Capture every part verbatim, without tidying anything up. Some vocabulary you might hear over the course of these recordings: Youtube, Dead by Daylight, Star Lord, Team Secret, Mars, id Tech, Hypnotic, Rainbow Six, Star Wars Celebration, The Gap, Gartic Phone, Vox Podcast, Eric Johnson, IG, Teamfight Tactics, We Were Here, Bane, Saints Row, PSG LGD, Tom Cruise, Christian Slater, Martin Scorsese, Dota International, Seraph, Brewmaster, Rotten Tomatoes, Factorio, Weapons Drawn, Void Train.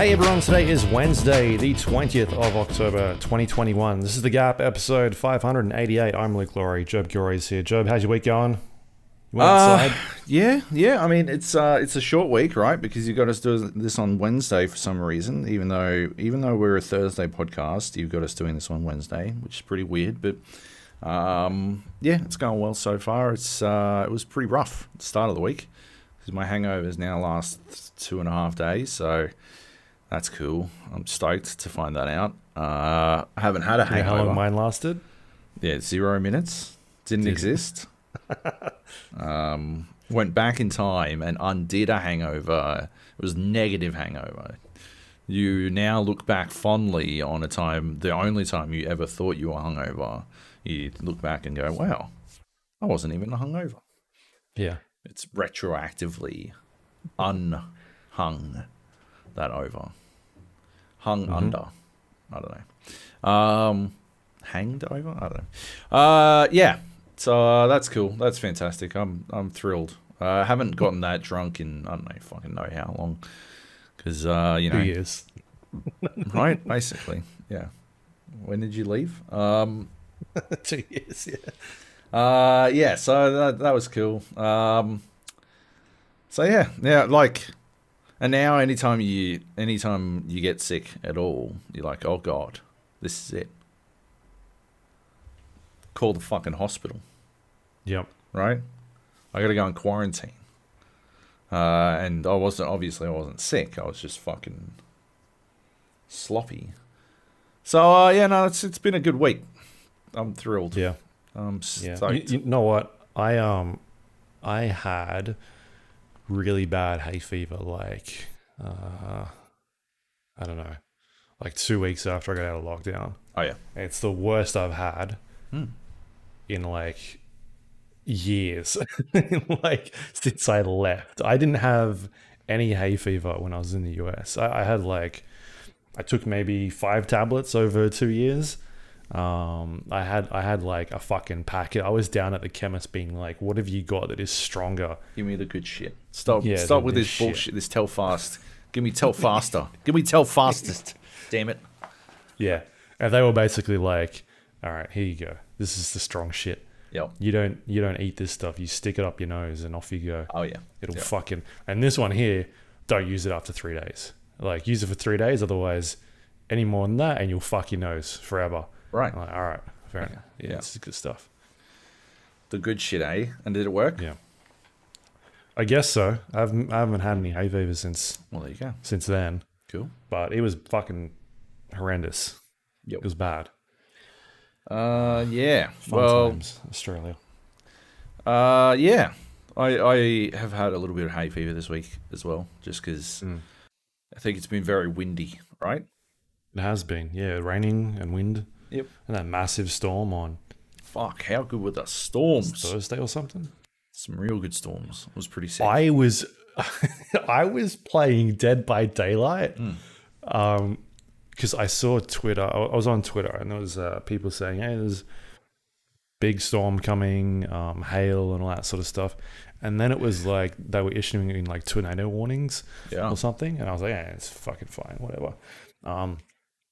Hey everyone, today is Wednesday, the twentieth of October, twenty twenty-one. This is The Gap, episode five hundred eighty-eight. I'm Luke Laurie. Job Job is here. Job, how's your week going? You went uh, yeah, yeah. I mean, it's uh, it's a short week, right? Because you got us doing this on Wednesday for some reason. Even though, even though we're a Thursday podcast, you've got us doing this on Wednesday, which is pretty weird. But um, yeah, it's going well so far. It's uh, it was pretty rough at the start of the week because my hangovers now last two and a half days. So that's cool. I'm stoked to find that out. Uh, I haven't had a hangover. You know how long mine lasted? Yeah, zero minutes. Didn't Did exist. um, went back in time and undid a hangover. It was negative hangover. You now look back fondly on a time, the only time you ever thought you were hungover. You look back and go, wow, I wasn't even hungover. Yeah. It's retroactively unhung that over. Hung mm-hmm. under. I don't know. Um, hanged over? I don't know. Uh, yeah. So uh, that's cool. That's fantastic. I'm I'm thrilled. I uh, haven't gotten that drunk in, I don't know, fucking know how long. Because, uh, you know. Two years. Right? Basically. Yeah. When did you leave? Um, Two years, yeah. Uh, yeah, so that, that was cool. Um, so, yeah. Yeah, like, and now anytime you, anytime you get sick at all, you're like, oh, God, this is it. Call the fucking hospital. Yep. Right? I got to go in quarantine. Uh, and I wasn't, obviously, I wasn't sick. I was just fucking sloppy. So, uh, yeah, no, it's it's been a good week. I'm thrilled. Yeah. I'm stoked. Yeah. You, you know what? I, um, I had really bad hay fever, like, uh, I don't know, like two weeks after I got out of lockdown. Oh, yeah. It's the worst I've had. Hmm. In like years, like since I left. I didn't have any hay fever when I was in the U S. I, I had like, I took maybe five tablets over two years. Um, I had I had like a fucking packet. I was down at the chemist being like, what have you got that is stronger? Give me the good shit. Stop, yeah, stop with this shit. Bullshit, this Telfast. Give me Telfaster. Give me Telfastest. Damn it. Yeah. And they were basically like, all right, here you go. This is the strong shit. Yep. You don't you don't eat this stuff. You stick it up your nose and off you go. Oh, yeah. It'll yep. fucking... And this one here, don't use it after three days. Like, use it for three days. Otherwise, any more than that, and you'll fuck your nose forever. Right. Like, all right. Fair enough. Yeah, yeah, yeah. This is good stuff. The good shit, eh? And did it work? Yeah. I guess so. I haven't, I haven't had any hay fever since... Well, there you go. Since then. Cool. But it was fucking horrendous. Yep. It was bad. Uh yeah, Fun well times, Australia. Uh yeah, I I have had a little bit of hay fever this week as well, just because mm. I think it's been very windy, right? It has been, yeah, raining and wind. Yep, and that massive storm on. Fuck, how good were the storms? Thursday or something. Some real good storms. It was pretty sick. I was, I was playing Dead by Daylight. Mm. Um. Because I saw Twitter, I was on Twitter, and there was uh, people saying, "Hey, there's big storm coming, um, hail, and all that sort of stuff." And then it was like they were issuing in like tornado warnings yeah. or something, and I was like, "Yeah, it's fucking fine, whatever." Um,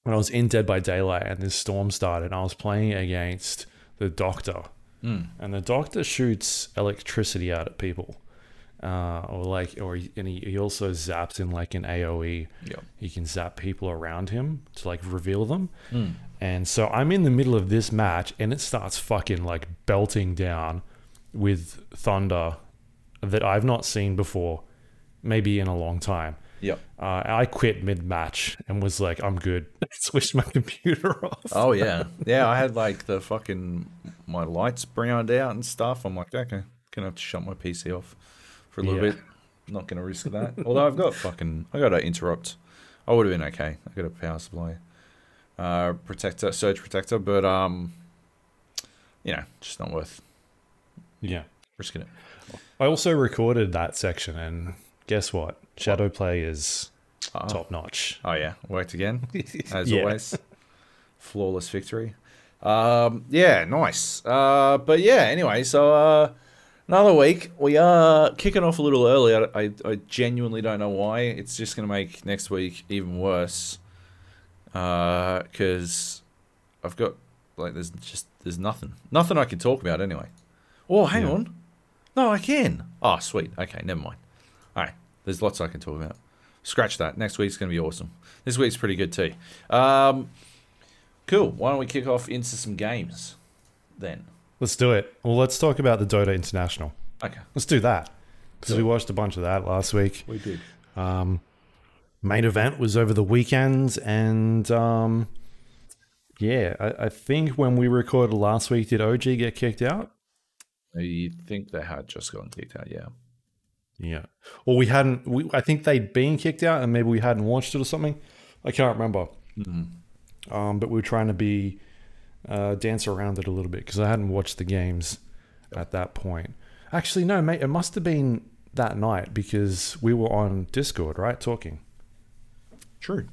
when I was in Dead by Daylight, and this storm started, and I was playing against the Doctor, mm. and the Doctor shoots electricity out at people. Uh, or like, or and he, he also zaps in like an AoE. Yep. He can zap people around him to like reveal them. Mm. And so I'm in the middle of this match, and it starts fucking like belting down with thunder that I've not seen before, maybe in a long time. Yeah. Uh, I quit mid-match and was like, I'm good. Switched my computer off. Oh yeah, yeah. I had like the fucking my lights browned out and stuff. I'm like, okay, gonna have to shut my P C off. For a little yeah. bit, not going to risk that. Although I've got fucking, I got to interrupt. I would have been okay. I got a power supply, uh, protector, surge protector, but um, you know, just not worth. Yeah, risking it. I also recorded that section, and guess what? Shadow what? Play is oh. top notch. Oh yeah, worked again as yeah. always. Flawless victory. Um, yeah, nice. Uh, but yeah, anyway, so uh. Another week. We are kicking off a little early. I, I, I genuinely don't know why. It's just going to make next week even worse. Because uh, I've got, like, there's just, there's nothing. Nothing I can talk about anyway. Oh, hang yeah. on. No, I can. Oh, sweet. Okay, never mind. All right. There's lots I can talk about. Scratch that. Next week's going to be awesome. This week's pretty good too. Um, cool. Why don't we kick off into some games then? Let's do it. Well, let's talk about the Dota International. Okay. Let's do that. Because we watched a bunch of that last week. We did. Um, main event was over the weekend. And um, yeah, I, I think when we recorded last week, did O G get kicked out? You think they had just gotten kicked out, yeah. Yeah. Or we hadn't, we, I think they'd been kicked out and maybe we hadn't watched it or something. I can't remember. Mm-hmm. Um, but we were trying to be... Uh, dance around it a little bit because I hadn't watched the games at that point. Actually, no, mate, it must have been that night because we were on Discord, right, talking. True.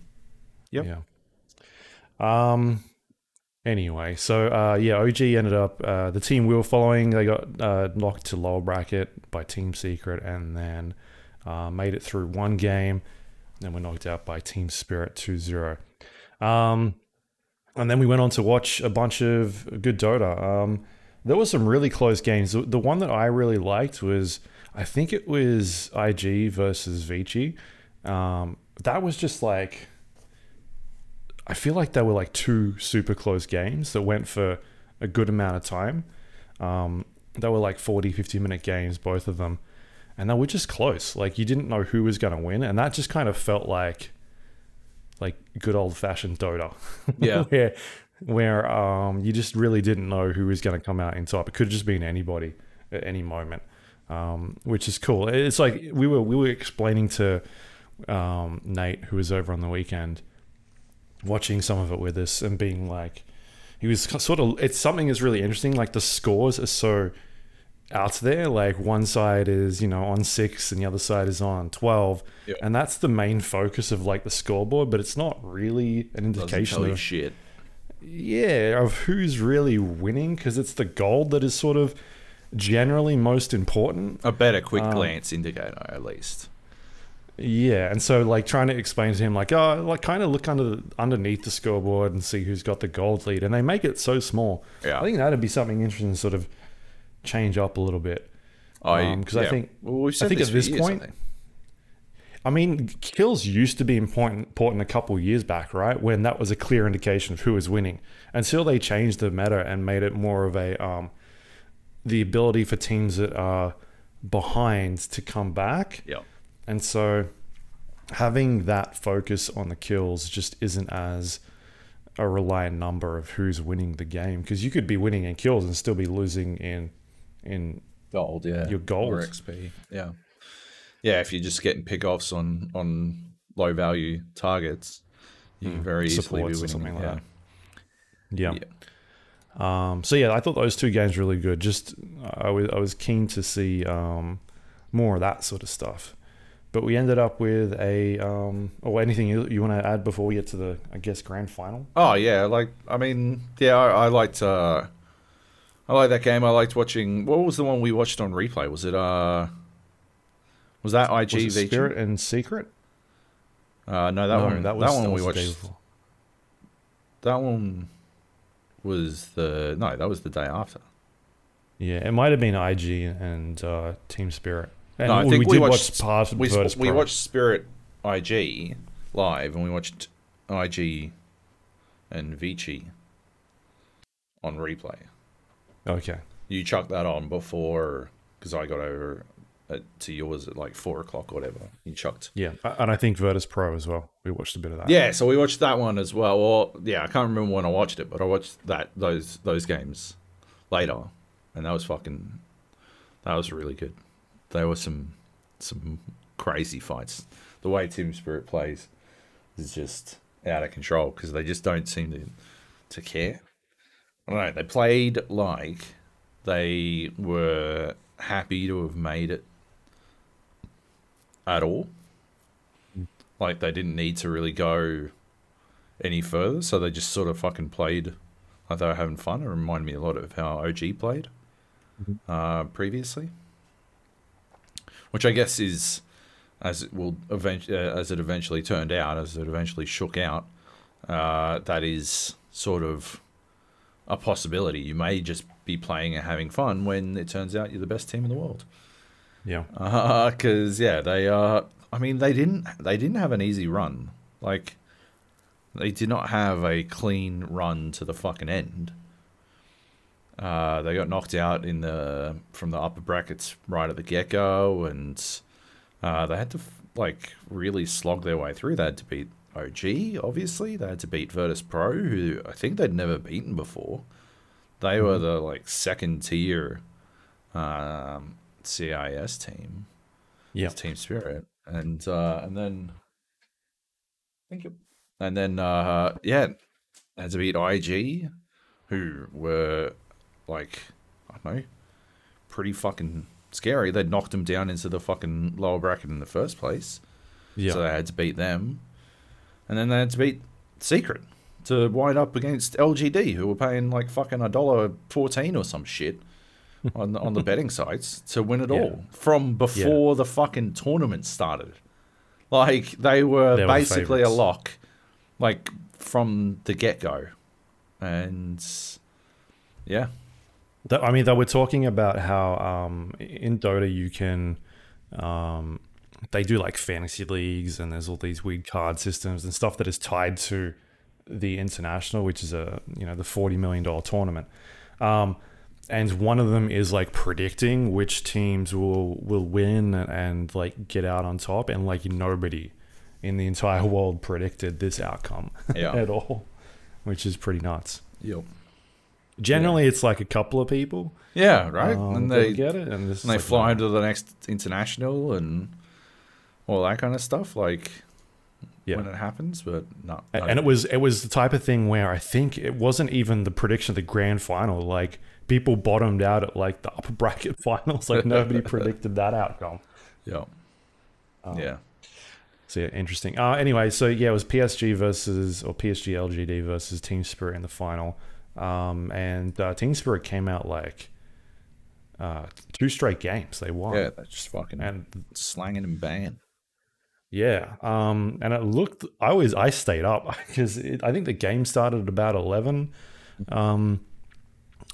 Yep. Yeah. Um. Anyway, so uh, yeah, O G ended up uh, the team we were following. They got uh, knocked to lower bracket by Team Secret, and then uh, made it through one game. Then were knocked out by Team Spirit two zero. Um. And then we went on to watch a bunch of good Dota. Um, there were some really close games. The, the one that I really liked was, I think it was I G versus Vici. Um, that was just like, I feel like they were like two super close games that went for a good amount of time. Um, they were like forty, fifty minute games, both of them. And they were just close. Like you didn't know who was going to win. And that just kind of felt like, like good old fashioned Dota. Yeah. where where um you just really didn't know who was going to come out in top. It could have just been anybody at any moment. Um, which is cool. It's like we were we were explaining to um Nate, who was over on the weekend, watching some of it with us and being like, he was sort of, it's something that's really interesting, like the scores are so out there, like one side is, you know, on six and the other side is on twelve. Yep. And that's the main focus of like the scoreboard, but it's not really an indication of shit. Yeah, of who's really winning, because it's the gold that is sort of generally most important. A better quick um, glance indicator, at least. Yeah, and so like trying to explain to him like, oh, like kind of look under the, underneath the scoreboard and see who's got the gold lead, and they make it so small. Yeah. I think that'd be something interesting to sort of change up a little bit, because um, yeah. I think well, we've said I think this at this point, something. I mean, kills used to be important, important a couple years back, right? When that was a clear indication of who was winning. Until they changed the meta and made it more of a um, the ability for teams that are behind to come back. Yeah, and so having that focus on the kills just isn't as a reliant number of who's winning the game, because you could be winning in kills and still be losing in. in gold, yeah, your gold or X P, yeah, yeah. If you're just getting pickoffs on on low value targets, you can very easily be winning something like yeah. that. Yeah. yeah. Um. So yeah, I thought those two games were really good. Just I was I was keen to see um more of that sort of stuff, but we ended up with a um. Or oh, anything you, you want to add before we get to the I guess grand final? Oh yeah, like I mean yeah, I, I liked. Uh, I like that game. I liked watching. What was the one we watched on replay? Was it uh, was that I G was it Spirit and Secret? Uh, no, that no, one. That, was, that one that we watched. That one was the no. That was the day after. Yeah, it might have been I G and uh, Team Spirit. And no, I think we, we did watched, watch part of we, Virtus we Pro. Watched Spirit I G live, and we watched I G and Vici on replay. Okay. You chucked that on before, because I got over at, to yours at like four o'clock or whatever. You chucked. Yeah, and I think Virtus Pro as well. We watched a bit of that. Yeah, so we watched that one as well. Well, yeah, I can't remember when I watched it, but I watched that those those games later, and that was fucking, that was really good. There were some some crazy fights. The way Team Spirit plays is just out of control, because they just don't seem to to care. I don't know, they played like they were happy to have made it at all. Like they didn't need to really go any further, so they just sort of fucking played like they were having fun. It reminded me a lot of how O G played uh, previously. which I guess is, as it will eventually, uh, as it eventually turned out, as it eventually shook out, uh, that is sort of a possibility. You may just be playing and having fun when it turns out you're the best team in the world. Yeah. Because uh, yeah, they are. I mean, they didn't. They didn't have an easy run. Like, they did not have a clean run to the fucking end. Uh, they got knocked out in the from the upper brackets right at the get-go, and uh, they had to like really slog their way through. They had to beat O G, obviously. They had to beat Virtus Pro, who I think they'd never beaten before. They were the like second tier um, C I S team, yeah, Team Spirit, and uh, and then thank you, and then uh, yeah, they had to beat I G, who were like, I don't know, pretty fucking scary. They'd knocked them down into the fucking lower bracket in the first place. Yeah. So they had to beat them. And then they had to beat Secret to wind up against L G D, who were paying like fucking a dollar fourteen or some shit on, on the betting sites to win it yeah. all from before yeah. the fucking tournament started. Like, they were, they were basically favorites. A lock, like, from the get-go. And yeah. I mean, they were talking about how um, in Dota you can, um, they do like fantasy leagues and there's all these weird card systems and stuff that is tied to the international, which is a, you know, the forty million dollars tournament. Um, and one of them is like predicting which teams will, will win and, and like get out on top. And like nobody in the entire world predicted this outcome yeah. at all, which is pretty nuts. Yep. Generally, yeah. it's like a couple of people. Yeah, right. Um, and they get it, and, this and they like fly into the next international and all that kind of stuff. Like yeah. when it happens, but not. And, and it was it was the type of thing where I think it wasn't even the prediction of the grand final. Like people bottomed out at like the upper bracket finals. Like nobody predicted that outcome. Yeah. Um, yeah. So yeah, interesting. Uh, anyway, so yeah, it was P S G versus or P S G L G D versus Team Spirit in the final. Um, and uh, Team Spirit came out like uh, two straight games. They won. Yeah, they just fucking and slanging and banging. Yeah. Um, and it looked. I always I stayed up because I think the game started at about eleven, um,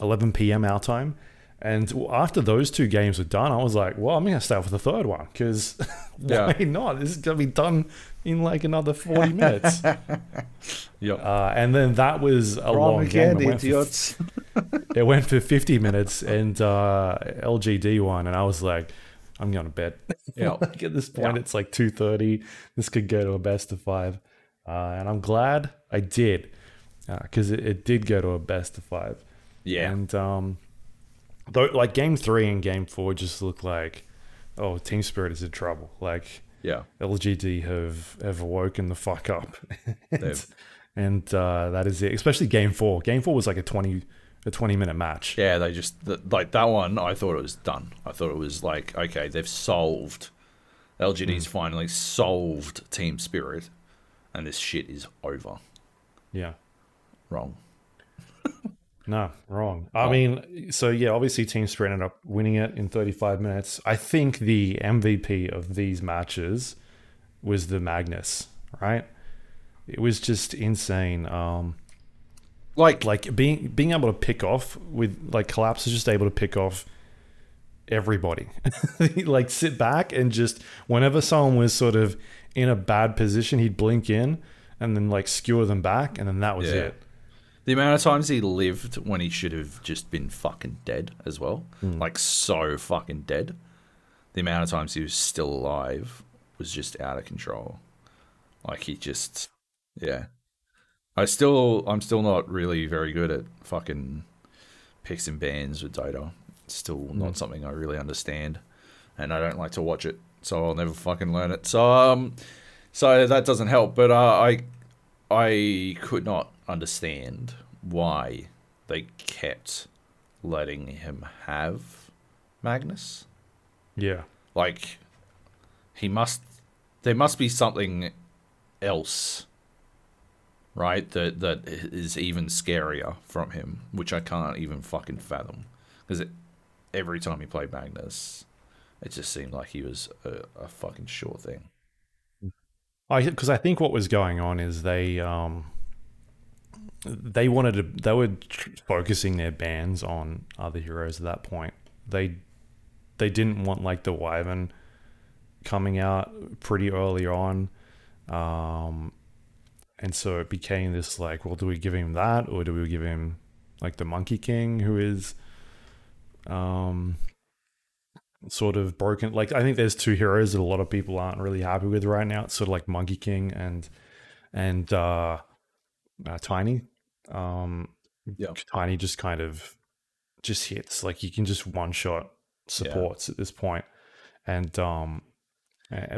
eleven p m our time. And after those two games were done, I was like, well, I'm going to stay up for the third one because why yeah. not? This is going to be done in like another forty minutes. Yep. Uh, and then that was a Wrong long again, game. It went, idiots. For, it went for fifty minutes and uh, L G D won. And I was like, I'm going to bed. Yeah. Like at this point, yeah. it's like two thirty. This could go to a best of five. Uh, and I'm glad I did because uh, it, it did go to a best of five. Yeah. And... Um, Though, like game three and game four just look like, oh, Team Spirit is in trouble. Like, yeah, L G D have, have woken the fuck up, and, and uh, that is it. Especially game four. Game four was like a twenty a twenty minute match. Yeah, they just like that one. I thought it was done. I thought it was like, okay, they've solved. L G D's mm. finally solved Team Spirit, and this shit is over. Yeah, wrong. No, wrong. I oh. mean, so yeah, obviously Team Spirit ended up winning it in thirty-five minutes. I think the M V P of these matches was the Magnus, right? It was just insane. Um, like, like being being able to pick off with like Collapse was just able to pick off everybody. Like sit back and just whenever someone was sort of in a bad position, he'd blink in and then like skewer them back, and then that was yeah. it. The amount of times he lived when he should have just been fucking dead as well. Mm. Like, so fucking dead. The amount of times he was still alive was just out of control. Like, he just... Yeah. I still... I'm still not really very good at fucking picks and bans with Dota. It's still mm. not something I really understand. And I don't like to watch it, so I'll never fucking learn it. So, um... So, that doesn't help, but uh, I... I could not understand why they kept letting him have Magnus. Yeah. Like, he must... There must be something else, right, that that is even scarier from him, which I can't even fucking fathom. Because every time he played Magnus, It just seemed like he was a, a fucking sure thing. I because I think what was going on is they um they wanted to they were focusing their bans on other heroes at that point. They they didn't want like the Wyvern coming out pretty early on, um, and so it became this like, well, do we give him that or do we give him like the Monkey King, who is um. sort of broken. Like, I think there's two heroes that a lot of people aren't really happy with right now. It's sort of like Monkey King and and uh, uh Tiny. Um yep. Tiny just kind of just hits. Like, you can just one shot supports yeah. at this point. And um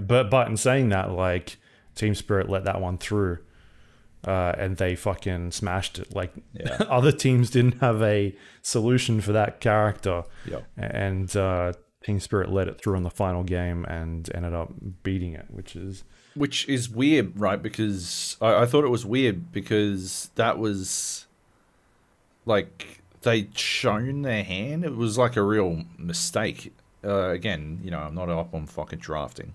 but but in saying that, like, Team Spirit let that one through uh and they fucking smashed it. Like yeah. other teams didn't have a solution for that character. Yep. And uh Team Spirit led it through in the final game and ended up beating it, which is which is weird, right? Because I, I thought it was weird because that was like they'd shown their hand. It was like a real mistake. Uh, again, you know, I'm not up on fucking drafting,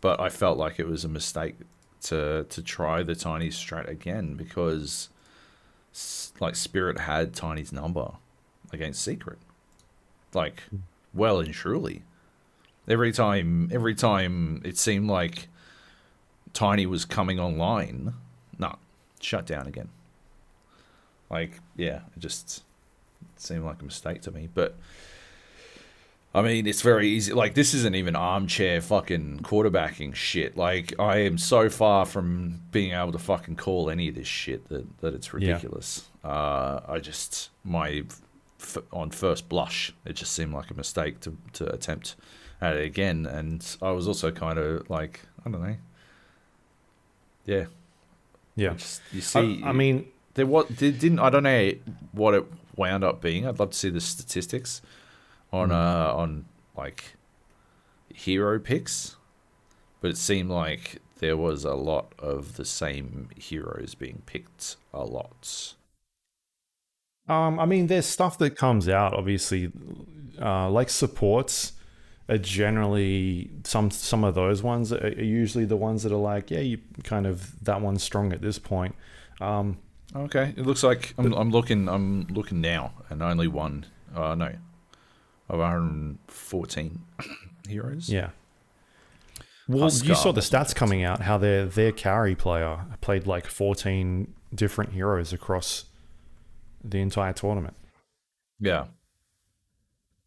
but I felt like it was a mistake to to try the Tiny strat again because like Spirit had Tiny's number against Secret, like. Well and truly, every time, every time it seemed like Tiny was coming online, nah, shut down again. Like, yeah, it just seemed like a mistake to me. But I mean, it's very easy. Like, this isn't even armchair fucking quarterbacking shit. Like, I am so far from being able to fucking call any of this shit that that it's ridiculous. Yeah. Uh, I just my. On first blush, it just seemed like a mistake to, to attempt at it again, and I was also kind of like, I don't know, yeah, yeah. Just, you see, I, I mean, there was there didn't I don't know what it wound up being. I'd love to see the statistics on mm. uh on like hero picks, but it seemed like there was a lot of the same heroes being picked a lot. Um, I mean, there's stuff that comes out, obviously, uh, like supports are generally, some some of those ones are usually the ones that are like, yeah, you kind of, that one's strong at this point. Um, okay, it looks like, I'm, the, I'm looking I'm looking now, and only one, uh, no, of one hundred fourteen heroes. Yeah. Well, Huskar. You saw the stats coming out, how their, their carry player played like fourteen different heroes across the entire tournament. Yeah.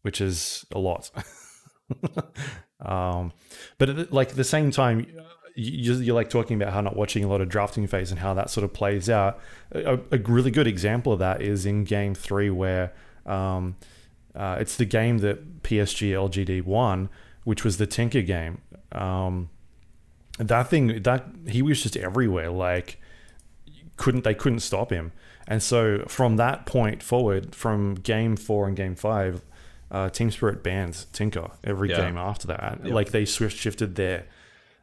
Which is a lot. um, but at, like, at the same time, you, you're like talking about how not watching a lot of drafting phase and how that sort of plays out. A, a really good example of that is in game three where um, uh, it's the game that P S G L G D won, which was the Tinker game. Um, that thing, that he was just everywhere. Like, couldn't they couldn't stop him. And so from that point forward, from game four and game five, uh, Team Spirit bans Tinker every yeah. game after that. Yep. Like, they swift shifted their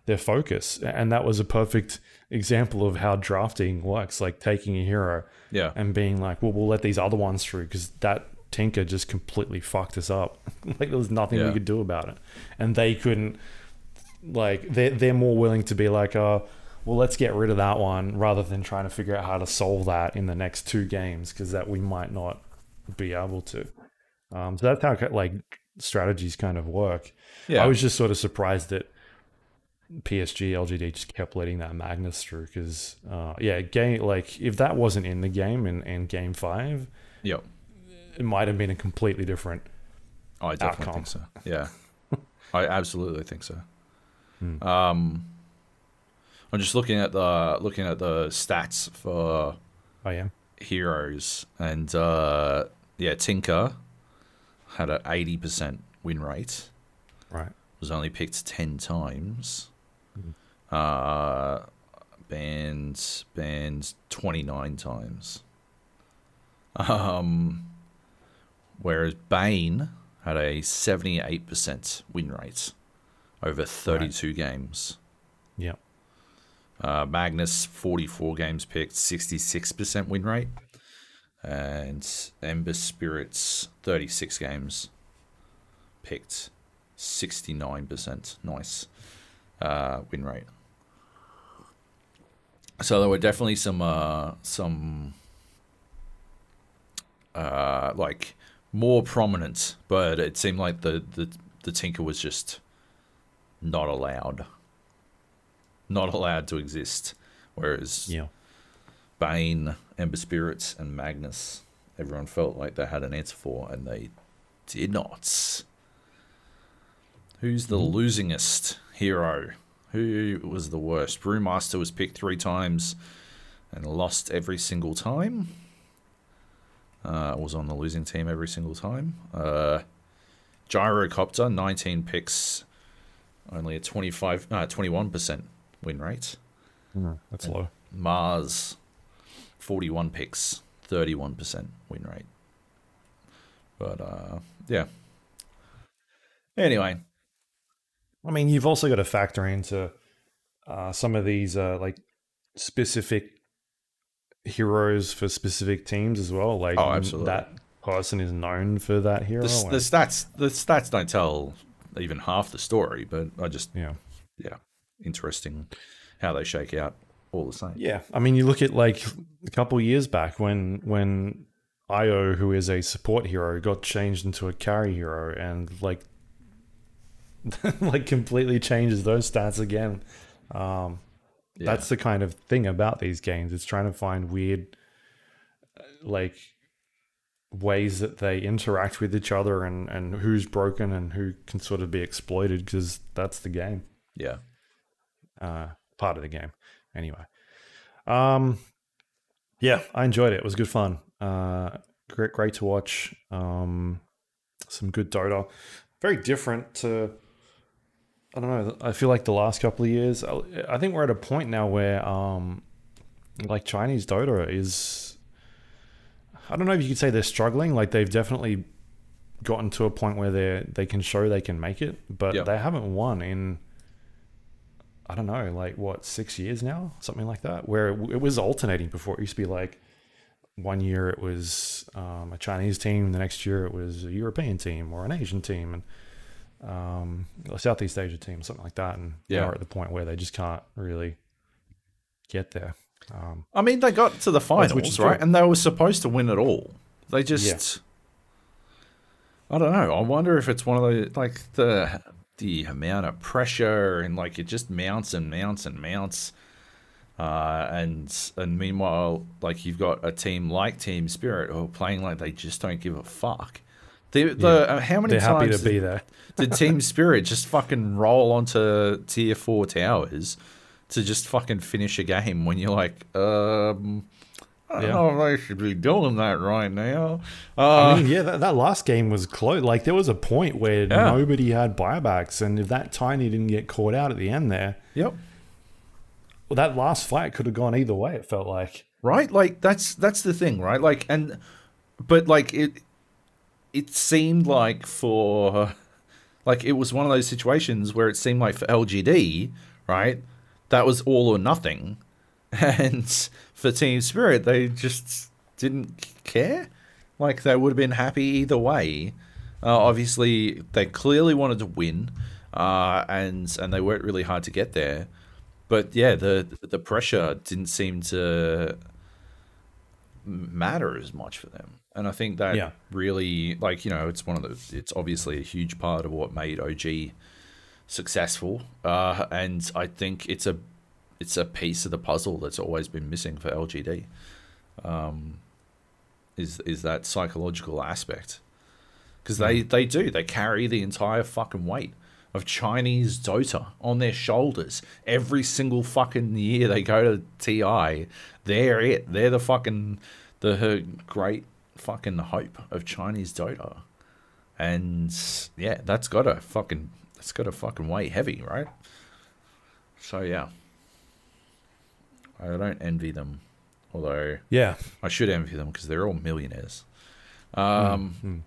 their focus. And that was a perfect example of how drafting works, like taking a hero yeah. and being like, well, we'll let these other ones through because that Tinker just completely fucked us up. Like, there was nothing yeah. we could do about it. And they couldn't, like, they're, they're more willing to be like, oh, well, let's get rid of that one rather than trying to figure out how to solve that in the next two games because that we might not be able to. Um, so that's how like strategies kind of work. Yeah. I was just sort of surprised that P S G L G D just kept letting that Magnus through because, uh, yeah, game like if that wasn't in the game in, in game five, yep. it might have been a completely different I definitely outcome. Think so. Yeah, I absolutely think so. Hmm. Um. I'm just looking at the looking at the stats for oh, yeah. heroes, and uh, yeah, Tinker had an eighty percent win rate. Right, was only picked ten times. Mm. Uh, banned banned twenty-nine times. Um, whereas Bane had a seventy-eight percent win rate over thirty-two right. games. Yeah. Uh, Magnus, forty-four games picked, sixty-six percent win rate. And Ember Spirits, thirty-six games picked, sixty-nine percent. Nice uh, win rate. So there were definitely some uh, some uh, like more prominent, but it seemed like the, the, the Tinker was just not allowed, not allowed to exist. Whereas yeah. Bane, Ember Spirits, and Magnus, everyone felt like they had an answer for, and they did not. Who's the mm. losingest hero? Who was the worst? Brewmaster was picked three times and lost every single time. Uh, was on the losing team every single time. Uh, Gyrocopter, nineteen picks, only a twenty-five, uh, twenty-one percent win rate. Mm, that's and low. Mars, forty-one picks, thirty-one percent win rate. But uh, yeah. Anyway. I mean, you've also got to factor into uh, some of these uh, like specific heroes for specific teams as well. Like oh, absolutely. That person is known for that hero. The, the stats, the stats don't tell even half the story, but I just yeah, yeah, interesting how they shake out all the same. Yeah, I mean, you look at like a couple of years back when when I O, who is a support hero, got changed into a carry hero, and like. like completely changes those stats again. Um, yeah. That's the kind of thing about these games. It's trying to find weird, like, ways that they interact with each other and, and who's broken and who can sort of be exploited, because that's the game. Yeah. Uh, part of the game. Anyway. Um, yeah, I enjoyed it. It was good fun. Uh, great, great to watch. Um, some good Dota. Very different to... I don't know. I feel like the last couple of years, I think we're at a point now where, um, like Chinese Dota is, I don't know if you could say they're struggling. Like they've definitely gotten to a point where they they can show they can make it, but yep. they haven't won in, I don't know, like what, six years now, something like that. Where it, it was alternating before. It used to be like one year it was um, a Chinese team, the next year it was a European team or an Asian team, and. Um, a Southeast Asia team, something like that, and yeah. they're at the point where they just can't really get there. Um, I mean, they got to the finals, which is right, and they were supposed to win it all. They just, yeah. I don't know. I wonder if it's one of those like the the amount of pressure and like it just mounts and mounts and mounts, uh, and and meanwhile, like you've got a team like Team Spirit who are playing like they just don't give a fuck. The, the, yeah. How many They're times happy to be there. did Team Spirit just fucking roll onto tier four towers to just fucking finish a game when you're like, um, I don't yeah. know if I should be doing that right now. Uh, I mean, yeah, that, that last game was close. Like, there was a point where yeah. nobody had buybacks, and if that Tiny didn't get caught out at the end there, yep. well, that last fight could have gone either way, it felt like. Right? Like, that's that's the thing, right? Like, and, but like, it, It seemed like for, like it was one of those situations where it seemed like for L G D, right, that was all or nothing. And for Team Spirit, they just didn't care. Like they would have been happy either way. Uh, obviously, they clearly wanted to win, uh, and and they worked really hard to get there. But yeah, the the pressure didn't seem to matter as much for them. And I think that yeah. really, like, you know, it's one of the, it's obviously a huge part of what made O G successful. Uh, and I think it's a, it's a piece of the puzzle that's always been missing for L G D. Um, is is that psychological aspect? Because they, mm. they do, they carry the entire fucking weight of Chinese Dota on their shoulders. Every single fucking year they go to T I, they're it. They're the fucking the her great. fucking hope of Chinese Dota, and yeah, that's gotta fucking that's gotta fucking weigh heavy, right? So yeah, I don't envy them, although yeah, I should envy them because they're all millionaires. Um, mm-hmm.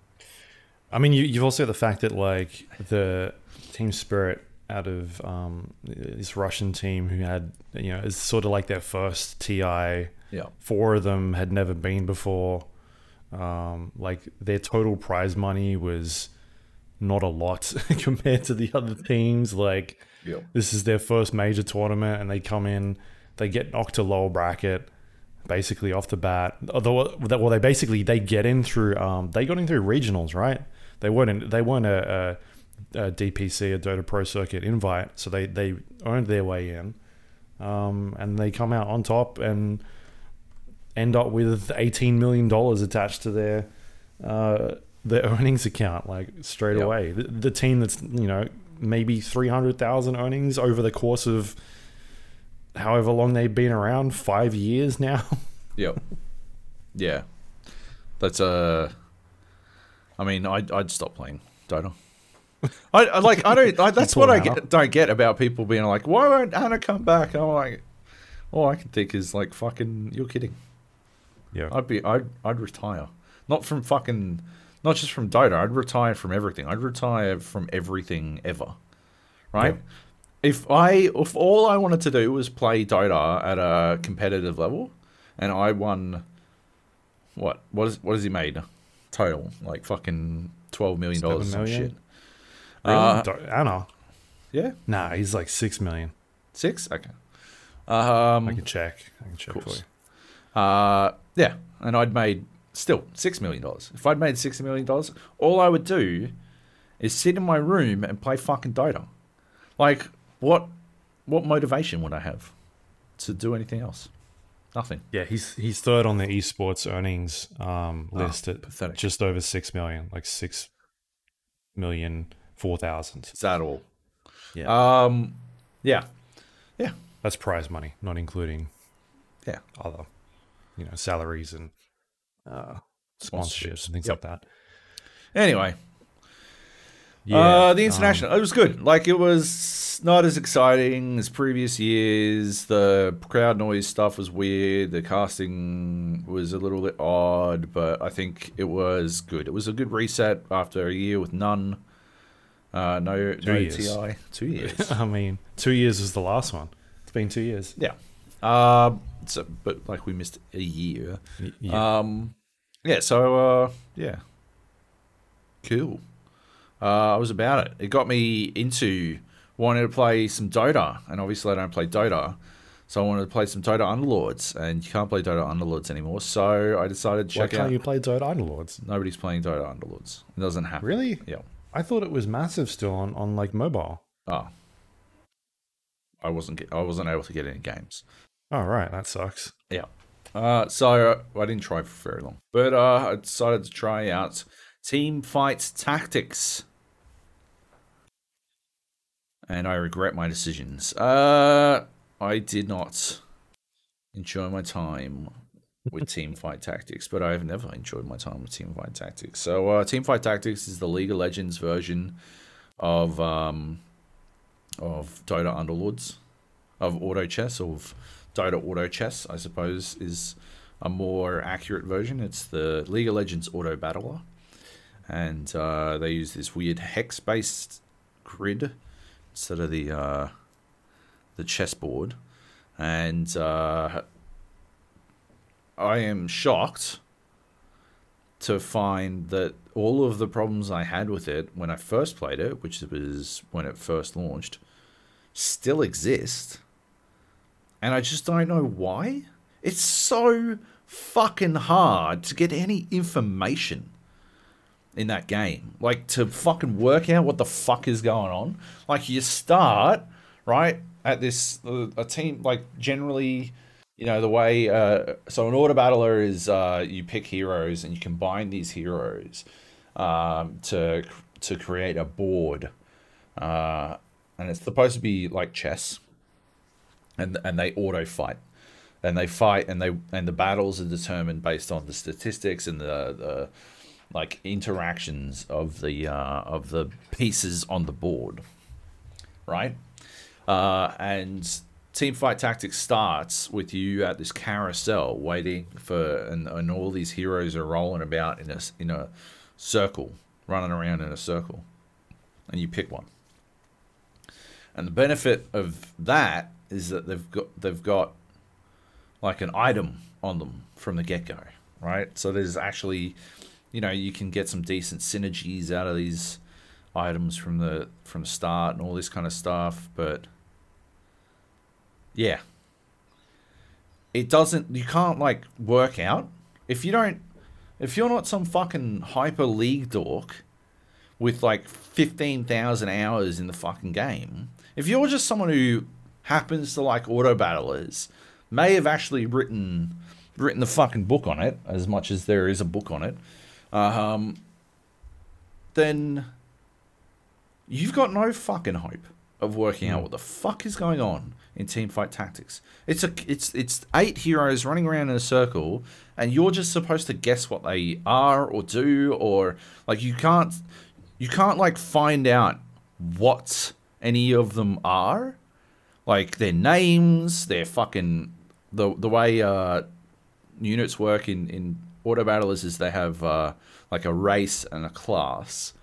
I mean, you, you've also got the fact that like the Team Spirit out of um, this Russian team who had you know it's sort of like their first T I. Yeah, four of them had never been before. Um, like their total prize money was not a lot compared to the other teams. Like, yep. This is their first major tournament, and they come in, they get knocked to lower bracket basically off the bat. Although, well, they basically they get in through um they got in through regionals, right? They weren't in, they weren't a, a, a D P C, a Dota Pro Circuit invite, so they they earned their way in, um and they come out on top and end up with eighteen million dollars attached to their uh their earnings account, like straight yep. away. The, the team that's, you know, maybe three hundred thousand earnings over the course of however long they've been around, five years now. Yep. Yeah. That's, uh, I mean, I'd, I'd stop playing Dota. I, I like, I don't, I, that's what I get, don't get about people being like, why won't Anna come back? And I'm like, all I can think is like, fucking, you're kidding. Yeah. I'd be, I'd, I'd retire. Not from fucking, not just from Dota. I'd retire from everything. I'd retire from everything ever. Right? Yeah. If I, if all I wanted to do was play Dota at a competitive level, and I won, what, what is, what has he made total? Like fucking twelve million dollars or some shit. Really? Uh, Anna. Yeah. Nah, he's like six million. Six? Okay. Um, I can check. I can check for you. Uh, yeah, and I'd made still six million dollars. If I'd made six million dollars, all I would do is sit in my room and play fucking Dota. Like, what what motivation would I have to do anything else? Nothing. Yeah, he's he's third on the esports earnings um, list oh, at pathetic. Just over six million, like six million four thousand. Is that all? Yeah. Um, yeah. Yeah. That's prize money, not including yeah other, you know, salaries and uh, sponsorships and things yep. like that. Anyway. Yeah, uh, the international, um, it was good. Like, it was not as exciting as previous years. The crowd noise stuff was weird. The casting was a little bit odd, but I think it was good. It was a good reset after a year with none. Uh, no, two no years. T I. Two years. I mean, two years was the last one. It's been two years. Yeah. Uh, so, but like we missed a year. Yeah. Um, yeah. So uh, yeah. Cool. Uh, I was about it. It got me into wanting to play some Dota, and obviously I don't play Dota, so I wanted to play some Dota Underlords, and you can't play Dota Underlords anymore, so I decided to check out... Why can't out. you play Dota Underlords? Nobody's playing Dota Underlords. It doesn't happen. Really? Yeah. I thought it was massive still on, on like, mobile. Oh. I wasn't get, I wasn't able to get any games. Oh, right. That sucks. Yeah. Uh, so I didn't try for very long, but uh, I decided to try out Team Fight Tactics. And I regret my decisions. Uh, I did not enjoy my time with Team Fight Tactics, but I have never enjoyed my time with Team Fight Tactics. So uh, Team Fight Tactics is the League of Legends version of um, of Dota Underlords, of Auto Chess, of Dota Auto Chess, I suppose, is a more accurate version. It's the League of Legends Auto Battler, and uh, they use this weird hex-based grid instead of the uh, the chessboard, and uh, I am shocked to find that all of the problems I had with it when I first played it, which was when it first launched, still exist, and I just don't know why. It's so fucking hard to get any information in that game, like to fucking work out what the fuck is going on. Like, you start right at this uh, a team, like, generally, you know, the way uh so an auto battler is uh you pick heroes and you combine these heroes um to to create a board, uh and it's supposed to be like chess, and and they auto fight and they fight and they and the battles are determined based on the statistics and the the like interactions of the uh, of the pieces on the board, right? Uh, and Team Fight Tactics starts with you at this carousel waiting for, and, and all these heroes are rolling about in a in a circle, running around in a circle, and you pick one. And the benefit of that is that they've got they've got like an item on them from the get-go, right? So there's actually, you know, you can get some decent synergies out of these items from the from the start and all this kind of stuff. But yeah, it doesn't. You can't like work out if you don't. If you're not some fucking hyper league dork with like fifteen thousand hours in the fucking game, if you're just someone who happens to like auto battlers, may have actually written written the fucking book on it, as much as there is a book on it, um, then you've got no fucking hope of working out what the fuck is going on in Team Fight Tactics. It's a it's it's eight heroes running around in a circle, and you're just supposed to guess what they are or do, or like you can't you can't like find out what any of them are, like their names, their fucking the the way uh, units work in in auto battlers is they have uh, like a race and a class.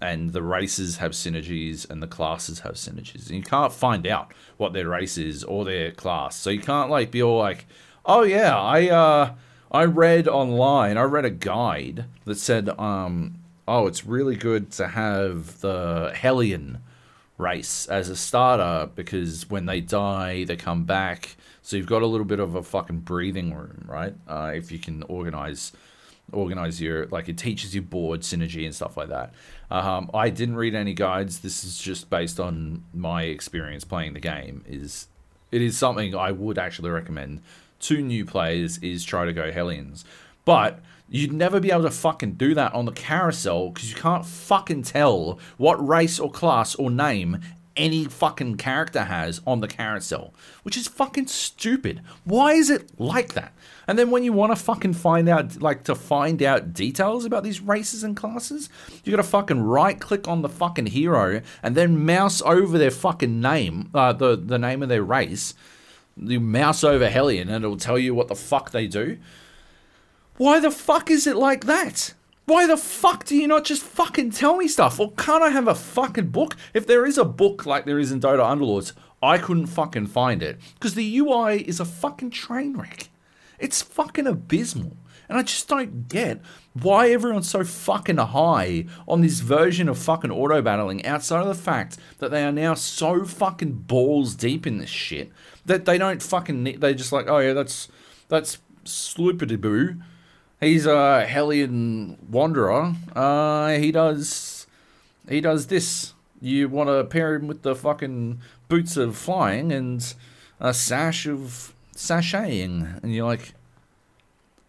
And the races have synergies, and the classes have synergies. And you can't find out what their race is or their class, so you can't like be all like, "Oh yeah, I uh, I read online, I read a guide that said, um, oh, it's really good to have the Hellion race as a starter because when they die, they come back. So you've got a little bit of a fucking breathing room, right? Uh, if you can organize." organize your, like it teaches you board synergy and stuff like that. Um, I didn't read any guides. This is just based on my experience playing the game. Is it is something I would actually recommend to new players is try to go Hellions. But you'd never be able to fucking do that on the carousel because you can't fucking tell what race or class or name any fucking character has on the carousel, which is fucking stupid. Why is it like that? And then when you want to fucking find out, like to find out details about these races and classes, you gotta fucking right click on the fucking hero and then mouse over their fucking name, uh, the the name of their race. You mouse over Hellion and it'll tell you what the fuck they do. Why the fuck is it like that? Why the fuck do you not just fucking tell me stuff? Or can't I have a fucking book? If there is a book like there is in Dota Underlords, I couldn't fucking find it. Because the U I is a fucking train wreck. It's fucking abysmal. And I just don't get why everyone's so fucking high on this version of fucking auto-battling outside of the fact that they are now so fucking balls deep in this shit that they don't fucking... Need, they're just like, oh yeah, that's... That's sloopity-boo. He's a Hellion Wanderer. Uh, he does, he does this. You want to pair him with the fucking boots of flying and a sash of sashaying, and you're like,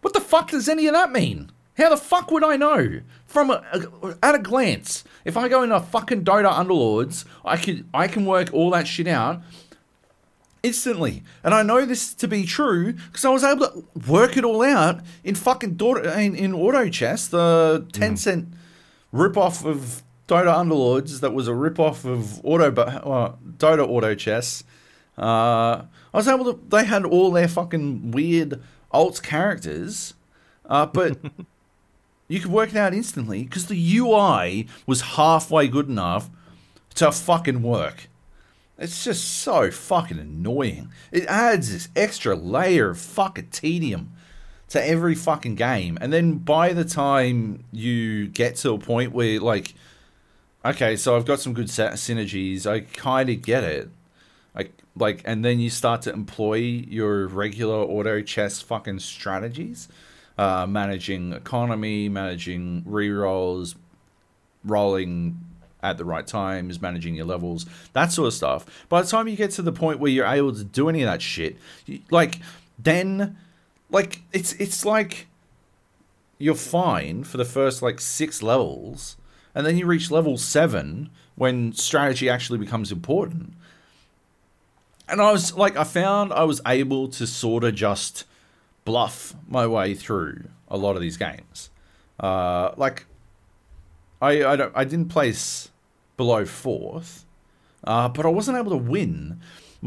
what the fuck does any of that mean? How the fuck would I know? From a, a, at a glance, if I go into fucking Dota Underlords, I can I can work all that shit out instantly. And I know this to be true because I was able to work it all out in fucking Dota, in, in Auto Chess, the ten cent mm. rip-off of Dota Underlords that was a rip-off of Auto uh, Dota Auto Chess. Uh, I was able to... They had all their fucking weird alt characters, uh, but... you could work it out instantly because the U I was halfway good enough to fucking work. It's just so fucking annoying. It adds this extra layer of fucking tedium to every fucking game. And then by the time you get to a point where, like, okay, so I've got some good synergies. I kind of get it. I, like, and then you start to employ your regular auto chess fucking strategies. Uh, managing economy, managing rerolls, rolling... at the right times, managing your levels, that sort of stuff. By the time you get to the point where you're able to do any of that shit, you, like, then, like, it's it's like you're fine for the first, like, six levels, and then you reach level seven when strategy actually becomes important. And I was, like, I found I was able to sort of just bluff my way through a lot of these games. Uh, like, I I, don't, I didn't place below fourth, uh, but I wasn't able to win.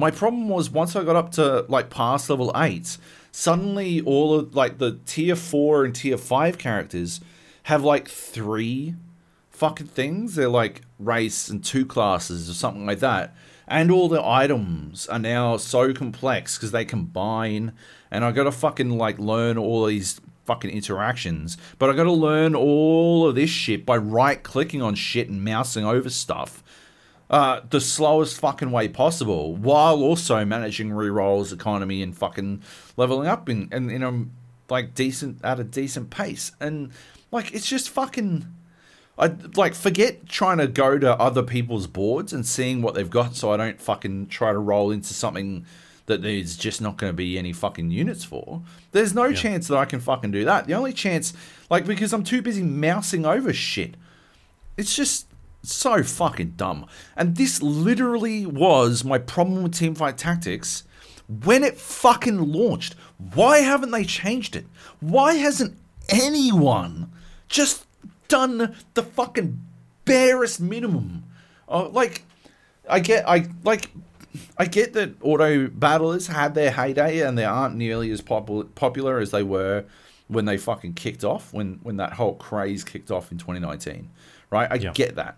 My problem was once I got up to like past level eight, suddenly all of like the tier four and tier five characters have like three fucking things. They're like race and two classes or something like that. And all the items are now so complex because they combine. And I got to fucking like learn all these fucking interactions, but I got to learn all of this shit by right-clicking on shit and mousing over stuff uh, the slowest fucking way possible, while also managing rerolls, economy, and fucking leveling up in and in a like decent at a decent pace. And like it's just fucking. I like forget trying to go to other people's boards and seeing what they've got, so I don't fucking try to roll into something that there's just not going to be any fucking units for. There's no yeah. chance that I can fucking do that. The only chance, like, because I'm too busy mousing over shit. It's just so fucking dumb. And this literally was my problem with Team Fight Tactics when it fucking launched. Why haven't they changed it? Why hasn't anyone just done the fucking barest minimum? Oh, like, I get, I, like... I get that auto battlers had their heyday and they aren't nearly as pop- popular as they were when they fucking kicked off, when, when that whole craze kicked off in twenty nineteen, right? I yeah. get that.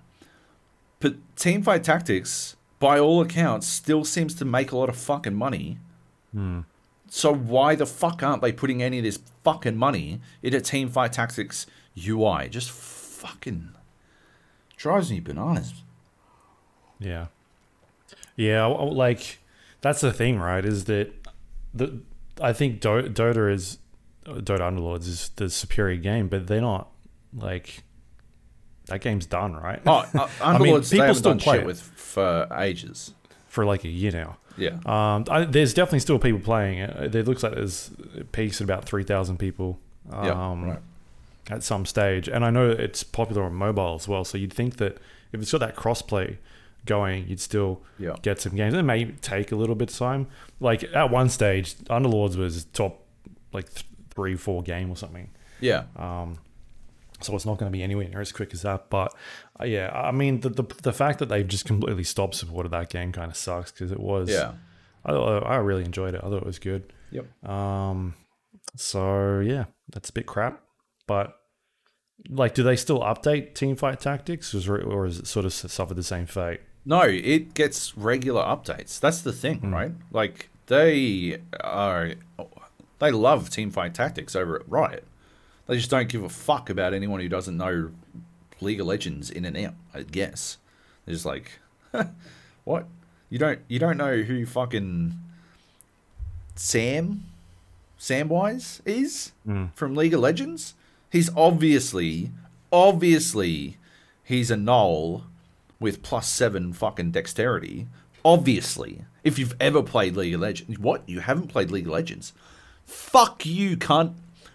But Teamfight Tactics, by all accounts, still seems to make a lot of fucking money. Mm. So why the fuck aren't they putting any of this fucking money into Teamfight Tactics U I? Just fucking drives me bananas. Yeah. Yeah, like that's the thing, right? Is that the I think Do- Dota is Dota Underlords is the superior game, but they're not like that game's done, right? Oh, uh, Underlords, I mean, people they still done play shit with for ages, for like a year now. Yeah, um, I, there's definitely still people playing it. It looks like there's it peaks at about three thousand people, um, yeah, right. at some stage, and I know it's popular on mobile as well. So you'd think that if it's got that crossplay going, you'd still yeah. get some games. It may take a little bit of time. Like at one stage, Underlords was top like th- three, four game or something. Yeah. Um. So it's not going to be anywhere near as quick as that. But uh, yeah, I mean, the, the the fact that they've just completely stopped support of that game kind of sucks, because it was. Yeah. I I really enjoyed it. I thought it was good. Yep. Um. So yeah, that's a bit crap, but. Like, do they still update Team Fight Tactics, or, or is it sort of suffered the same fate? No, it gets regular updates. That's the thing, mm. right? Like, they are, they love Team Fight Tactics over at Riot. They just don't give a fuck about anyone who doesn't know League of Legends in and out, I guess. They're just like, what? You don't, you don't know who fucking Sam, Samwise is mm. from League of Legends? He's obviously, obviously, he's a gnoll with plus seven fucking dexterity. Obviously. If you've ever played League of Legends. What? You haven't played League of Legends? Fuck you, cunt.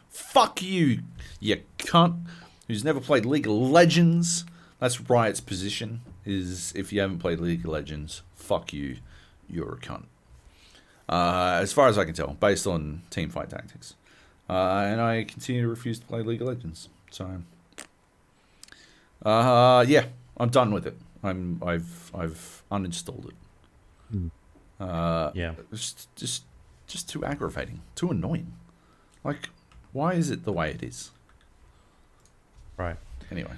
Fuck you, you cunt. Who's never played League of Legends. That's Riot's position, is if you haven't played League of Legends, fuck you, you're a cunt. Uh, as far as I can tell, based on Team Fight Tactics. Uh, and I continue to refuse to play League of Legends. So, uh, yeah, I'm done with it. I'm, I've, I've uninstalled it. Mm. Uh, yeah, it's just, just too aggravating, too annoying. Like, why is it the way it is? Right. Anyway.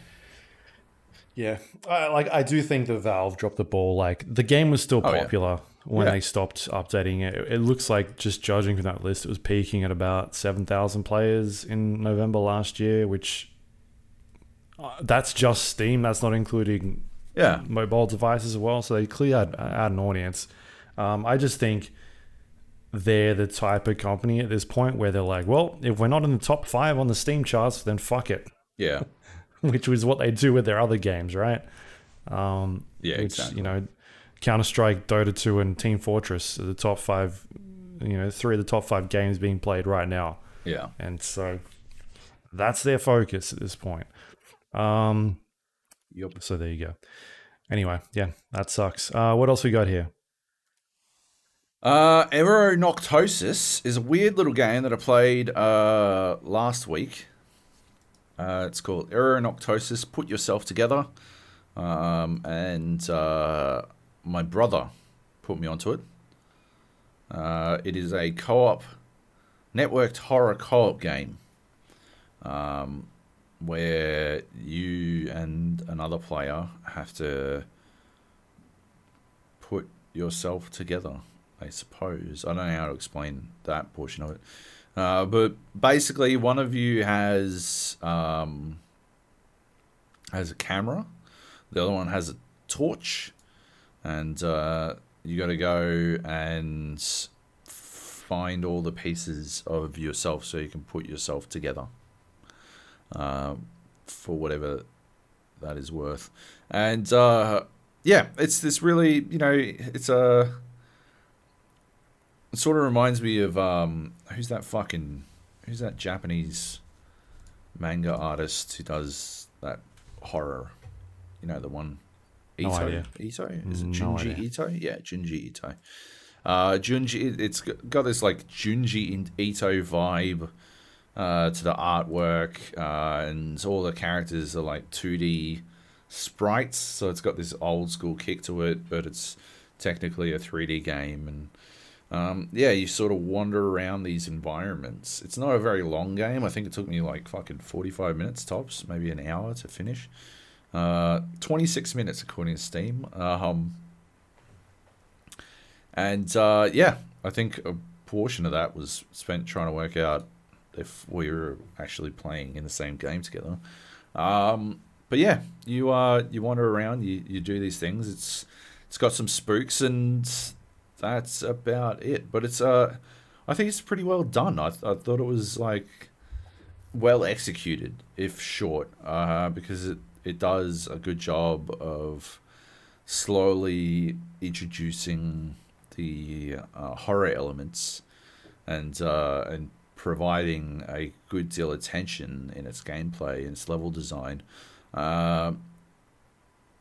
Yeah, I, like I do think that Valve dropped the ball. Like, the game was still popular. Oh, yeah. When yeah. they stopped updating it, it looks like, just judging from that list, it was peaking at about seven thousand players in November last year, which uh, that's just Steam. That's not including yeah. mobile devices as well. So they clearly had, had an audience. Um, I just think they're the type of company at this point where they're like, well, if we're not in the top five on the Steam charts, then fuck it. Yeah. Which was what they do with their other games, right? Um, yeah, which, exactly. You know, Counter-Strike, Dota two, and Team Fortress are the top five, you know, three of the top five games being played right now. Yeah. And so that's their focus at this point. Um, yep. So there you go. Anyway, yeah, that sucks. Uh, what else we got here? Uh, Eronoctosis is a weird little game that I played uh, last week. Uh, it's called Eronoctosis. Put yourself together. Um, and... Uh, my brother put me onto it. Uh, it is a co-op, networked horror co-op game, um, where you and another player have to put yourself together, I suppose. I don't know how to explain that portion of it. Uh, but basically, one of you has um, has a camera, the other one has a torch, and uh, you got to go and find all the pieces of yourself so you can put yourself together uh, for whatever that is worth. And uh, yeah, it's this really, you know, it's a. It sort of reminds me of um, who's that fucking who's that Japanese manga artist who does that horror? You know, the one. Ito. No idea. Ito? Is it no Junji idea. Ito? Yeah, Junji Ito. Uh, Junji, it's got this like Junji Ito vibe uh, to the artwork, uh, and all the characters are like two D sprites, so it's got this old school kick to it, but it's technically a three D game, and um, yeah, you sort of wander around these environments. It's not a very long game. I think it took me like fucking forty-five minutes tops, maybe an hour to finish. Uh, twenty-six minutes according to Steam. Um, and uh, yeah, I think a portion of that was spent trying to work out if we were actually playing in the same game together. Um, but yeah, you uh, you wander around, you, you do these things. It's it's got some spooks, and that's about it. But it's uh, I think it's pretty well done. I th- I thought it was like well executed, if short, uh, because it. It does a good job of slowly introducing the uh, horror elements and uh, and providing a good deal of tension in its gameplay and its level design. Uh,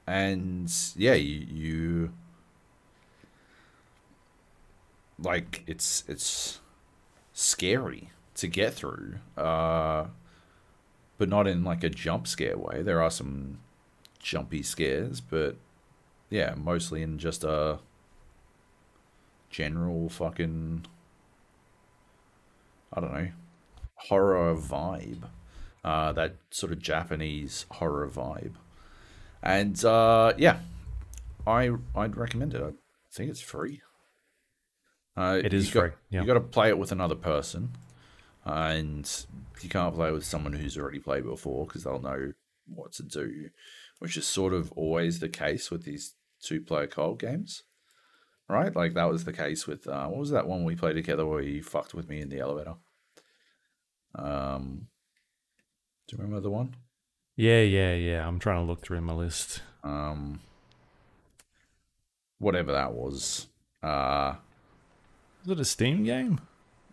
and yeah, you, you like it's it's scary to get through. Uh, But not in like a jump scare way. There are some jumpy scares, but yeah, mostly in just a general fucking, I don't know, horror vibe. Uh, that sort of Japanese horror vibe. And uh, yeah, I, I'd recommend it. I think it's free. Uh, it is free. Yeah. You got to play it with another person. Uh, and you can't play with someone who's already played before because they'll know what to do, which is sort of always the case with these two-player co-op games, right? Like that was the case with uh, what was that one we played together where you fucked with me in the elevator? Um, do you remember the one? Yeah, yeah, yeah. I'm trying to look through my list. Um, whatever that was. Uh, was it a Steam game?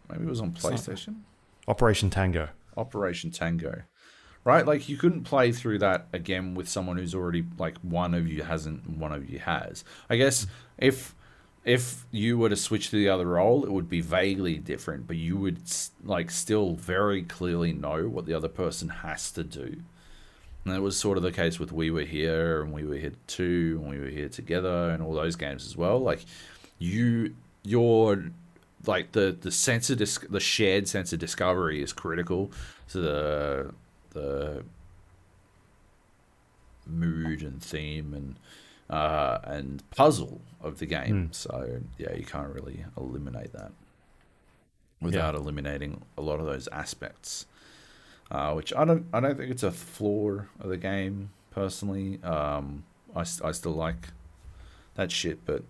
Maybe it was on PlayStation. Operation Tango. Operation Tango. Right? Like, you couldn't play through that again with someone who's already, like, one of you hasn't and one of you has. I guess if if you were to switch to the other role, it would be vaguely different, but you would, like, still very clearly know what the other person has to do. And that was sort of the case with We Were Here, and We Were Here two, and We Were Here Together, and all those games as well. Like, you, you're... Like the the sense of dis- the shared sense of discovery is critical to the the mood and theme and uh, and puzzle of the game. Mm. So yeah, you can't really eliminate that without yeah. eliminating a lot of those aspects. Uh, which I don't I don't think it's a flaw of the game personally. Um, I I still like that shit, but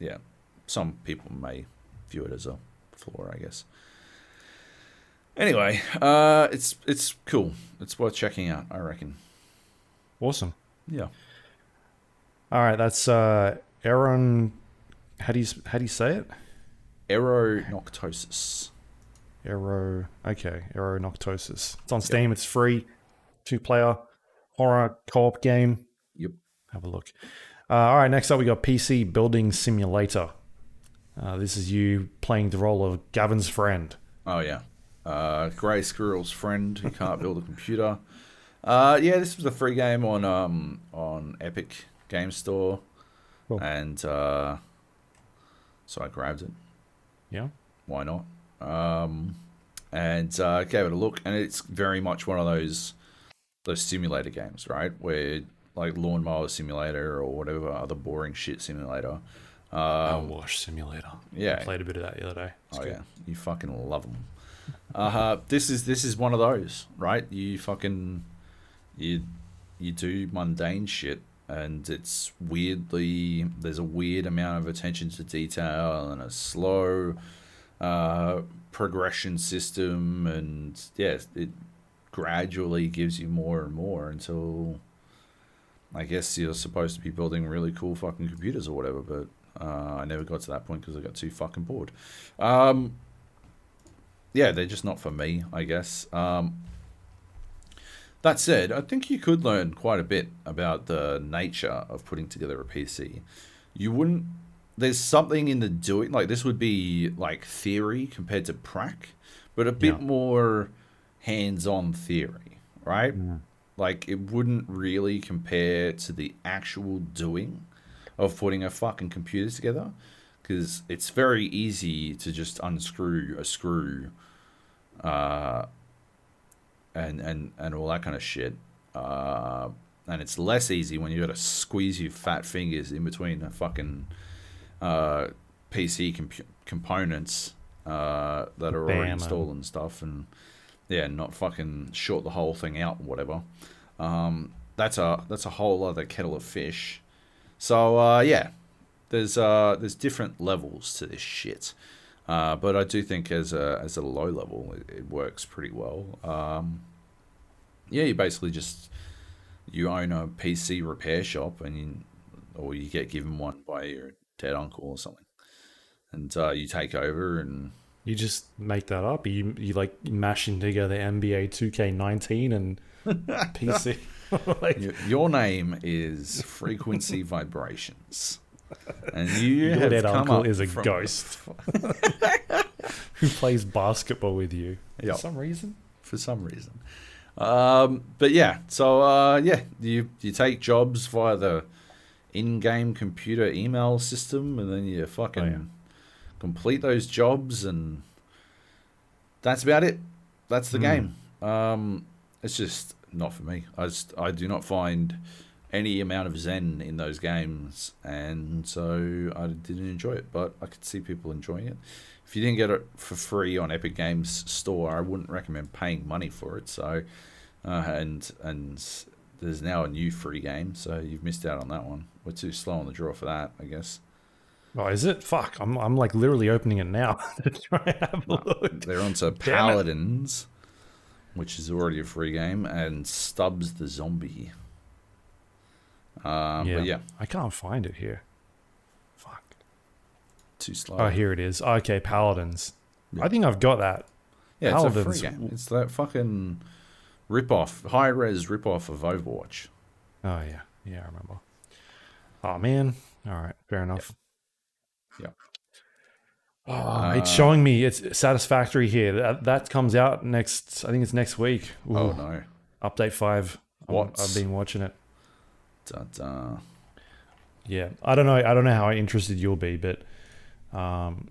yeah, some people may view it as a flaw, I guess. Anyway, uh, it's it's cool. It's worth checking out, I reckon. Awesome. Yeah. All right, that's uh, Eron. How do you how do you say it? Eronoctosis. Ero. Okay, Eronoctosis. It's on Steam. Yep. It's free. Two-player horror co-op game. Yep. Have a look. Uh, all right. Next up, we got P C Building Simulator. Uh, this is you playing the role of Gavin's friend. Oh, yeah. Uh, Grey Squirrel's friend who can't build a computer. Uh, yeah, this was a free game on um, on Epic Games Store. Cool. And uh, so I grabbed it. Yeah. Why not? Um, and uh, gave it a look. And it's very much one of those those simulator games, right? Where, like, Lawnmower Simulator or whatever other boring shit simulator. Um, Power Wash Simulator. Yeah. I played a bit of that the other day. It's oh, good. Yeah. You fucking love them. Uh, this is this is one of those, right? You fucking you you do mundane shit, and it's weirdly there's a weird amount of attention to detail and a slow uh, progression system, and yes, it gradually gives you more and more until I guess you're supposed to be building really cool fucking computers or whatever, but uh, I never got to that point because I got too fucking bored. Um, yeah, they're just not for me, I guess. Um, that said, I think you could learn quite a bit about the nature of putting together a P C. You wouldn't... There's something in the doing... Like, this would be, like, theory compared to prac, but a bit yeah. more hands-on theory, right? Yeah. Like, it wouldn't really compare to the actual doing of putting a fucking computer together, because it's very easy to just unscrew a screw uh, and, and, and all that kind of shit. Uh, and it's less easy when you got to squeeze your fat fingers in between the fucking uh, P C comp- components uh, that are already installed and stuff, and... Yeah, not fucking short the whole thing out, whatever. Um, that's a that's a whole other kettle of fish. So uh, yeah, there's uh, there's different levels to this shit, uh, but I do think as a as a low level, it, it works pretty well. Um, yeah, you basically just you own a P C repair shop, and you, or you get given one by your dead uncle or something, and uh, you take over and. You just make that up. You you like mashing together N B A two K nineteen and P C. Like, your, your name is Frequency Vibrations, and you your have dead come uncle up is a from... ghost who plays basketball with you yep. for some reason. For some reason, um, but yeah. So uh, yeah, you you take jobs via the in-game computer email system, and then you fucking. Oh, yeah. Complete those jobs, and that's about it. That's the mm. game. Um, it's just not for me. I just, I do not find any amount of zen in those games, and so I didn't enjoy it. But I could see people enjoying it. If you didn't get it for free on Epic Games Store, I wouldn't recommend paying money for it. So, uh, and and there's now a new free game, so you've missed out on that one. We're too slow on the draw for that, I guess. Oh, is it? Fuck! I'm I'm like literally opening it now to try and have a no, look. They're onto Paladins, which is already a free game, and Stubbs the Zombie. Um, yeah. But yeah, I can't find it here. Fuck. Too slow. Oh, here it is. Okay, Paladins. Yeah. I think I've got that. Yeah, Paladins. It's a free game. It's that fucking rip-off, high-res rip-off of Overwatch. Oh yeah, yeah, I remember. Oh man. All right, fair enough. Yeah. Yeah, oh, uh, it's showing me it's Satisfactory here. That, that comes out next. I think it's next week. Ooh, oh no! Update five. What I've been watching it. Da, da. Yeah, I don't know. I don't know how interested you'll be, but um,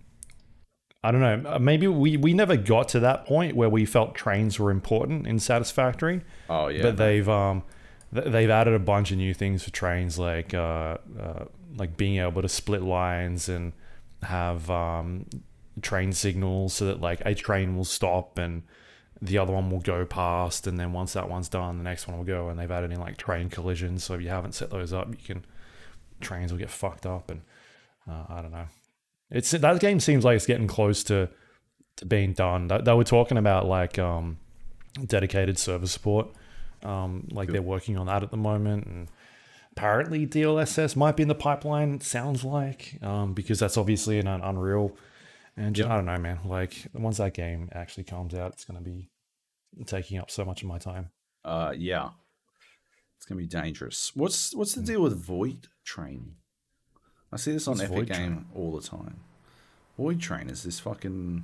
I don't know. Maybe we we never got to that point where we felt trains were important in Satisfactory. Oh yeah. But they've um, they've added a bunch of new things for trains, like uh. uh like being able to split lines and have um, train signals so that like a train will stop and the other one will go past, and then once that one's done, the next one will go. And they've added in like train collisions, so if you haven't set those up, you can trains will get fucked up. And uh, I don't know, it's that game seems like it's getting close to to being done. They, they were talking about like um, dedicated server support, um, like cool. They're working on that at the moment and. Apparently D L S S might be in the pipeline, it sounds like, um, because that's obviously an, an Unreal engine. Yeah. I don't know, man. Like, once that game actually comes out, it's going to be taking up so much of my time. Uh, yeah. It's going to be dangerous. What's what's the deal with Void Train? I see this on What's Epic Game all the time. Void Train is this fucking...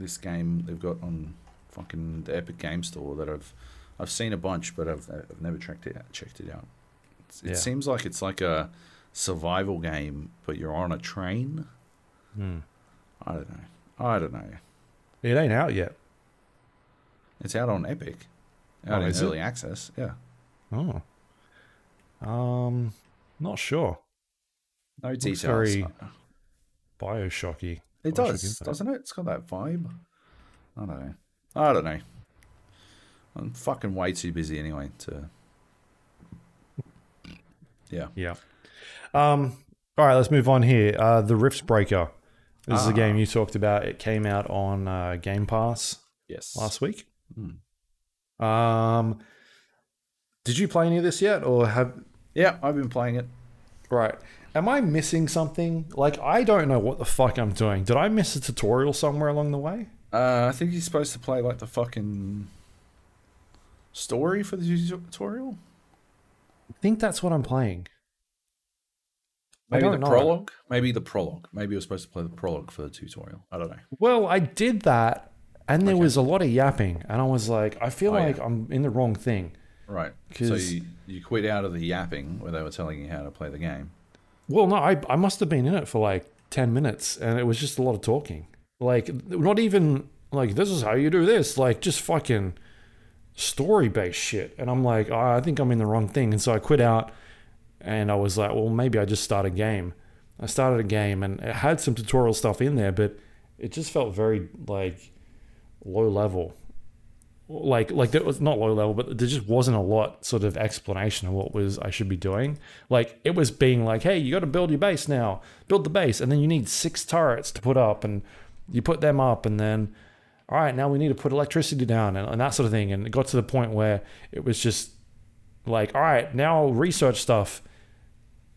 This game they've got on fucking the Epic Game Store that I've I've seen a bunch, but I've I've never checked it out, checked it out. It yeah. seems like it's like a survival game, but you're on a train. Mm. I don't know. I don't know. It ain't out yet. It's out on Epic. Out oh, in early it? access. Yeah. Oh. Um. Not sure. No it details. Very Bioshocky. Bioshocky. It does, doesn't it? It's got that vibe. I don't know. I don't know. I'm fucking way too busy anyway to. Yeah. Yeah. Um. All right, let's move on here. Uh, the Riftsbreaker. This uh, is a game you talked about. It came out on uh, Game Pass. Yes. Last week. Hmm. Um. Did you play any of this yet, or have? Yeah, I've been playing it. Right. Am I missing something? Like, I don't know what the fuck I'm doing. Did I miss a tutorial somewhere along the way? Uh, I think you're supposed to play, like, the fucking story for the tutorial? I think that's what I'm playing. Maybe the know. prologue? Maybe the prologue. Maybe you're supposed to play the prologue for the tutorial. I don't know. Well, I did that, and there okay. was a lot of yapping, and I was like, I feel oh, like yeah. I'm in the wrong thing. Right. So you, you quit out of the yapping where they were telling you how to play the game. Well, no, I, I must have been in it for like ten minutes, and it was just a lot of talking. Like, not even, like, this is how you do this. Like, just fucking story-based shit. And I'm like, oh, I think I'm in the wrong thing. And so I quit out, and I was like, well, maybe I just start a game. I started a game, and it had some tutorial stuff in there, but it just felt very, like, low level. Like, like that was not low level, but there just wasn't a lot sort of explanation of what was I should be doing. Like, it was being like, hey, you got to build your base now, build the base, and then you need six turrets to put up, and you put them up, and then, all right, now we need to put electricity down, and, and that sort of thing. And it got to the point where it was just like, all right, now I'll research stuff.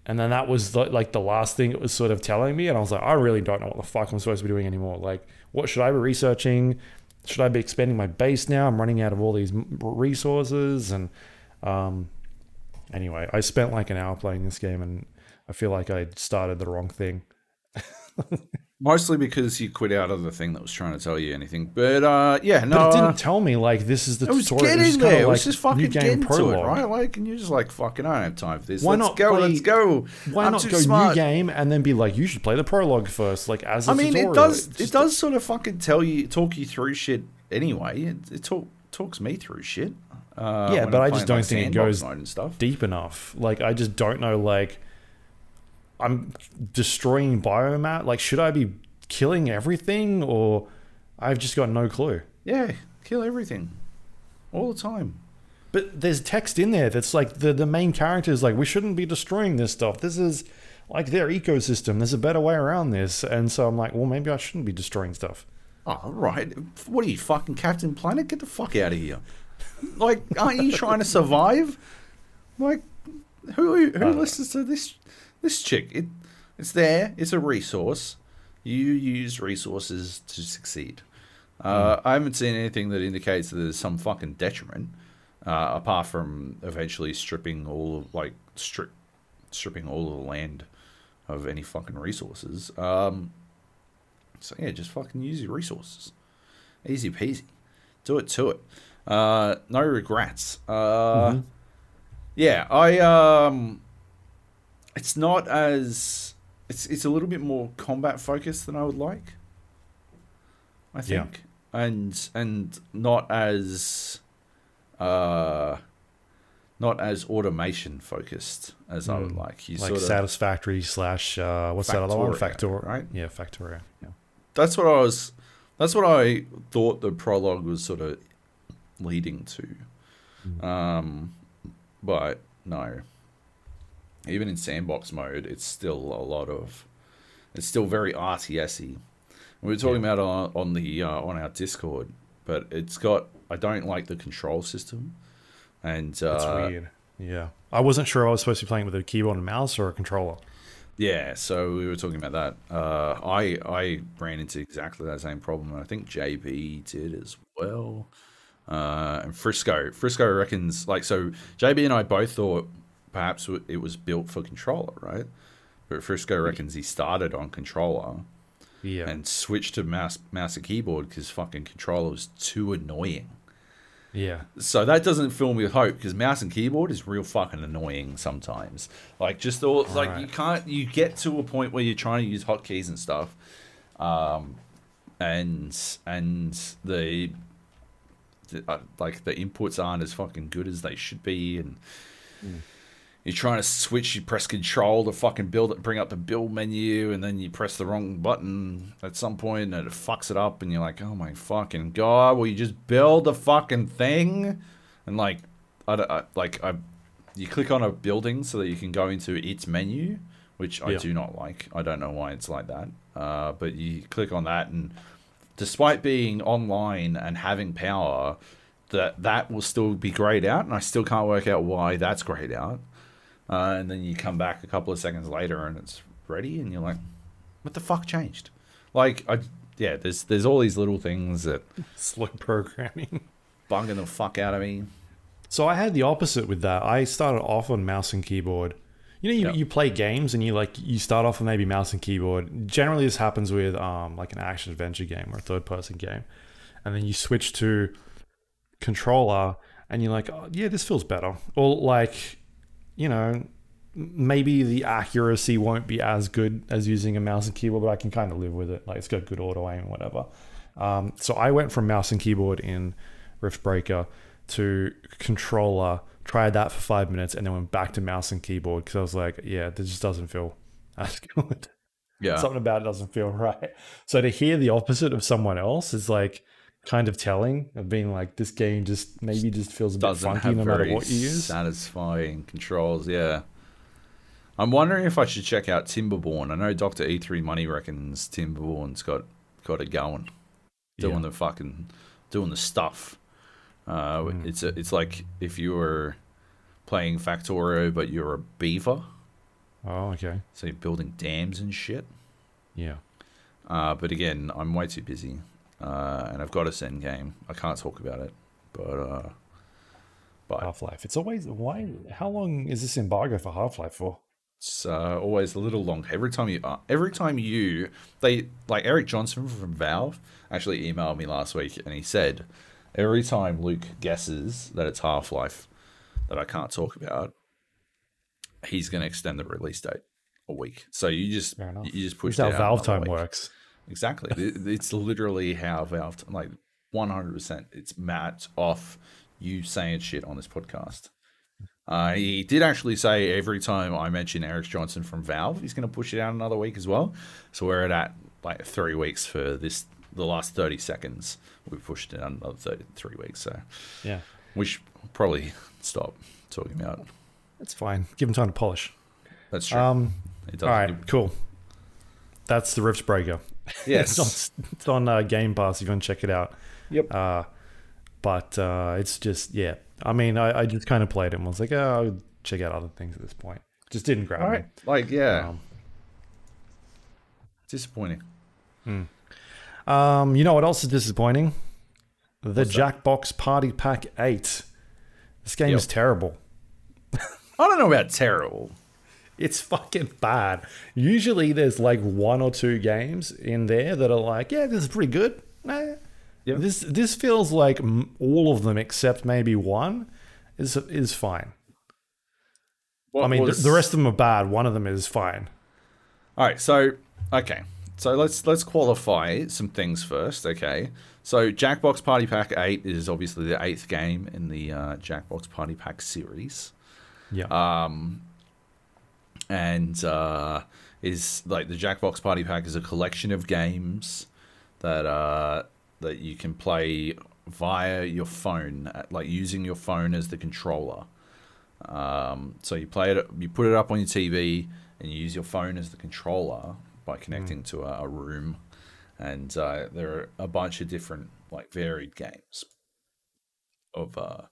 And then that was the, like the last thing it was sort of telling me. And I was like, I really don't know what the fuck I'm supposed to be doing anymore. Like, what should I be researching? Should I be expanding my base now? I'm running out of all these resources. And um, anyway, I spent like an hour playing this game, and I feel like I started the wrong thing. Mostly because you quit out of the thing that was trying to tell you anything. But uh, yeah, no. But it didn't tell me, like, this is the tutorial. It was getting there. It was just fucking getting to it, right? Like, and you're just like, fucking, I don't have time for this. Why not go? Let's go. Why not go new game and then be like, you should play the prologue first, like, as a tutorial? I mean, it does. It does sort of fucking tell you, talk you through shit anyway. It, it talk, talks me through shit. Uh, yeah, but I just don't think it goes deep enough. Like, I just don't know, like... I'm destroying biomass. Like, should I be killing everything, or I've just got no clue? Yeah, kill everything all the time. But there's text in there that's like the, the main character is like, we shouldn't be destroying this stuff. This is like their ecosystem. There's a better way around this. And so I'm like, well, maybe I shouldn't be destroying stuff. Oh, right. What are you, fucking Captain Planet? Get the fuck out of here. Like, aren't you trying to survive? Like, who who listens to this? This chick, it, it's there. It's a resource. You use resources to succeed. Uh, mm. I haven't seen anything that indicates that there's some fucking detriment, uh, apart from eventually stripping all of, like, strip, stripping all of the land of any fucking resources. Um, so yeah, just fucking use your resources. Easy peasy. Do it to it. Uh, no regrets. Uh, mm-hmm. Yeah, I um. It's not as it's it's a little bit more combat focused than I would like, I think, yeah. and and not as uh, not as automation focused as mm. I would like. You like sort of Satisfactory slash uh, what's Factoria, that other one? Factor, right? Yeah, Factoria. Yeah, that's what I was. That's what I thought the prologue was sort of leading to, mm. um, but no. Even in sandbox mode, it's still a lot of, it's still very R T S-y. We were talking yeah. about on, on the uh, on our Discord, but it's got. I don't like the control system, and uh, that's weird. Yeah, I wasn't sure I was supposed to be playing with a keyboard and mouse or a controller. Yeah, so we were talking about that. Uh, I I ran into exactly that same problem, and I think J B did as well. Uh, and Frisco, Frisco reckons like so. J B and I both thought. Perhaps it was built for controller, right? But Frisco reckons he started on controller yeah. and switched to mouse, mouse and keyboard because fucking controller was too annoying. Yeah. So that doesn't fill me with hope because mouse and keyboard is real fucking annoying sometimes. Like just all, all like right. you can't, you get to a point where you're trying to use hotkeys and stuff, um, and and the, the uh, like the inputs aren't as fucking good as they should be, and. Mm. you're trying to switch, you press control to fucking build it, bring up the build menu, and then you press the wrong button at some point, and it fucks it up, and you're like, oh my fucking god, will you just build the fucking thing? And like, I, don't, I like I, you click on a building so that you can go into its menu, which I yeah. do not like. I don't know why it's like that, uh, but you click on that, and despite being online and having power, that that will still be grayed out, and I still can't work out why that's grayed out. Uh, and then you come back a couple of seconds later and it's ready, and you're like, what the fuck changed? Like, I, yeah, there's there's all these little things that... Slow programming. Bugging the fuck out of me. So I had the opposite with that. I started off on mouse and keyboard. You know, you, yep. you play games and you like you start off with maybe mouse and keyboard. Generally, this happens with um like an action-adventure game or a third-person game. And then you switch to controller and you're like, oh, yeah, this feels better. Or like... you know, maybe the accuracy won't be as good as using a mouse and keyboard, but I can kind of live with it. Like, it's got good auto aim, whatever. Um, so I went from mouse and keyboard in Riftbreaker to controller, tried that for five minutes, and then went back to mouse and keyboard because I was like, yeah, this just doesn't feel as good. Yeah. Something about it doesn't feel right. So to hear the opposite of someone else is like kind of telling, of being like, this game just maybe just feels a bit funky no matter what you use. Satisfying controls, yeah. I'm wondering if I should check out Timberborn. I know Doctor E three Money reckons Timberborn's got got it going, doing yeah. the fucking doing the stuff. Uh, mm. It's a, it's like if you were playing Factorio, but you're a beaver. Oh, okay. So you're building dams and shit. Yeah. Uh, but again, I'm way too busy. Uh, and I've got a Zen game. I can't talk about it, but uh, but Half-Life. It's always why. How long is this embargo for Half-Life for? It's uh, always a little long. Every time you, uh, every time you, they like Eric Johnson from Valve actually emailed me last week, and he said every time Luke guesses that it's Half-Life that I can't talk about, he's going to extend the release date a week. So you just you just push that. How Valve time week. Works. Exactly. It's literally how Valve, like one hundred percent. It's Matt off you saying shit on this podcast. Uh, he did actually say every time I mention Eric Johnson from Valve, he's going to push it out another week as well. So we're at like three weeks for this. The last thirty seconds, we've pushed it out another thirty, three weeks. So yeah, we should probably stop talking about it. That's fine. Give him time to polish. That's true. Um, it does. All right, it, cool. That's the Riftbreaker. Yes. It's on, it's on uh, Game Pass if you want to check it out. Yep. Uh, but uh, it's just, yeah. I mean, I, I just kind of played it and was like, oh, I'll check out other things at this point. Just didn't grab right. me. Like, yeah. Um, disappointing. Hmm. Um, you know what else is disappointing? The What's Jackbox that? Party Pack eight. This game yep. is terrible. I don't know about terrible. It's fucking bad. Usually there's like one or two games in there that are like, yeah, this is pretty good. Nah. Yep. This this feels like all of them except maybe one is is fine. What I mean, was... the, the rest of them are bad. One of them is fine. All right, so okay, so let's let's qualify some things first. Okay, so Jackbox Party Pack eight is obviously the eighth game in the uh, Jackbox Party Pack series. Yeah. Um. And uh, is like the Jackbox Party Pack is a collection of games that uh, that you can play via your phone, like using your phone as the controller. Um, so you play it, you put it up on your T V, and you use your phone as the controller by connecting mm. to a, a room. And uh, there are a bunch of different, like, varied games of uh,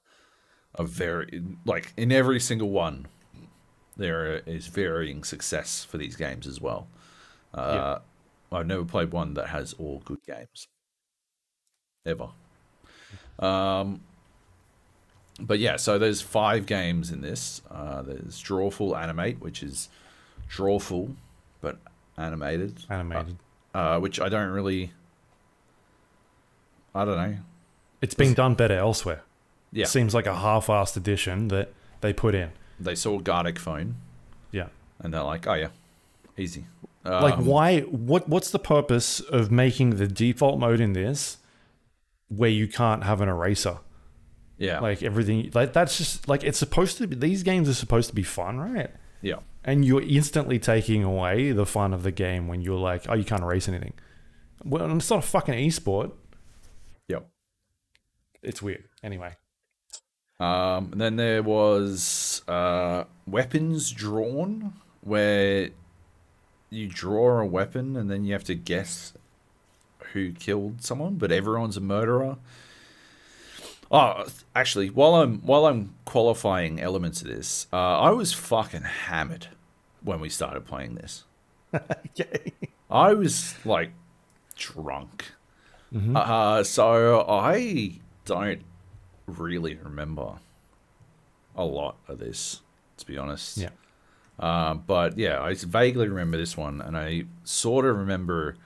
of very like in every single one. There is varying success for these games as well. Uh, yeah. I've never played one that has all good games. Ever. Um, but yeah, so there's five games in this. Uh, there's Drawful Animate, which is Drawful, but animated. Animated. Uh, uh, which I don't really... I don't know. It's been done better elsewhere. Yeah. It seems like a half-assed addition that they put in. They saw Gartic Phone. Yeah. And they're like, oh, yeah, easy. Um, like, why? What? What's the purpose of making the default mode in this where you can't have an eraser? Yeah. Like everything, like that's just like, it's supposed to be, these games are supposed to be fun, right? Yeah. And you're instantly taking away the fun of the game when you're like, oh, you can't race anything. Well, it's not a fucking esport. Yep. It's weird. Anyway. Um, and then there was uh, Weapons Drawn, where you draw a weapon and then you have to guess who killed someone, but everyone's a murderer. Oh, actually, while I'm while I'm qualifying elements of this, uh, I was fucking hammered when we started playing this. Okay. I was like drunk. Mm-hmm. Uh, so I don't really remember a lot of this, to be honest. Yeah. Uh, but yeah, I vaguely remember this one, and I sort of remember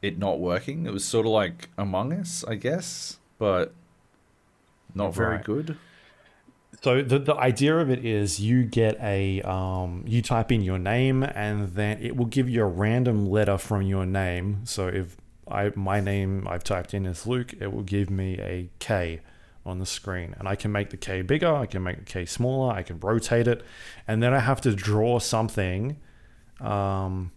it not working. It was sort of like Among Us, I guess, but not very right. good. So the the idea of it is you get a um you type in your name, and then it will give you a random letter from your name. So if I my name I've typed in is Luke, it will give me a K on the screen, and I can make the K bigger, I can make the K smaller, I can rotate it, and then I have to draw something. Um,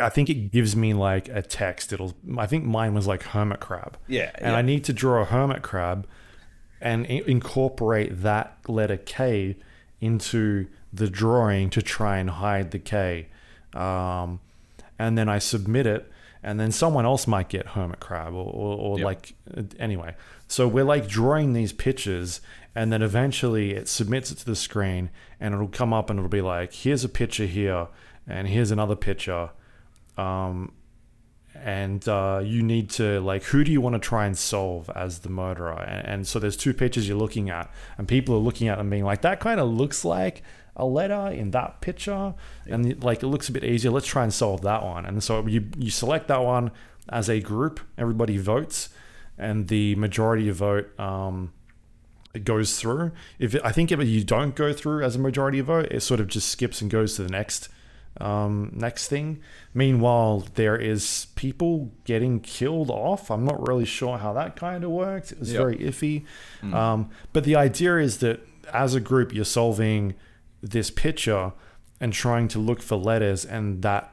I think it gives me like a text. It'll. I think mine was like hermit crab. Yeah. And yeah. I need to draw a hermit crab, and I- incorporate that letter K into the drawing to try and hide the K, um, and then I submit it, and then someone else might get hermit crab or or, or yep. like anyway. So we're like drawing these pictures, and then eventually it submits it to the screen, and it'll come up and it'll be like, here's a picture here, and here's another picture. Um, and uh, you need to like, who do you want to try and solve as the murderer? And, and so there's two pictures you're looking at, and people are looking at them being like, that kind of looks like a letter in that picture, and like it looks a bit easier. Let's try and solve that one. And so you you select that one as a group. Everybody votes, and the majority of vote um, it goes through. If it, I think if you don't go through as a majority of vote, it sort of just skips and goes to the next. Um, next thing. Meanwhile, there is people getting killed off. I'm not really sure how that kind of worked. It was yep. very iffy. Mm. Um, but the idea is that as a group, you're solving this picture and trying to look for letters, and that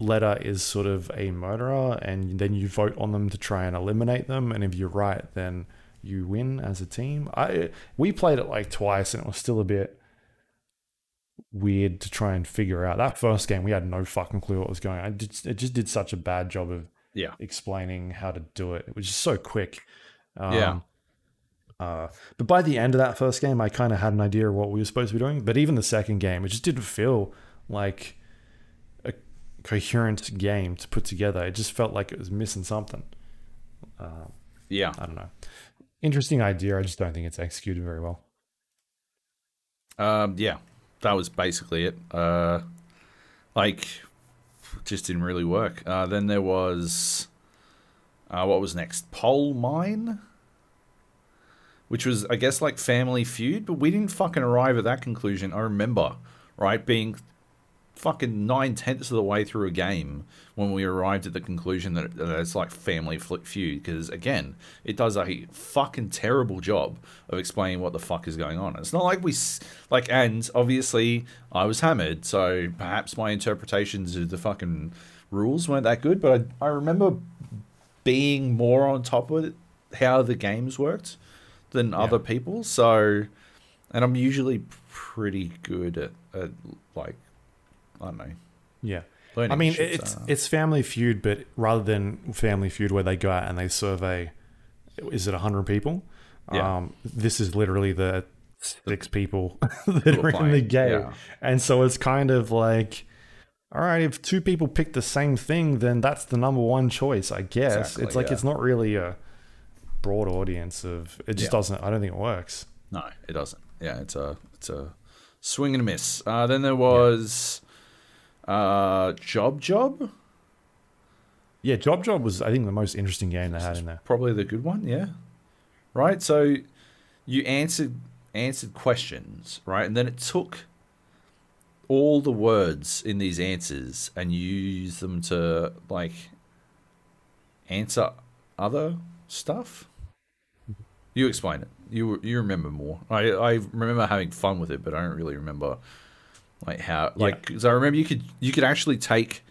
letter is sort of a murderer, and then you vote on them to try and eliminate them. And if you're right, then you win as a team. I we played it like twice, and it was still a bit weird to try and figure out. That first game, we had no fucking clue what was going on. It just, it just did such a bad job of yeah. explaining how to do it. It was just so quick. Um, yeah. Uh, but by the end of that first game, I kind of had an idea of what we were supposed to be doing. But even the second game, it just didn't feel like a coherent game to put together. It just felt like it was missing something. Uh, yeah. I don't know. Interesting idea. I just don't think it's executed very well. Um, yeah. That was basically it. Uh, like, just didn't really work. Uh, then there was, uh, what was next? Pole Mine, which was, I guess, like Family Feud, but we didn't fucking arrive at that conclusion. I remember, right, being fucking nine tenths of the way through a game when we arrived at the conclusion that, that it's like Family Feud, because again, it does a fucking terrible job of explaining what the fuck is going on. It's not like we like, and obviously I was hammered, so perhaps my interpretations of the fucking rules weren't that good, but I, I remember being more on top of it, how the games worked than yeah. other people. So, and I'm usually pretty good at, at like, I don't know. Yeah. Learning I mean, shit, it's so. It's Family Feud, but rather than Family Feud where they go out and they survey, is it one hundred people? Yeah. Um, this is literally the six people that are in the game. Yeah. And so it's kind of like, all right, if two people pick the same thing, then that's the number one choice, I guess. Exactly, it's like yeah. it's not really a broad audience of, it just yeah. doesn't, I don't think it works. No, it doesn't. Yeah, it's a, it's a swing and a miss. Uh, then there was... Yeah. Uh, Job Job? Yeah, Job Job was, I think, the most interesting game they had in there. Probably the good one, yeah. Right? So you answered answered questions, right? And then it took all the words in these answers and you used them to, like, answer other stuff. You explain it. You you remember more. I, I remember having fun with it, but I don't really remember like how like because yeah. I remember you could you could actually take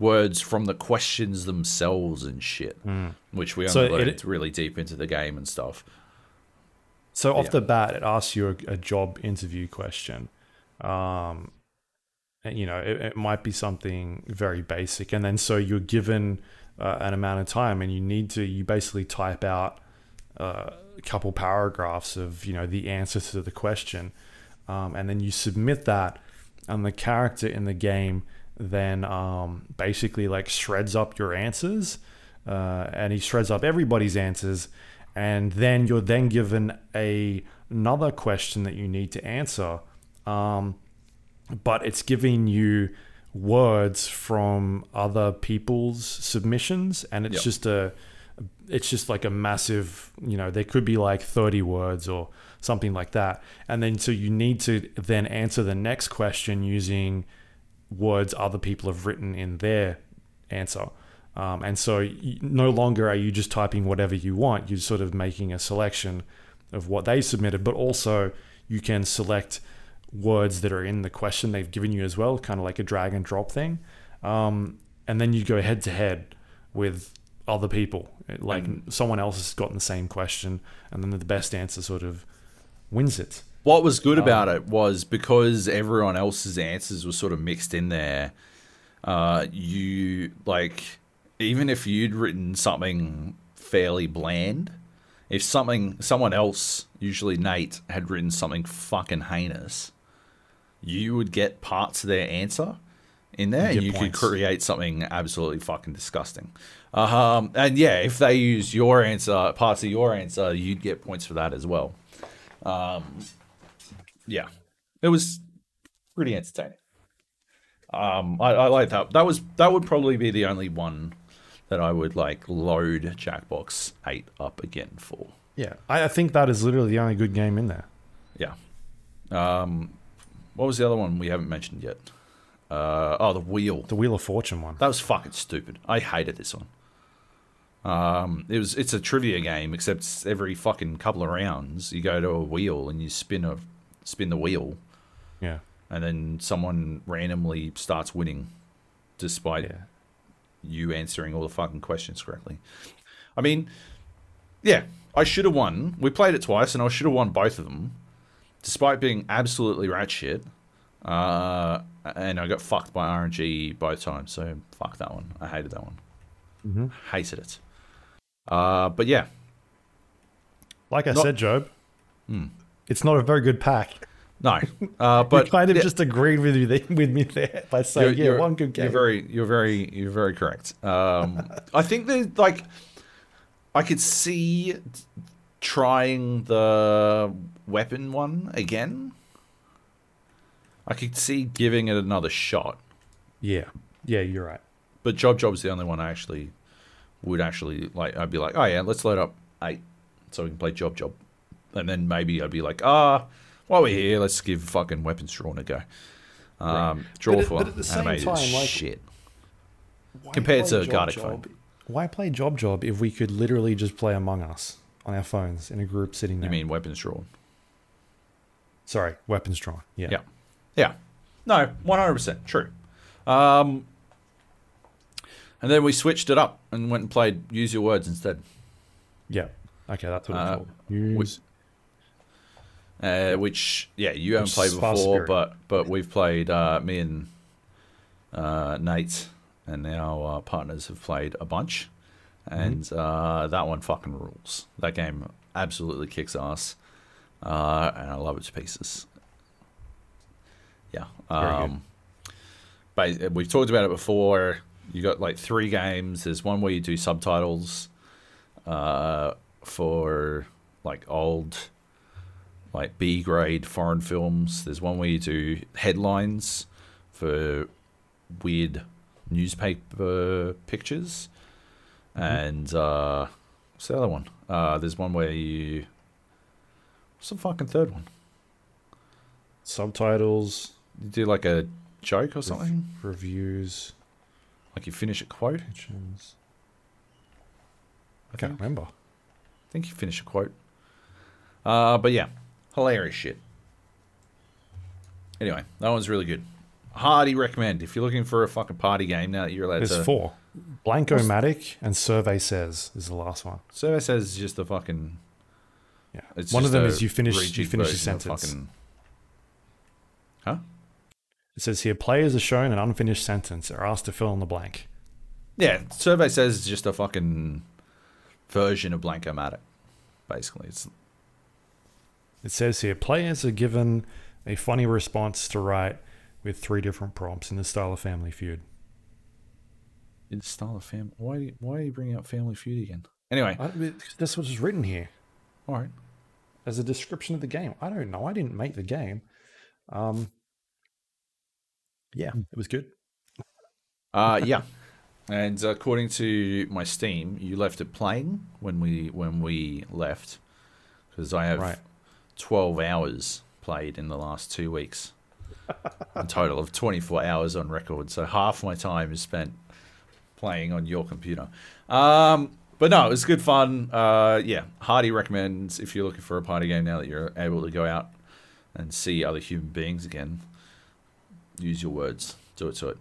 words from the questions themselves and shit, mm. which we only so learned it, really deep into the game and stuff. So off yeah. the bat, it asks you a, a job interview question. Um, and, you know, it, it might be something very basic, and then so you're given uh, an amount of time, and you need to you basically type out uh, a couple paragraphs of you know the answer to the question, um, and then you submit that, and the character in the game then um, basically like shreds up your answers, uh, and he shreds up everybody's answers, and then you're then given a, another question that you need to answer, um, but it's giving you words from other people's submissions, and it's yep. just a, it's just like a massive, you know, there could be like thirty words or something like that, and then so you need to then answer the next question using words other people have written in their answer, um, and so you, no longer are you just typing whatever you want, you're sort of making a selection of what they submitted, but also you can select words that are in the question they've given you as well, kind of like a drag and drop thing, um, and then you go head to head with other people, like and someone else has gotten the same question, and then the best answer sort of wins it. What was good about um, it was because everyone else's answers were sort of mixed in there, uh, you, like, even if you'd written something fairly bland, if something someone else, usually Nate, had written something fucking heinous, you would get parts of their answer in there, and you points. could create something absolutely fucking disgusting. Um, and, yeah, if they used your answer, parts of your answer, you'd get points for that as well. Um... Yeah, it was pretty entertaining. Um, I, I like that. That was that would probably be the only one that I would like load Jackbox eight up again for. Yeah, I, I think that is literally the only good game in there. Yeah. Um, what was the other one we haven't mentioned yet? Uh, oh, the Wheel. The Wheel of Fortune one. That was fucking stupid. I hated this one. Um, it was it's a trivia game, except every fucking couple of rounds you go to a wheel and you spin a. spin the wheel, yeah, and then someone randomly starts winning despite yeah. you answering all the fucking questions correctly. I mean, yeah, I should have won. We played it twice, and I should have won both of them, despite being absolutely rat shit, uh, and I got fucked by R N G both times, so fuck that one. I hated that one. Mm-hmm. Hated it. Uh, but yeah. Like I Not- said, Job, hmm. it's not a very good pack. No, uh, but you kind of yeah. just agreed with you there, with me there by saying, you're, "Yeah, you're, one good game." You're very, you're very, you're very correct. Um, I think that like I could see trying the weapon one again. I could see giving it another shot. Yeah, yeah, you're right. But Job Job's the only one I actually would actually like. I'd be like, "Oh yeah, let's load up eight so we can play Job Job." And then maybe I'd be like, ah, oh, while we're here, let's give fucking Weapons Drawn a go. Um, draw but, for but at the same animated time, like, shit. Compared to Gardic Phone. Why play Job Job if we could literally just play Among Us on our phones in a group sitting there? You mean Weapons Drawn? Sorry, Weapons Drawn. Yeah. Yeah. Yeah. No, one hundred percent. True. Um, and then we switched it up and went and played Use Your Words instead. Yeah. Okay, that's what uh, it's called. Use... We- Uh, which yeah, you haven't played before, but but we've played. Uh, me and uh, Nate and our uh, partners have played a bunch, and mm-hmm. uh, that one fucking rules. That game absolutely kicks ass, uh, and I love it to pieces. Yeah, um, but we've talked about it before. You got like three games. There's one where you do subtitles, uh, for like old. Like B grade foreign films. There's one where you do headlines for weird newspaper pictures, mm-hmm. and uh, what's the other one? Uh, there's one where you. What's the fucking third one? Subtitles. You do like a joke or something. Re- reviews. Like you finish a quote. Pictures. I can't remember. I think you finish a quote. Uh, but yeah, hilarious shit. Anyway, that one's really good. Hardy recommend if you're looking for a fucking party game now that you're allowed There's to... There's four. Blankomatic and Survey Says is the last one. Survey Says is just a fucking... Yeah. It's one of them is you finish you finish your sentence. Fucking... Huh? It says here, players are shown an unfinished sentence or asked to fill in the blank. Yeah, Survey Says is just a fucking version of Blankomatic, basically. It's... It says here, players are given a funny response to write with three different prompts in the style of Family Feud. In style of Family... Why do you, why are you bringing up Family Feud again? Anyway. I, that's what is written here. All right. As a description of the game. I don't know. I didn't make the game. Um. Yeah, it was good. Uh, yeah. And according to my Steam, you left it playing when we when we left. Because I have right. twelve hours played in the last two weeks. A total of twenty-four hours on record. So half my time is spent playing on your computer. Um, but no, it was good fun. Uh, yeah, Hardy recommends if you're looking for a party game now that you're able to go out and see other human beings again. Use your words. Do it to it.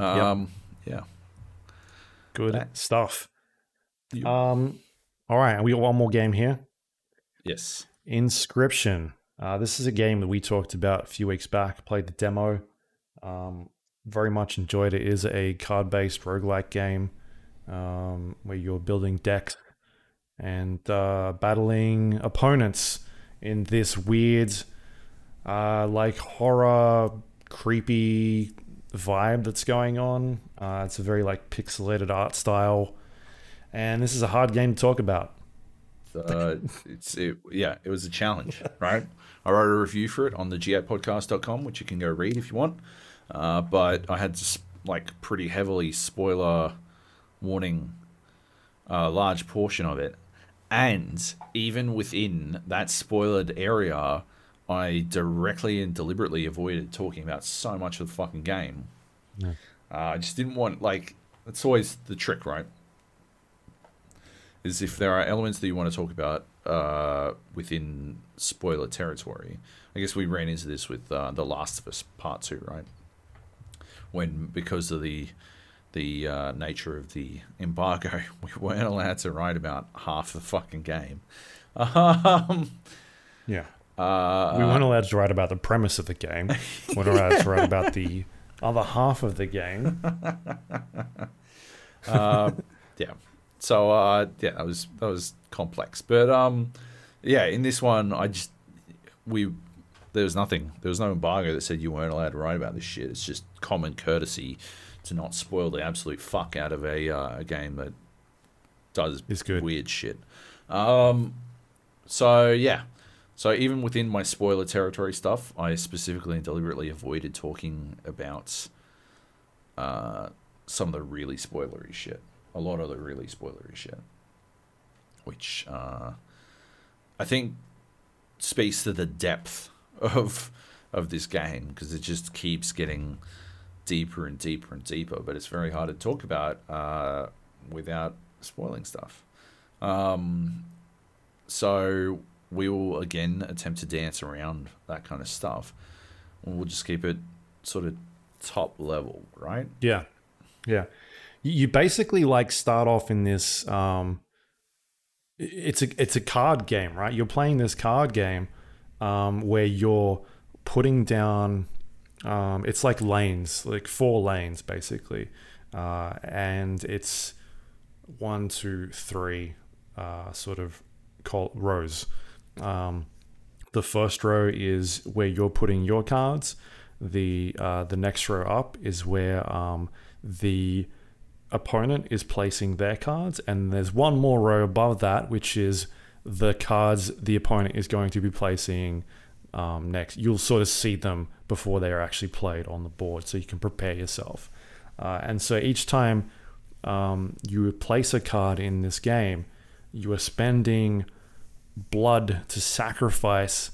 Um, yep. Yeah. Good that. stuff. Yep. Um, all right, we got one more game here. Yes. Inscryption. Uh, this is a game that we talked about a few weeks back. Played the demo. Um, very much enjoyed it. It is a card-based roguelike game um, where you're building decks and uh, battling opponents in this weird, uh, like, horror, creepy vibe that's going on. Uh, it's a very, like, pixelated art style. And this is a hard game to talk about. Uh, it's it, yeah, it was a challenge, right? I wrote a review for it on the g eight podcast dot com, which you can go read if you want. Uh, but I had to, like, pretty heavily spoiler warning a large portion of it. And even within that spoiled area, I directly and deliberately avoided talking about so much of the fucking game. Yeah. Uh, I just didn't want, like, that's always the trick, right? Is if there are elements that you want to talk about uh, within spoiler territory. I guess we ran into this with uh, The Last of Us Part two, right? When, because of the the uh, nature of the embargo, we weren't allowed to write about half the fucking game. Um, yeah. Uh, we weren't allowed to write about the premise of the game. We weren't allowed to write about the other half of the game. uh, yeah. So uh, yeah, that was that was complex, but um, yeah, in this one, I just we there was nothing, there was no embargo that said you weren't allowed to write about this shit. It's just common courtesy to not spoil the absolute fuck out of a uh, a game that does weird shit. Um, so yeah, so even within my spoiler territory stuff, I specifically and deliberately avoided talking about uh some of the really spoilery shit. A lot of the really spoilery shit, which uh, I think speaks to the depth of of this game, because it just keeps getting deeper and deeper and deeper. But it's very hard to talk about uh, without spoiling stuff. Um, so we will again attempt to dance around that kind of stuff. We'll just keep it sort of top level, right? Yeah, yeah. You basically, like, start off in this. Um, it's a it's a card game, right? You're playing this card game um, where you're putting down. Um, it's like lanes, like four lanes, basically, uh, and it's one, two, three, uh, sort of call rows. Um, the first row is where you're putting your cards. The uh, the next row up is where um, the opponent is placing their cards, and there's one more row above that, which is the cards the opponent is going to be placing um, next. You'll sort of see them before they're actually played on the board, so you can prepare yourself. Uh, and so each time um, you place a card in this game, you are spending blood to sacrifice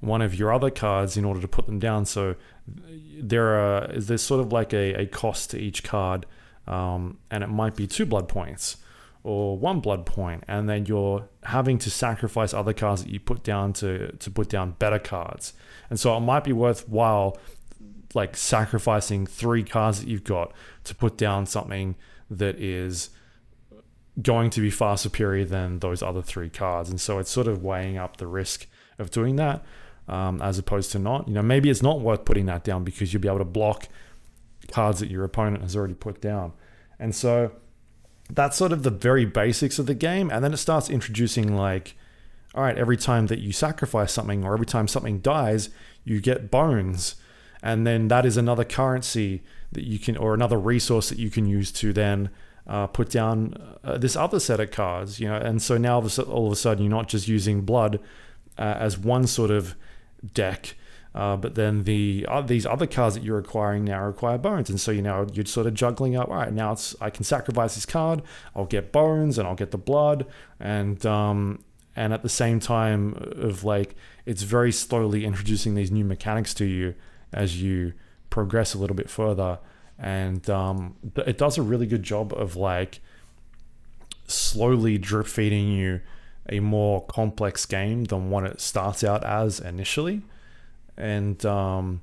one of your other cards in order to put them down. So there are there's sort of like a, a cost to each card. Um, and it might be two blood points, or one blood point, and then you're having to sacrifice other cards that you put down to to put down better cards. And so it might be worthwhile like sacrificing three cards that you've got to put down something that is going to be far superior than those other three cards. And so it's sort of weighing up the risk of doing that, um, as opposed to not. You know, maybe it's not worth putting that down because you'll be able to block cards that your opponent has already put down. And so that's sort of the very basics of the game. And then it starts introducing like, all right, every time that you sacrifice something or every time something dies, you get bones. And then that is another currency that you can, or another resource that you can use to then uh, put down uh, this other set of cards, you know. And so now all of a sudden you're not just using blood uh, as one sort of deck, uh, but then the uh, these other cards that you're acquiring now require bones. And so you know you're sort of juggling up. All right, now it's I can sacrifice this card, I'll get bones and I'll get the blood, and um, and at the same time of like it's very slowly introducing these new mechanics to you as you progress a little bit further. And um, it does a really good job of like slowly drip feeding you a more complex game than what it starts out as initially. And um,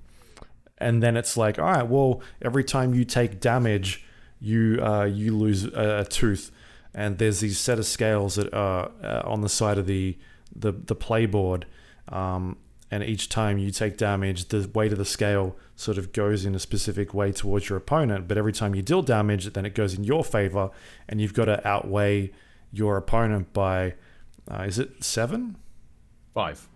and then it's like, all right, well, every time you take damage, you uh, you lose a, a tooth. And there's these set of scales that are uh, on the side of the the, the playboard. Um, and each time you take damage, the weight of the scale sort of goes in a specific way towards your opponent, but every time you deal damage, then it goes in your favor, and you've got to outweigh your opponent by uh, is it seven? Five.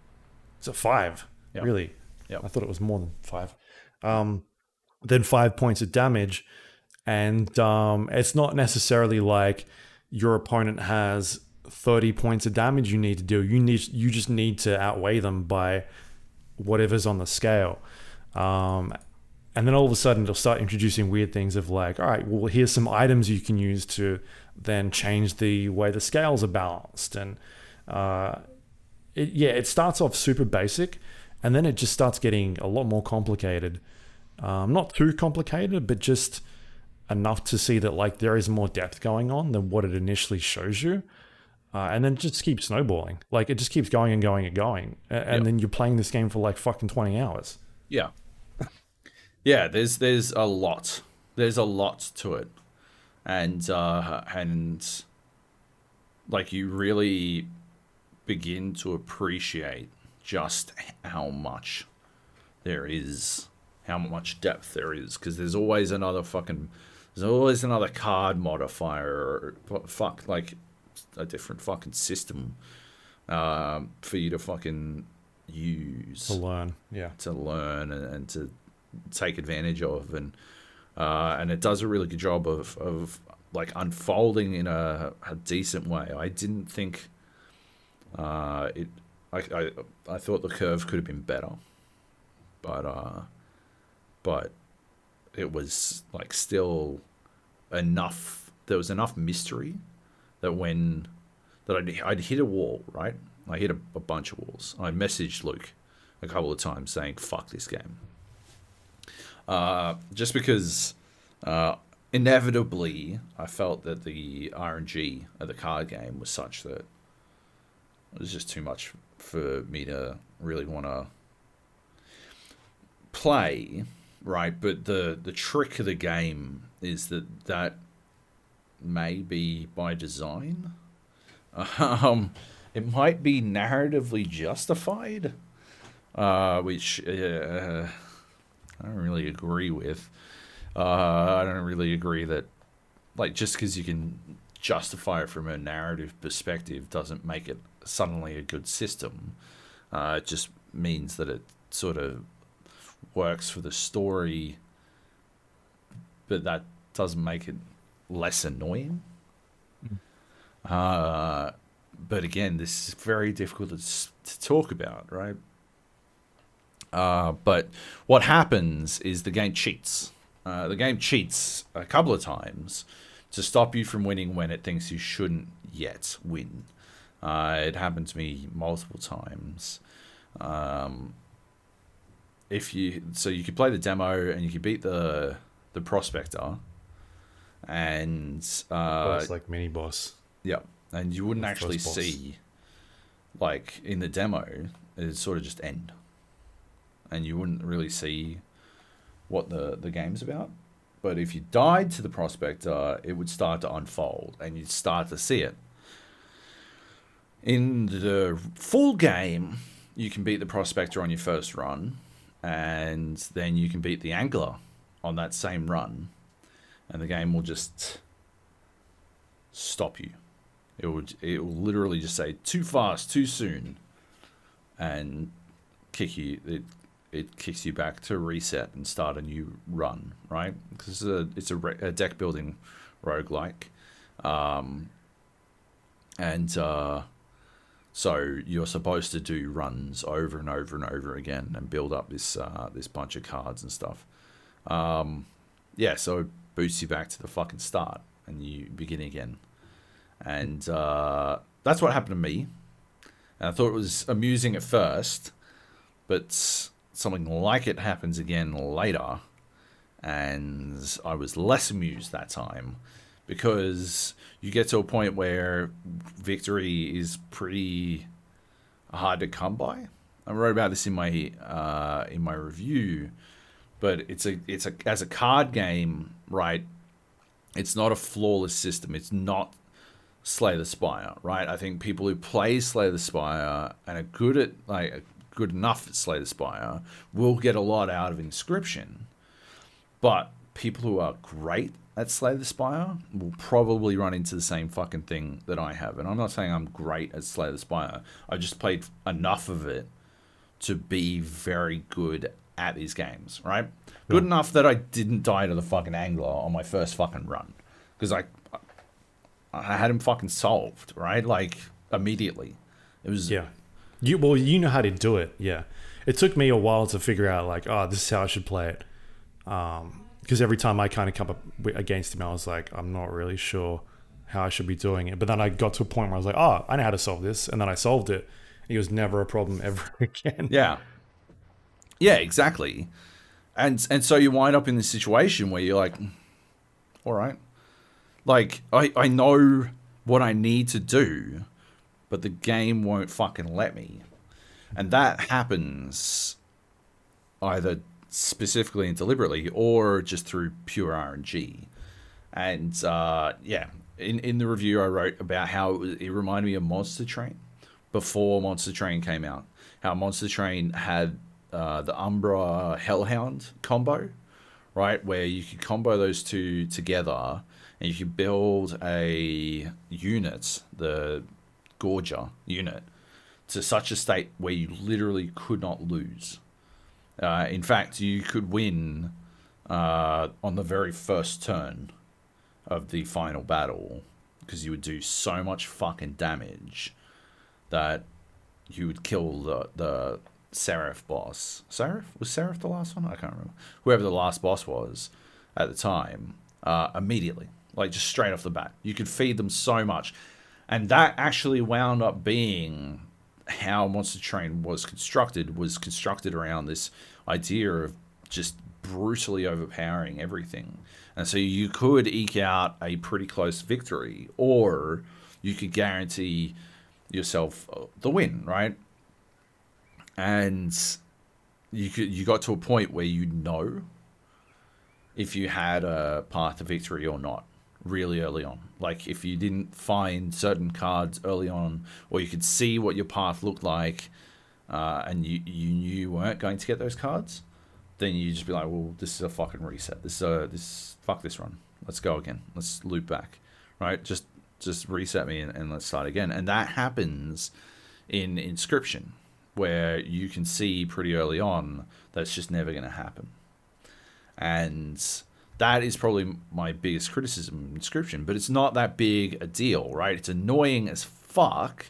Is it five? Yep. Really? Yeah. I thought it was more than five. Um, then five points of damage, and um, it's not necessarily like your opponent has thirty points of damage you need to do. You need you just need to outweigh them by whatever's on the scale. Um, and then all of a sudden it'll start introducing weird things of like, all right, well, here's some items you can use to then change the way the scales are balanced. And uh, it, yeah, it starts off super basic, and then it just starts getting a lot more complicated. Um, not too complicated, but just enough to see that like there is more depth going on than what it initially shows you. Uh, and then it just keeps snowballing. Like, it just keeps going and going and going. And, and yep. then you're playing this game for, like, fucking twenty hours. Yeah. yeah, there's there's a lot. There's a lot to it. And, uh, and like, you really begin to appreciate just how much there is, how much depth there is. Because there's always another fucking... There's always another card modifier. Or, fuck, like... a different fucking system uh, for you to fucking use to learn yeah to learn and, and to take advantage of, and uh, and it does a really good job of, of like unfolding in a, a decent way. I didn't think uh, it I, I I thought the curve could have been better, but uh, but it was like still enough, there was enough mystery that when that I'd, I'd hit a wall, right? I hit a, a bunch of walls. I messaged Luke a couple of times saying, fuck this game. Uh, just because uh, inevitably I felt that the R N G of the card game was such that it was just too much for me to really want to play, right? But the, the trick of the game is that that maybe by design, um, it might be narratively justified, uh, which uh, I don't really agree with. Uh, I don't really agree that, like, just because you can justify it from a narrative perspective doesn't make it suddenly a good system. Uh, it just means that it sort of works for the story, but that doesn't make it less annoying. Uh, but again, this is very difficult to, to talk about, right? Uh, but what happens is the game cheats. Uh, the game cheats a couple of times to stop you from winning when it thinks you shouldn't yet win. Uh, it happened to me multiple times. Um, if you so you could play the demo and you could beat the the prospector. And uh, oh, it's like mini boss. Yeah, and you wouldn't actually see, like in the demo, it'd sort of just end, and you wouldn't really see what the, the game's about. But if you died to the Prospector, it would start to unfold, and you'd start to see it. In the full game, you can beat the Prospector on your first run, and then you can beat the Angler on that same run, and the game will just stop you. It would, it will literally just say, too fast, too soon, and kick you. It, it kicks you back to reset and start a new run, right? Because it's a, it's a, re- a deck-building roguelike. Um, and uh, so you're supposed to do runs over and over and over again and build up this uh, this bunch of cards and stuff. Um, yeah, so it boosts you back to the fucking start and you begin again. And uh, that's what happened to me. And I thought it was amusing at first, but something like it happens again later, and I was less amused that time because you get to a point where victory is pretty hard to come by. I wrote about this in my uh, in my review, but it's a it's a as a card game, right? It's not a flawless system. It's not Slay the Spire, right? I think people who play Slay the Spire and are good at like good enough at Slay the Spire will get a lot out of Inscryption, but people who are great at Slay the Spire will probably run into the same fucking thing that I have. And I'm not saying I'm great at Slay the Spire. I just played enough of it to be very good at these games, right? Yeah. Good enough that I didn't die to the fucking Angler on my first fucking run because I I had him fucking solved, right? Like immediately. It was yeah. You well, you know how to do it. Yeah, it took me a while to figure out like, oh, this is how I should play it. Um, because every time I kind of come up against him, I was like, I'm not really sure how I should be doing it. But then I got to a point where I was like, oh, I know how to solve this, and then I solved it. It was never a problem ever again. Yeah. Yeah, exactly. And and so you wind up in this situation where you're like, all right. Like, I, I know what I need to do, but the game won't fucking let me. And that happens either specifically and deliberately or just through pure R N G. And, uh, yeah, in, in the review I wrote about how it, was, it reminded me of Monster Train before Monster Train came out. How Monster Train had uh, the Umbra Hellhound combo, right? Where you could combo those two together and you could build a unit, the Gorgia unit, to such a state where you literally could not lose. Uh, in fact, you could win uh, on the very first turn of the final battle because you would do so much fucking damage that you would kill the, the Seraph boss. Seraph? Was Seraph the last one? I can't remember. Whoever the last boss was at the time, uh, immediately. Like, just straight off the bat. You could feed them so much. And that actually wound up being how Monster Train was constructed, was constructed around this idea of just brutally overpowering everything. And so you could eke out a pretty close victory, or you could guarantee yourself the win, right? And you could, you got to a point where you know if you had a path to victory or not. Really early on, like if you didn't find certain cards early on, or you could see what your path looked like, uh, and you, you knew you weren't going to get those cards, then you just be like, well, this is a fucking reset. This uh, this fuck this run. Let's go again. Let's loop back, right? Just just reset me and, and let's start again. And that happens in Inscryption, where you can see pretty early on that's just never going to happen, and that is probably my biggest criticism in Inscryption, but it's not that big a deal, right? It's annoying as fuck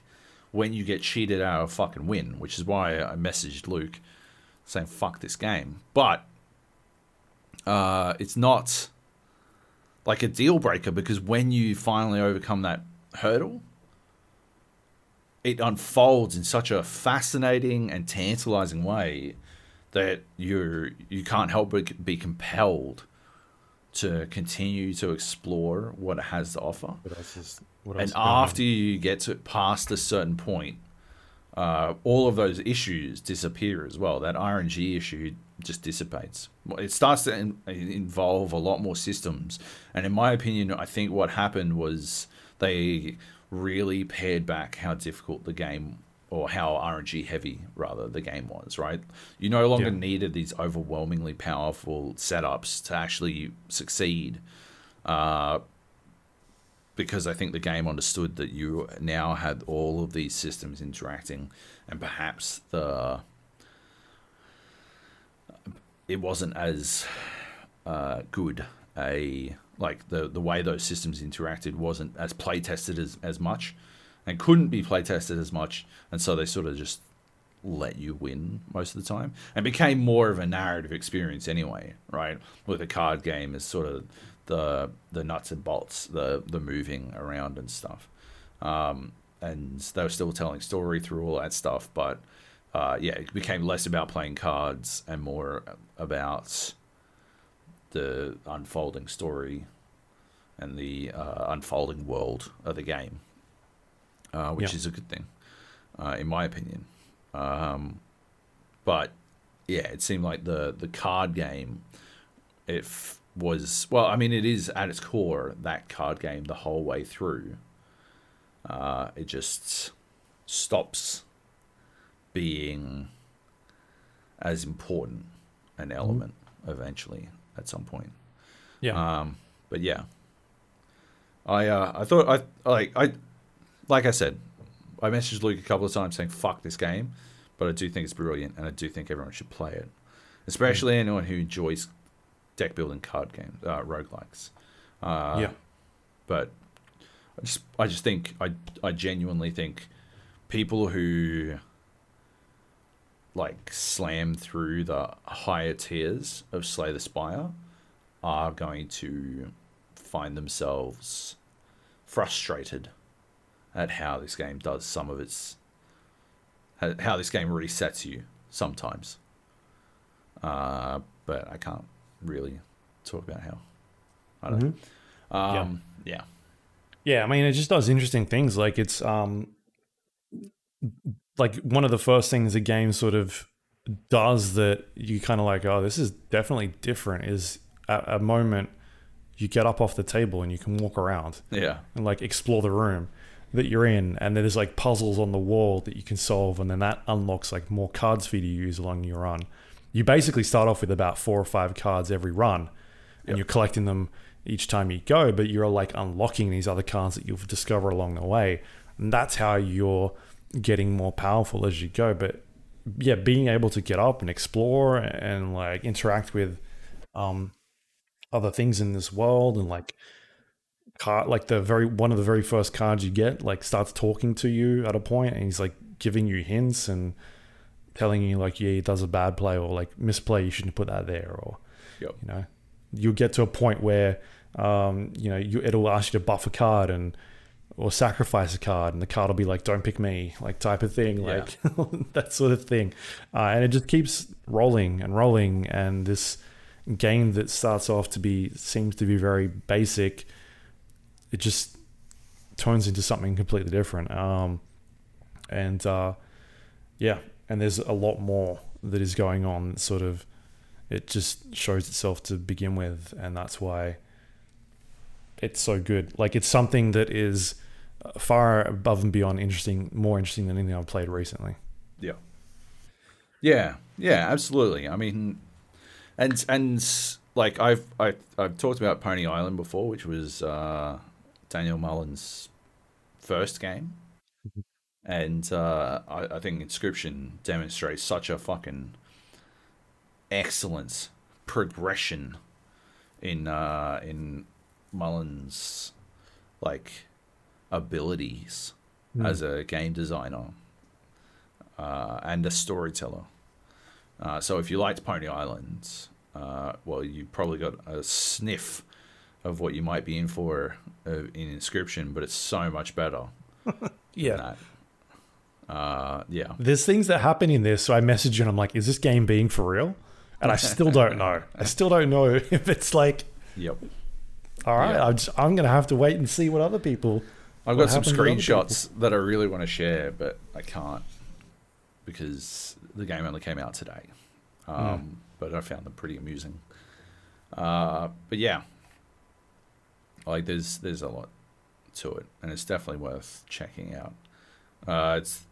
when you get cheated out of a fucking win, which is why I messaged Luke saying, fuck this game. But uh, it's not like a deal breaker because when you finally overcome that hurdle, it unfolds in such a fascinating and tantalizing way that you you can't help but be compelled to continue to explore what it has to offer. What else is, what else and after you get to past a certain point, uh, all of those issues disappear as well. That R N G issue just dissipates. It starts to in- involve a lot more systems. And in my opinion, I think what happened was they really pared back how difficult the game, or how R N G heavy rather the game was, right? You no longer yeah. needed these overwhelmingly powerful setups to actually succeed, uh, because I think the game understood that you now had all of these systems interacting, and perhaps the it wasn't as uh, good a like the the way those systems interacted wasn't as play tested as, as much. And couldn't be play tested as much, and so they sort of just let you win most of the time, and became more of a narrative experience anyway, right? With a card game is sort of the the nuts and bolts, the the moving around and stuff, um, and they were still telling story through all that stuff, but uh, yeah, it became less about playing cards and more about the unfolding story and the uh, unfolding world of the game. Uh, which yeah. is a good thing, uh, in my opinion. Um, but yeah, it seemed like the, the card game, it f- was well. I mean, it is at its core that card game the whole way through. Uh, it just stops being as important an element mm-hmm. eventually at some point. Yeah. Um, but yeah, I uh, I thought I like I. Like I said, I messaged Luke a couple of times saying, fuck this game, but I do think it's brilliant, and I do think everyone should play it, especially mm. anyone who enjoys deck building card games, uh, roguelikes. Uh, yeah. But I just, I just think, I, I genuinely think people who like slam through the higher tiers of Slay the Spire are going to find themselves frustrated at how this game does some of its, how this game resets you sometimes. Uh, but I can't really talk about how. I don't mm-hmm. know. Um, yeah. yeah. Yeah, I mean, it just does interesting things. Like it's, um, like one of the first things a game sort of does that you kind of like, oh, this is definitely different, is at a moment you get up off the table and you can walk around. Yeah. And like explore the room that you're in, and there's like puzzles on the wall that you can solve, and then that unlocks like more cards for you to use along your run. You basically start off with about four or five cards every run, and yep. you're collecting them each time you go, but you're like unlocking these other cards that you'll discover along the way, and that's how you're getting more powerful as you go. But yeah, being able to get up and explore and like interact with um other things in this world, and like card, like the very one of the very first cards you get like starts talking to you at a point, and he's like giving you hints and telling you like, yeah, he does a bad play, or like misplay, you shouldn't put that there, or yep. you know, you'll get to a point where um you know you it'll ask you to buff a card and or sacrifice a card, and the card will be like, don't pick me, like type of thing, yeah. like that sort of thing, uh, and it just keeps rolling and rolling. And this game that starts off to be seems to be very basic, it just turns into something completely different. Um, and uh, yeah, and there's a lot more that is going on. Sort of, it just shows itself to begin with, and that's why it's so good. Like it's something that is far above and beyond interesting, more interesting than anything I've played recently. Yeah. Yeah. Yeah, absolutely. I mean, and, and like I've, I, I've talked about Pony Island before, which was, uh, Daniel Mullen's first game, mm-hmm. and uh, I, I think Inscryption demonstrates such a fucking excellence progression in uh, in Mullen's like abilities mm. as a game designer uh, and a storyteller. Uh, so if you liked Pony Island, uh, well, you probably got a sniff of what you might be in for uh, in Inscryption, but it's so much better. yeah. Uh, yeah. There's things that happen in this. So I message you and I'm like, is this game being for real? And I still don't know. I still don't know if it's like Yep. All right. Yep. I'm, just, I'm going to have to wait and see what other people... I've got some screenshots that I really want to share, but I can't because the game only came out today. Um, mm. But I found them pretty amusing. Uh, but yeah, like there's there's a lot to it, and it's definitely worth checking out. Uh, it's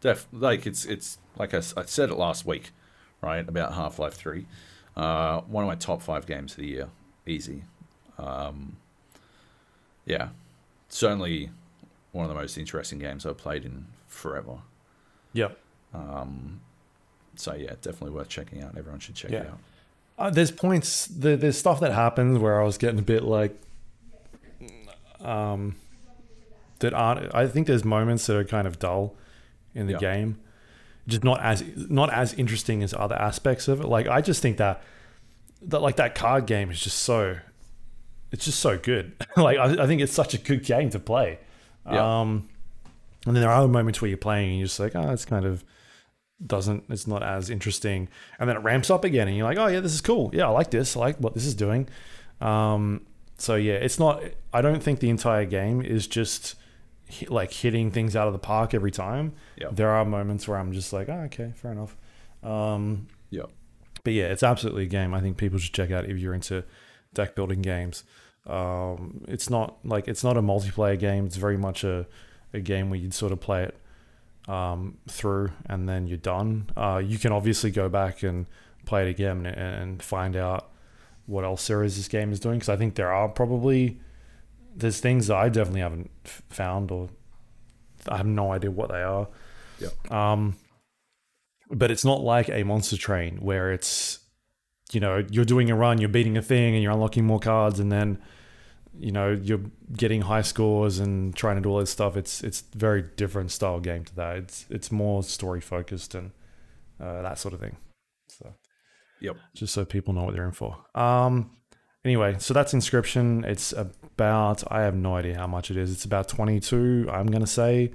def like it's it's like I, I said it last week, right? About Half-Life three, uh, one of my top five games of the year, easy. Um, yeah. Certainly one of the most interesting games I've played in forever. Yep. Um, so, yeah, definitely worth checking out. Everyone should check yeah. it out. Uh, there's points, there, there's stuff that happens where I was getting a bit like, um, that aren't, I think there's moments that are kind of dull in the yep. game. Just not as, not as interesting as other aspects of it. Like, I just think that, that like that card game is just so... It's just so good. like I, I think it's such a good game to play. Yeah. Um, and then there are moments where you're playing and you're just like, oh, it's kind of doesn't, it's not as interesting. And then it ramps up again and you're like, oh yeah, this is cool. Yeah, I like this. I like what this is doing. Um, so yeah, it's not, I don't think the entire game is just hit, like hitting things out of the park every time. Yeah. There are moments where I'm just like, oh, okay, fair enough. Um, yeah. But yeah, it's absolutely a game I think people should check out if you're into deck building games. Um, it's not like it's not a multiplayer game. It's very much a, a game where you'd sort of play it um, through and then you're done. Uh, you can obviously go back and play it again and, and find out what else there is this game is doing, because I think there are probably there's things that I definitely haven't found or I have no idea what they are. Yeah. Um, but it's not like a Monster Train where it's, you know, you're doing a run, you're beating a thing and you're unlocking more cards and then, you know, you're getting high scores and trying to do all this stuff. It's it's very different style game to that. It's it's more story focused and uh, that sort of thing. So, yep. Just so people know what they're in for. Um. Anyway, so that's Inscryption. It's about, I have no idea how much it is. It's about twenty-two, I'm going to say,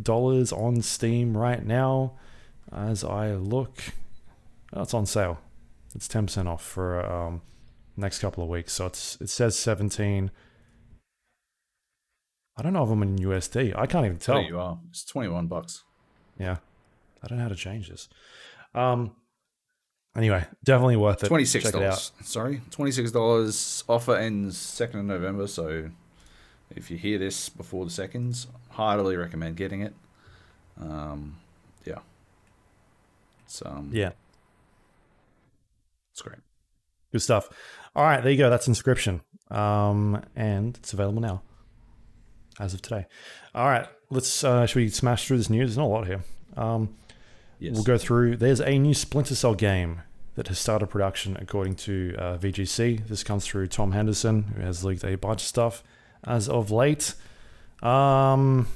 dollars on Steam right now. As I look, oh, it's on sale. It's ten percent off for um, next couple of weeks. So it's it says seventeen. I don't know if I'm in U S D. I can't even tell. There you are. It's twenty-one bucks. Yeah. I don't know how to change this. Um. Anyway, definitely worth it. twenty-six dollars. Check it out. Sorry. twenty-six dollars. Offer ends second of November. So if you hear this before the seconds, heartily recommend getting it. Um. Yeah. It's, um, yeah. It's great. Good stuff. All right, there you go. That's Inscryption. Um, and it's available now as of today. All right, let's, uh, should we smash through this news? There's not a lot here. Um, yes. We'll go through. There's a new Splinter Cell game that has started production according to uh, V G C. This comes through Tom Henderson, who has leaked a bunch of stuff as of late. Um,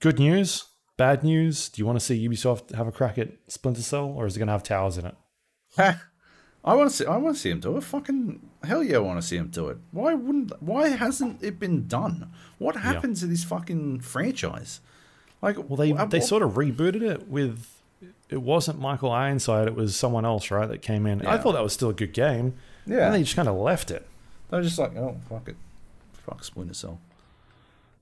good news, bad news. Do you want to see Ubisoft have a crack at Splinter Cell, or is it going to have towers in it? Ha! I want to see. I want to see him do it. Fucking hell yeah! I want to see him do it. Why wouldn't? Why hasn't it been done? What happened yeah. to this fucking franchise? Like, well, they what, they what? sort of rebooted it with. It wasn't Michael Ironside. It was someone else, right? That came in. Yeah. I thought that was still a good game. Yeah. And they just kind of left it. They were just like, oh fuck it, fuck Splinter Cell.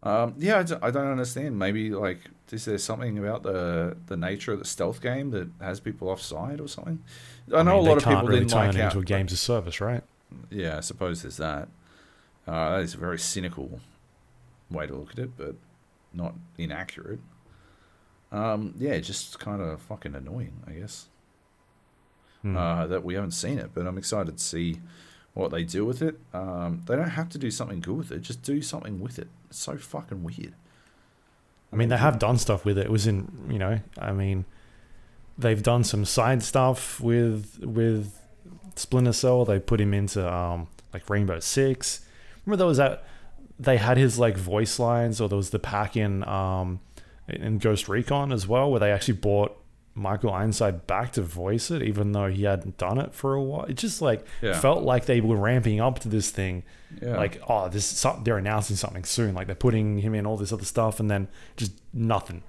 Um, yeah, I don't, I don't understand. Maybe like, is there something about the the nature of the stealth game that has people offside or something? I, I know mean, a lot of people really didn't like it into out, a games of service, right? Yeah, I suppose there's that. Uh, that is a very cynical way to look at it, but not inaccurate. Um, yeah, just kind of fucking annoying, I guess. Mm. Uh, that we haven't seen it, but I'm excited to see what they do with it. Um, they don't have to do something good with it. Just do something with it. It's so fucking weird. I mean, they have done stuff with it. It was in, you know, I mean, they've done some side stuff with with Splinter Cell. They put him into um, like Rainbow Six. Remember there was that they had his like voice lines, or there was the pack in um, in Ghost Recon as well, where they actually bought Michael Ironside back to voice it, even though he hadn't done it for a while. It just like yeah. felt like they were ramping up to this thing. Yeah. Like, oh, this is something, they're announcing something soon. Like they're putting him in all this other stuff, and then just nothing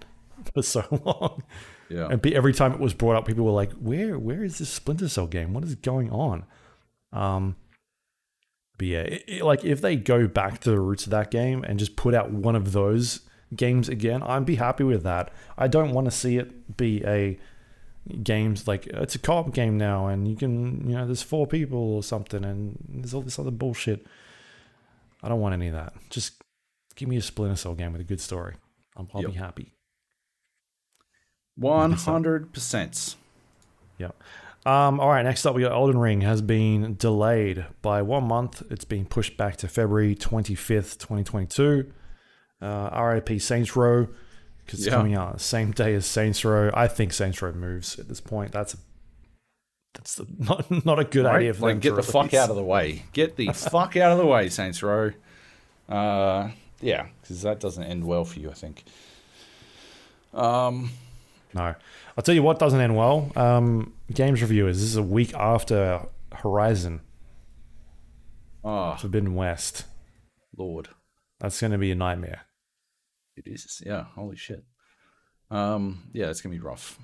for so long. Yeah. And every time it was brought up, people were like, "Where, where is this Splinter Cell game? What is going on?" Um, But yeah, it, it, like if they go back to the roots of that game and just put out one of those games again, I'd be happy with that. I don't want to see it be a games like it's a co-op game now and you can, you know, there's four people or something and there's all this other bullshit. I don't want any of that. Just give me a Splinter Cell game with a good story. I'll, I'll yep. be happy. one hundred percent. Yeah. Um, all right, next up we got Elden Ring has been delayed by one month. It's been pushed back to February twenty-fifth, twenty twenty-two. Uh, R I P Saints Row, because it's yeah. coming out the same day as Saints Row. I think Saints Row moves at this point. That's that's not not a good right? idea for like, them. Get the release. fuck out of the way. Get the fuck out of the way, Saints Row. Uh, yeah, because that doesn't end well for you, I think. Um. No. I'll tell you what doesn't end well. Um, games reviewers, this is a week after Horizon. Oh. Forbidden West. Lord. That's going to be a nightmare. It is. Yeah. Holy shit. Um, yeah, it's going to be rough.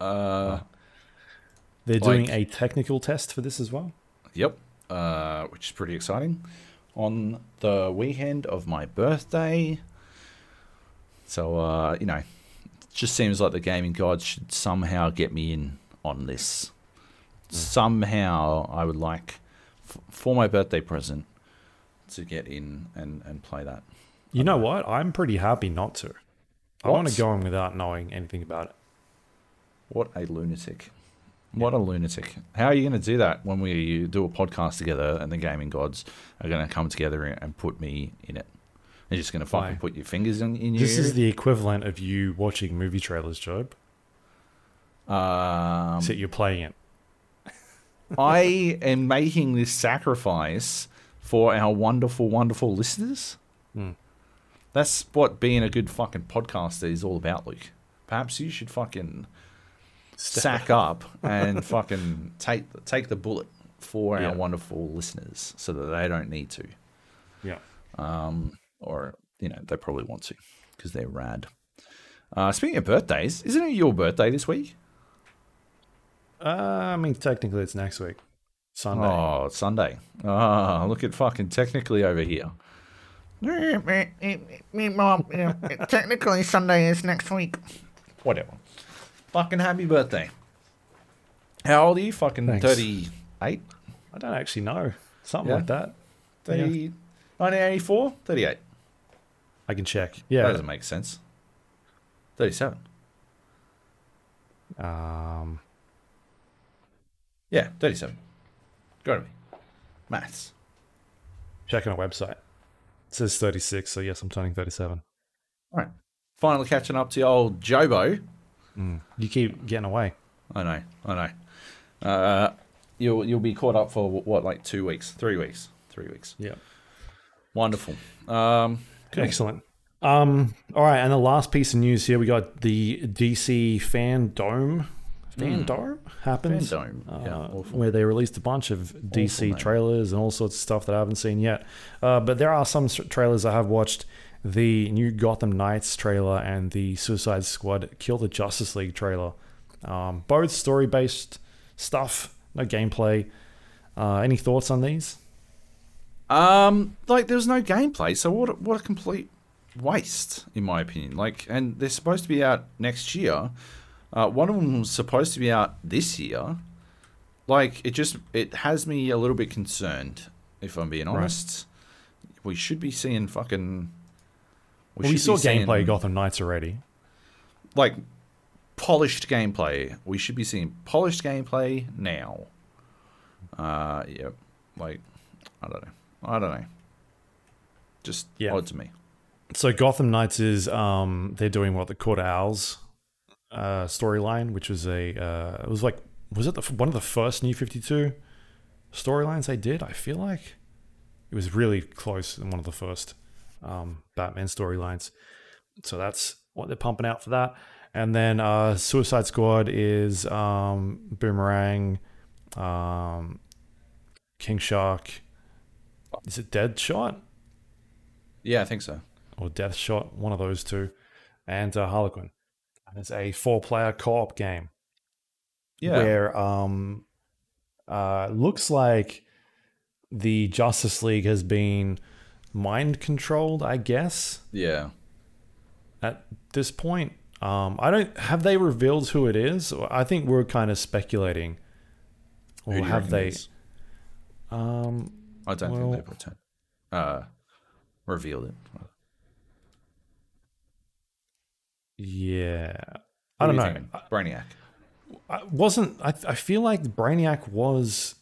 Uh, They're doing like, a technical test for this as well. Yep. Uh, which is pretty exciting. On the weekend of my birthday. So, uh, you know. Just seems like the gaming gods should somehow get me in on this. Mm. Somehow I would like, f- for my birthday present, to get in and, and play that. You I know know what? I'm pretty happy not to. What? I want to go in without knowing anything about it. What a lunatic. What yeah. a lunatic. How are you going to do that when we do a podcast together and the gaming gods are going to come together and put me in it? You're just going to fucking put your fingers in, in your This ear. Is the equivalent of you watching movie trailers, Job. Um, Except you're playing it. I am making this sacrifice for our wonderful, wonderful listeners. Mm. That's what being a good fucking podcaster is all about, Luke. Perhaps you should fucking Step. sack up and fucking take, take the bullet for yeah. our wonderful listeners so that they don't need to. Yeah. Um... Or, you know, they probably want to because they're rad. Uh, speaking of birthdays, isn't it your birthday this week? Uh, I mean, technically it's next week. Sunday. Oh, it's Sunday. Oh, look at fucking technically over here. Technically Sunday is next week. Whatever. Fucking happy birthday. How old are you? Fucking Thanks. thirty-eight? I don't actually know. Something yeah. like that. thirty-eight. nineteen eighty-four? thirty-eight. I can check. Yeah, that doesn't make sense. Thirty-seven. Um. Yeah, thirty-seven. Go to me. Maths. Check on our website. It says thirty-six, so yes, I'm turning thirty-seven. All right. Finally catching up to old Jobo. Mm. You keep getting away. I know. I know. Uh, you'll you'll be caught up for what, like two weeks, three weeks, three weeks. Yeah. Wonderful. Um. Cool. Excellent. Um, all right, and the last piece of news here, we got the D C Fandome. Fandome mm. happens. Fandome. Uh, yeah, where they released a bunch of D C awful, trailers and all sorts of stuff that I haven't seen yet. Uh, but there are some trailers I have watched. The new Gotham Knights trailer and the Suicide Squad Kill the Justice League trailer. Um, both story-based stuff, no gameplay. Uh, any thoughts on these? Um, like there was no gameplay, so what? A, what a complete waste, in my opinion. Like, and they're supposed to be out next year. Uh, one of them was supposed to be out this year. Like, it just it has me a little bit concerned, if I'm being honest. Right. We should be seeing fucking. We, well, we saw gameplay of Gotham Knights already. Like, polished gameplay. We should be seeing polished gameplay now. Uh, yeah, like I don't know. I don't know. Just yeah. odd to me. So Gotham Knights is um they're doing what the Court of Owls uh, storyline, which was a uh, it was like was it the, one of the first New fifty-two storylines they did? I feel like it was really close in one of the first um, Batman storylines. So that's what they're pumping out for that. And then uh, Suicide Squad is um, Boomerang, um, King Shark. Is it Deadshot? Yeah, I think so. Or Deathshot, one of those two. And uh, Harlequin. And it's a four-player co-op game. Yeah. Where um, uh, looks like the Justice League has been mind controlled, I guess. Yeah. At this point, um, I don't have they revealed who it is. I think we're kind of speculating. Or have they? Um, I don't well, think they pretend. Uh, revealed it. Yeah, I don't know. Brainiac. I wasn't. I, I feel like Brainiac was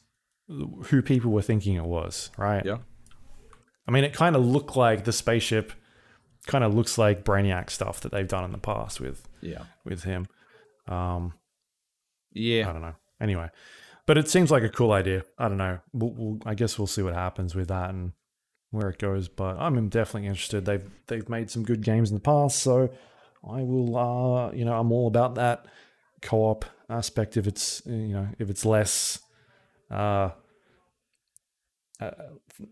who people were thinking it was, right? Yeah. I mean, it kind of looked like the spaceship. Kind of looks like Brainiac stuff that they've done in the past with. Yeah. With him. Um. Yeah. I don't know. Anyway, but it seems like a cool idea. I don't know. We'll, we'll, I guess we'll see what happens with that and where it goes. But I'm definitely interested. They've they've made some good games in the past, so I will. Uh, you know, I'm all about that co-op aspect. If it's you know, if it's less, uh, uh,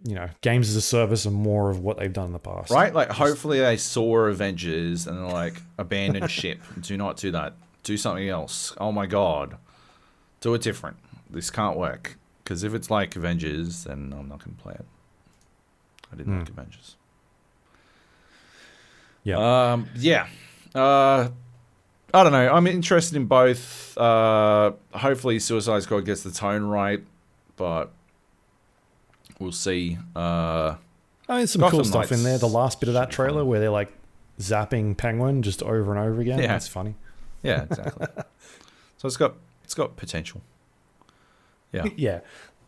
you know, games as a service and more of what they've done in the past, right? Like, Just- hopefully they saw Avengers and they're like, abandon ship. Do not do that. Do something else. Oh my god, do it different. This can't work. Because if it's like Avengers, then I'm not gonna play it. I didn't mm. like Avengers. Yeah. Um. Yeah. Uh. I don't know. I'm interested in both. Uh, hopefully Suicide Squad gets the tone right, but we'll see. Uh, I mean, some Gotham cool stuff Knights. In there. The last bit of that trailer where they're like zapping Penguin just over and over again. Yeah. That's funny. Yeah, exactly. So it's got it's got potential. Yeah. yeah.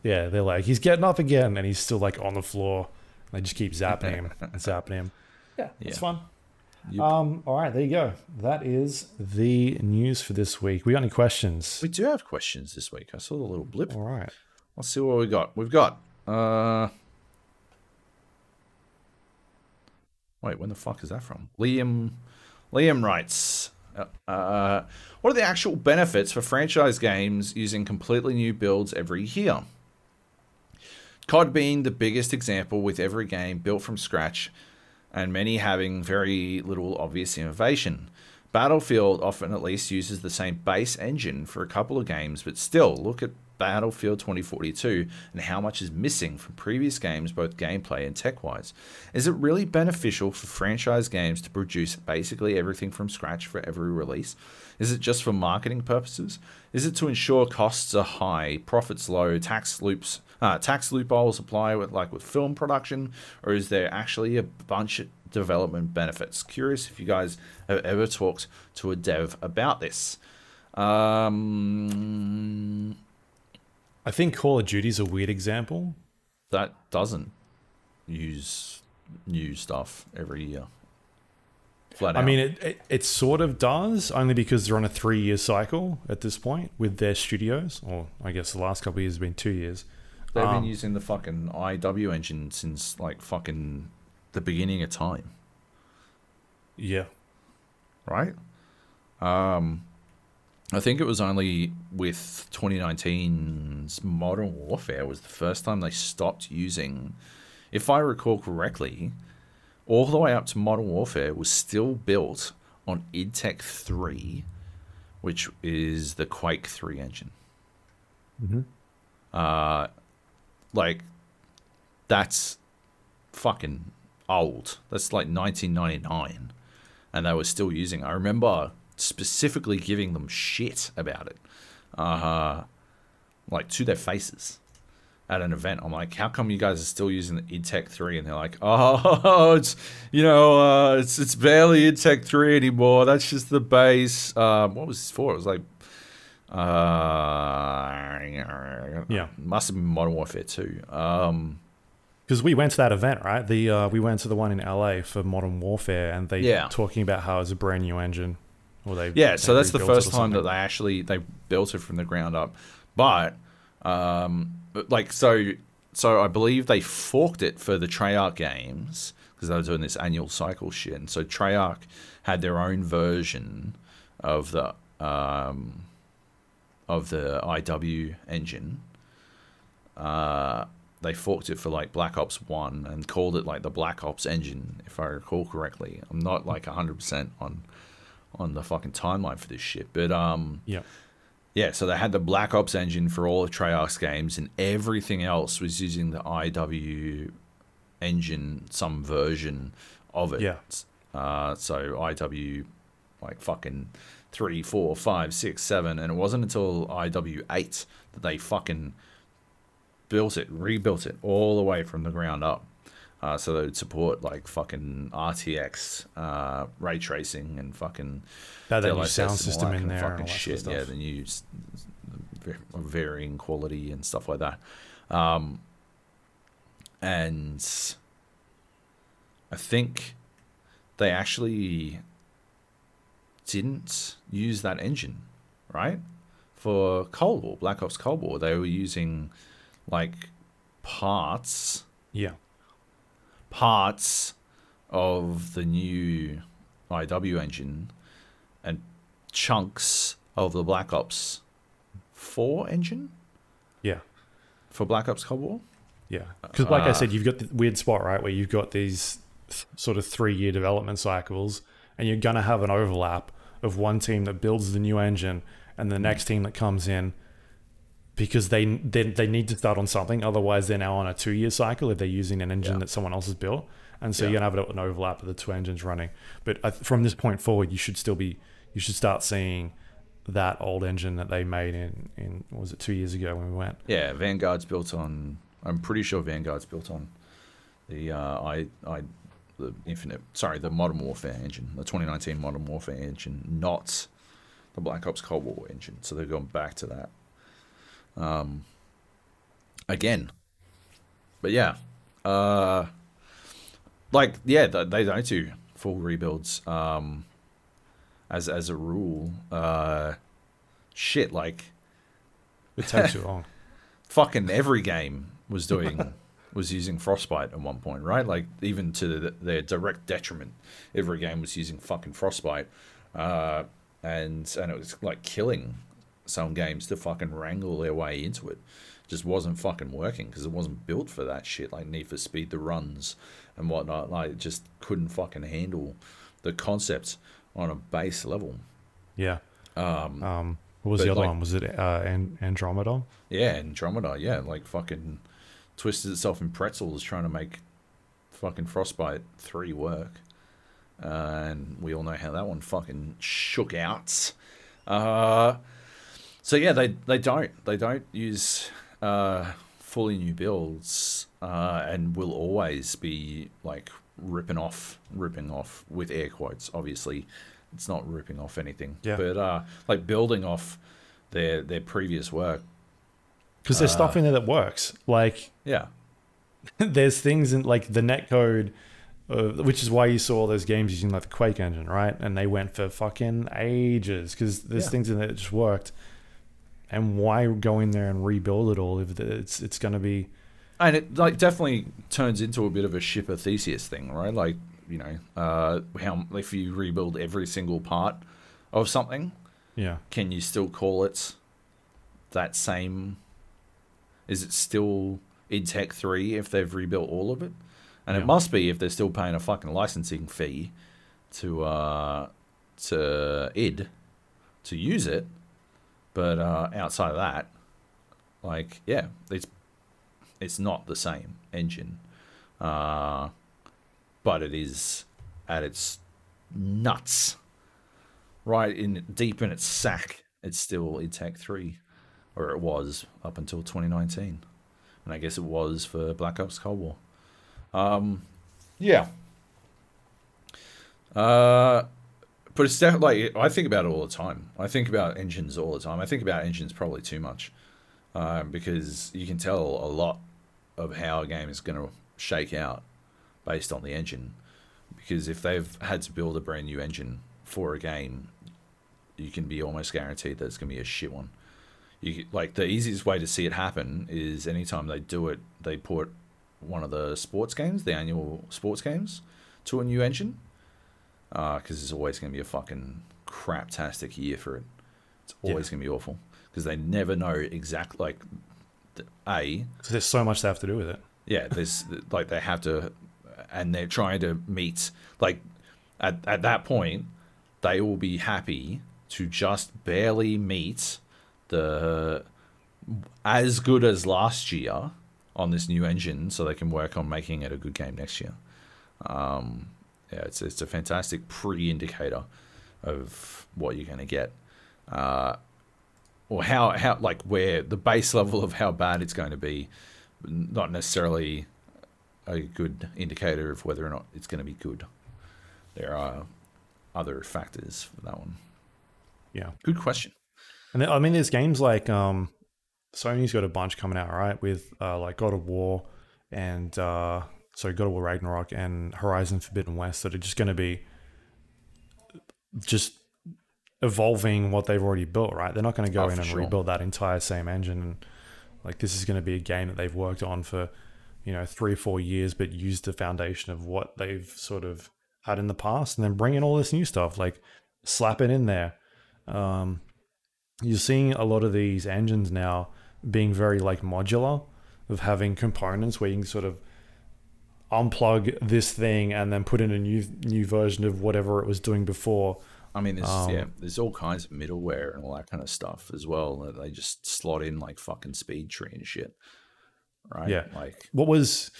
Yeah, they're like, he's getting up again, and he's still like on the floor. They just keep zapping him and zapping him. Yeah, yeah. It's fun. Yep. Um, all right, there you go. That is the news for this week. We got any questions? We do have questions this week. I saw the little blip. All right. Let's see what we got. We've got... Uh... Wait, when the fuck is that from? Liam Liam writes, uh, uh, what are the actual benefits for franchise games using completely new builds every year? C O D being the biggest example, with every game built from scratch and many having very little obvious innovation. Battlefield often at least uses the same base engine for a couple of games, but still, look at Battlefield twenty forty-two and how much is missing from previous games, both gameplay and tech-wise. Is it really beneficial for franchise games to produce basically everything from scratch for every release? Is it just for marketing purposes? Is it to ensure costs are high, profits low, tax loops, uh, tax loopholes apply with like with film production, or is there actually a bunch of development benefits? Curious if you guys have ever talked to a dev about this. Um, I think Call of Duty is a weird example. That doesn't use new stuff every year. Flat out. I mean, it, it it sort of does, only because they're on a three-year cycle at this point with their studios. Or I guess the last couple of years have been two years. They've um, been using the fucking I W engine since like fucking the beginning of time. Yeah. Right? Um, I think it was only with twenty nineteen's Modern Warfare was the first time they stopped using, if I recall correctly... all the way up to Modern Warfare was still built on id Tech three, which is the Quake three engine. Mm-hmm. Uh, like, that's fucking old. That's like nineteen ninety-nine. And they were still using it. I remember specifically giving them shit about it. Uh, like, to their faces. At an event, I'm like, how come you guys are still using the id Tech three? And they're like, oh, it's, you know, uh, it's it's barely id Tech three anymore. That's just the base. Um, what was this for? It was like, uh, yeah, must have been Modern Warfare two. Um, because we went to that event, right? The uh, we went to the one in L A for Modern Warfare, and they yeah. talking about how it's a brand new engine, or they yeah. They so that's the first time that they actually they built it from the ground up, but um. Like, so, so I believe they forked it for the Treyarch games because they were doing this annual cycle shit. And so Treyarch had their own version of the um, of the I W engine. Uh, they forked it for like Black Ops one and called it like the Black Ops engine, if I recall correctly. I'm not like one hundred percent on on the fucking timeline for this shit, but um, yeah. Yeah, so they had the Black Ops engine for all the Treyarch games, and everything else was using the I W engine, some version of it. Yeah. Uh, so I W, like fucking three, four, five, six, seven, and it wasn't until I W eight that they fucking built it, rebuilt it all the way from the ground up. Uh, so they would support like fucking R T X, uh, ray tracing, and fucking that the new sound system in there, fucking shit. Yeah, the new varying quality and stuff like that. Um, and I think they actually didn't use that engine, right? For Cold War, Black Ops Cold War, they were using like parts. Yeah. Parts of the new I W engine and chunks of the Black Ops four engine. Yeah, for Black Ops Cold War. Yeah, because like uh, I said, you've got the weird spot, right, where you've got these th- sort of three-year development cycles, and you're gonna have an overlap of one team that builds the new engine and the next team that comes in, because they, they they need to start on something. Otherwise, they're now on a two-year cycle if they're using an engine yeah. that someone else has built. And so yeah. you're going to have an overlap of the two engines running. But I, from this point forward, you should still be, you should start seeing that old engine that they made in, in what was it, two years ago when we went? Yeah, Vanguard's built on, I'm pretty sure Vanguard's built on the uh, I I the Infinite, sorry, the Modern Warfare engine, the twenty nineteen Modern Warfare engine, not the Black Ops Cold War engine. So they've gone back to that. Um, again, but yeah, uh, like, yeah, they don't do full rebuilds, um, as, as a rule, uh, shit, like, it takes too long. Fucking every game was doing, was using Frostbite at one point, right? Like, even to the, their direct detriment, every game was using fucking Frostbite, uh, and, and it was like killing some games to fucking wrangle their way into it. Just wasn't fucking working because it wasn't built for that shit, like Need for Speed, the runs and whatnot. Like, it just couldn't fucking handle the concept on a base level. Yeah. Um, um what was the other like, one? Was it uh, and- Andromeda? Yeah, Andromeda, yeah. Like, fucking twisted itself in pretzels trying to make fucking Frostbite three work. Uh, and we all know how that one fucking shook out. Uh... So yeah, they, they don't they don't use uh, fully new builds, uh, and will always be like ripping off ripping off with air quotes. Obviously, it's not ripping off anything, yeah. but uh, like building off their their previous work, because there's uh, stuff in there that works. Like yeah, there's things in like the netcode, uh, which is why you saw all those games using like the Quake engine, right? And they went for fucking ages because there's yeah. things in there that just worked. And why go in there and rebuild it all if it's it's going to be... And it like definitely turns into a bit of a Ship of Theseus thing, right? Like, you know, uh, how if you rebuild every single part of something, yeah, can you still call it that same... Is it still id Tech three if they've rebuilt all of it? And yeah. it must be if they're still paying a fucking licensing fee to uh, to id to use it. But uh, outside of that, like, yeah, it's it's not the same engine. Uh, but it is at its nuts, right in deep in its sack. It's still id Tech three, or it was up until twenty nineteen. And I guess it was for Black Ops Cold War. Um, yeah. Uh... But it's definitely, like, I think about it all the time. I think about engines all the time. I think about engines probably too much, um, because you can tell a lot of how a game is going to shake out based on the engine. Because if they've had to build a brand new engine for a game, you can be almost guaranteed that it's going to be a shit one. You like the easiest way to see it happen is anytime they do it, they port one of the sports games, the annual sports games, to a new engine. Because uh, it's always going to be a fucking craptastic year for it. It's always yeah. going to be awful. Because they never know exactly, like, A... Because there's so much they have to do with it. Yeah, there's, like, they have to... And they're trying to meet... Like, at, at that point, they will be happy to just barely meet the as good as last year on this new engine, so they can work on making it a good game next year. Um, yeah, it's it's a fantastic pre-indicator of what you're going to get, uh, or how how like where the base level of how bad it's going to be. Not necessarily a good indicator of whether or not it's going to be good. There are other factors for that one. Yeah, good question. And then, I mean, there's games like um, Sony's got a bunch coming out, right? With uh, like God of War and uh, so God of War Ragnarok and Horizon Forbidden West that are just going to be just evolving what they've already built, right? They're not going to go oh, in and sure. rebuild that entire same engine. And like this is going to be a game that they've worked on for, you know, three or four years, but used the foundation of what they've sort of had in the past, and then bring in all this new stuff, like slap it in there. Um, you're seeing a lot of these engines now being very like modular, of having components where you can sort of unplug this thing and then put in a new new version of whatever it was doing before. I mean, there's, um, yeah, there's all kinds of middleware and all that kind of stuff as well. They just slot in like fucking Speed Tree and shit, right? Yeah. Like what was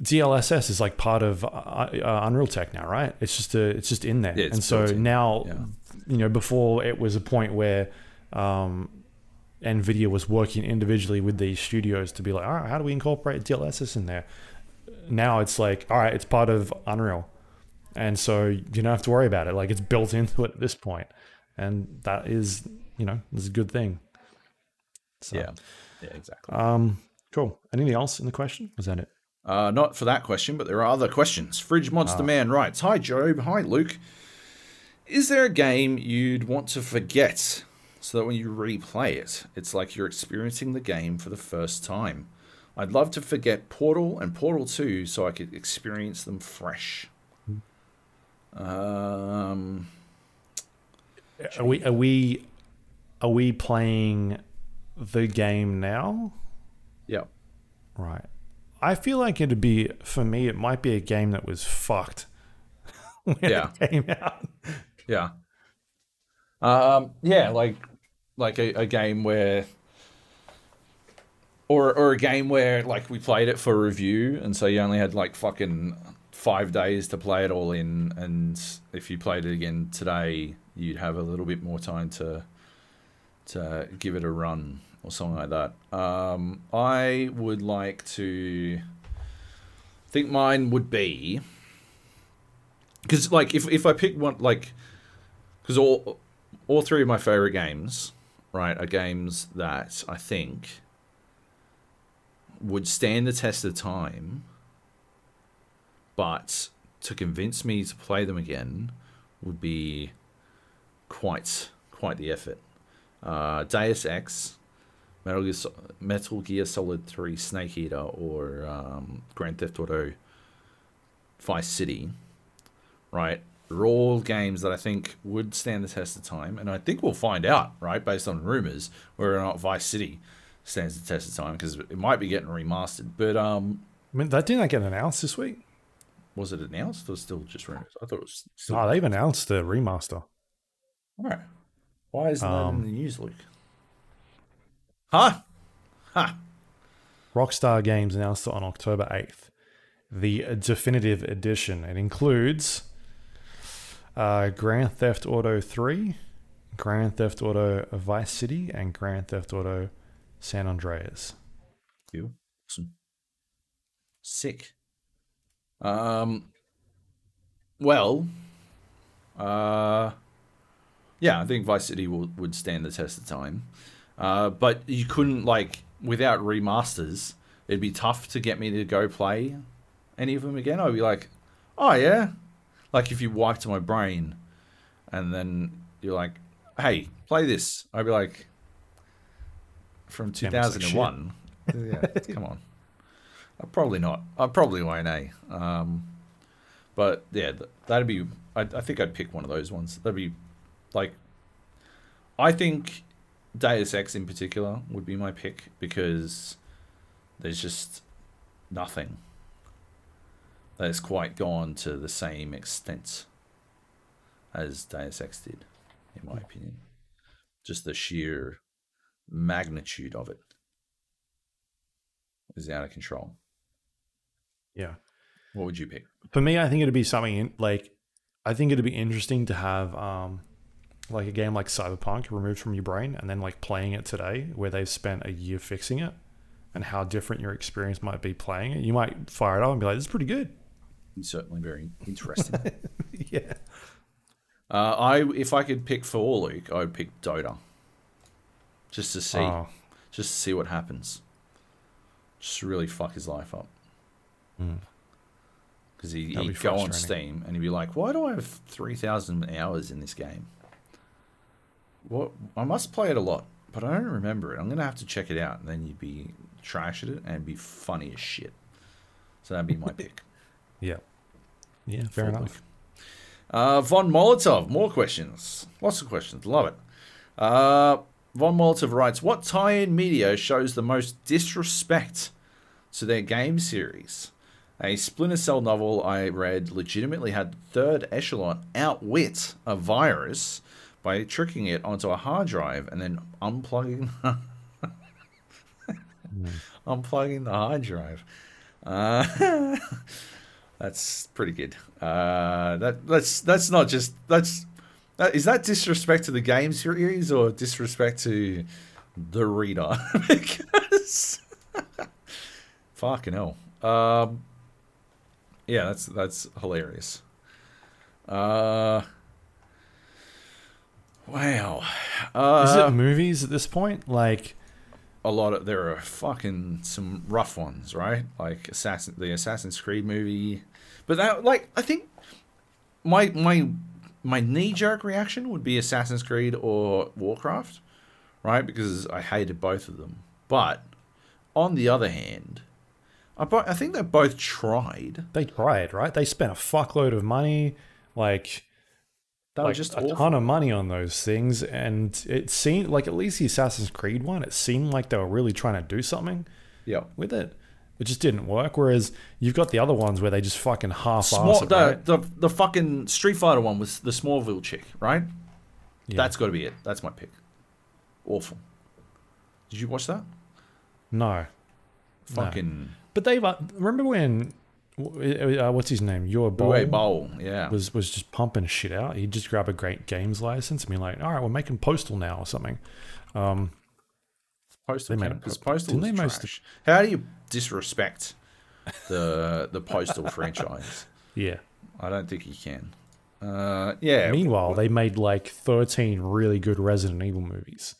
D L S S is like part of uh, uh, Unreal Tech now, right? It's just a, it's just in there, yeah, and so now, yeah. you know, before it was a point where um, NVIDIA was working individually with these studios to be like, all right, how do we incorporate D L S S in there? Now it's like, all right, it's part of Unreal. And so you don't have to worry about it. Like it's built into it at this point. And that is, you know, is a good thing. So, yeah. Yeah, exactly. Um, cool. Anything else in the question? Was that it? Uh, not for that question, but there are other questions. Fridge Monster uh, Man writes, hi, Job. Hi, Luke. Is there a game you'd want to forget so that when you replay it, it's like you're experiencing the game for the first time? I'd love to forget Portal and Portal two so I could experience them fresh. Um, are we are we are we playing the game now? Yeah, right. I feel like it'd be for me. It might be a game that was fucked when yeah. it came out. Yeah. Um. Yeah. Like, like a, a game where, or or a game where like we played it for review, and so you only had like fucking five days to play it all in, and if you played it again today you'd have a little bit more time to to give it a run or something like that. um I would like to think mine would be, because like if, if I pick one, like because all all three of my favorite games, right, are games that I think would stand the test of time. But to convince me to play them again would be quite quite the effort. Uh, Deus Ex, Metal Gear, Metal Gear Solid three, Snake Eater, or um, Grand Theft Auto Vice City, right? They're all games that I think would stand the test of time, and I think we'll find out, right, based on rumors, whether or not Vice City stands the test of time, because it might be getting remastered. But um, I mean, that didn't that get announced this week? Was it announced or still just rumors? I thought it was still... No, they've announced the remaster. All right. Why isn't um, that in the news, Luke? Huh? Huh. Rockstar Games announced it on October eighth. The definitive edition. It includes uh, Grand Theft Auto three, Grand Theft Auto Vice City, and Grand Theft Auto San Andreas. You. Awesome. Sick. Um, well, uh, yeah, I think Vice City will, would stand the test of time. Uh, but you couldn't, like, without remasters, it'd be tough to get me to go play any of them again. I'd be like, oh, yeah. Like, if you wiped my brain and then you're like, hey, play this. I'd be like, from two thousand one. Yeah, come on. Uh, probably not. I probably won't, eh? Um, but yeah, that'd be. I, I think I'd pick one of those ones. That'd be like. I think Deus Ex in particular would be my pick because there's just nothing that has quite gone to the same extent as Deus Ex did, in my opinion. Just the sheer magnitude of it is out of control. Yeah. What would you pick? For me, I think it'd be something in, like, I think it'd be interesting to have um, like a game like Cyberpunk removed from your brain and then like playing it today where they've spent a year fixing it and how different your experience might be playing it. You might fire it up and be like, this is pretty good. It's certainly very interesting. Yeah. Uh, I if I could pick for all Luke, I would pick Dota. Just to see, oh. just to see what happens. Just really fuck his life up. Because mm. he, he'd go on Steam and he'd be like, "Why do I have three thousand hours in this game? What? I must play it a lot, but I don't remember it. I'm gonna have to check it out." And then you'd be trash at it and be funny as shit. So that'd be my pick. Yeah. Yeah. Fair Full enough. Luke. Uh, Von Molotov, more questions. Lots of questions. Love it. Uh, Von Molotov writes, what tie-in media shows the most disrespect to their game series? A Splinter Cell novel I read legitimately had Third Echelon outwit a virus by tricking it onto a hard drive and then unplugging the, mm. unplugging the hard drive. Uh That's pretty good. Uh, that that's that's not just that's that, is that disrespect to the game series or disrespect to the reader? Because fucking hell. Um, yeah, that's that's hilarious. Uh, wow. Uh, is it movies at this point? Like a lot of there are fucking some rough ones, right? Like Assassin, the Assassin's Creed movie. But that, like, I think my my my knee-jerk reaction would be Assassin's Creed or Warcraft, right? Because I hated both of them. But on the other hand, I I think they both tried. They tried, right? They spent a fuckload of money, like. They like were just a awful. ton of money on those things, and it seemed like at least the Assassin's Creed one, it seemed like they were really trying to do something yeah. with it. It just didn't work. Whereas you've got the other ones where they just fucking half-ass it, the, right? the the fucking Street Fighter one was the Smallville chick, right? Yeah. That's got to be it. That's my pick. Awful. Did you watch that? No. Fucking. No. But they uh, remember when. Uh, what's his name? Your Bowl yeah. was was just pumping shit out. He'd just grab a great games license and be like, all right, we're making Postal now or something. Um, Postal because Postal is trash. Most... How do you disrespect the the Postal franchise? Yeah. I don't think you can. Uh, yeah. Meanwhile, what? they made like thirteen really good Resident Evil movies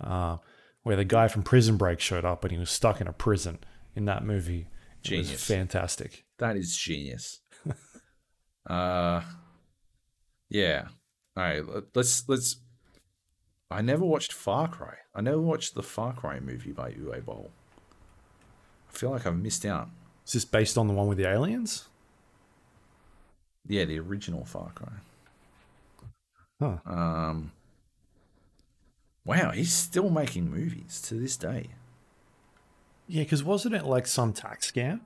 uh, where the guy from Prison Break showed up and he was stuck in a prison in that movie. Genius. It was fantastic. That is genius. uh, yeah. All right. Let's let's. I never watched Far Cry. I never watched the Far Cry movie by Uwe Boll. I feel like I've missed out. Is this based on the one with the aliens? Yeah, the original Far Cry. Huh. Um. Wow, he's still making movies to this day. Yeah, because wasn't it like some tax scam?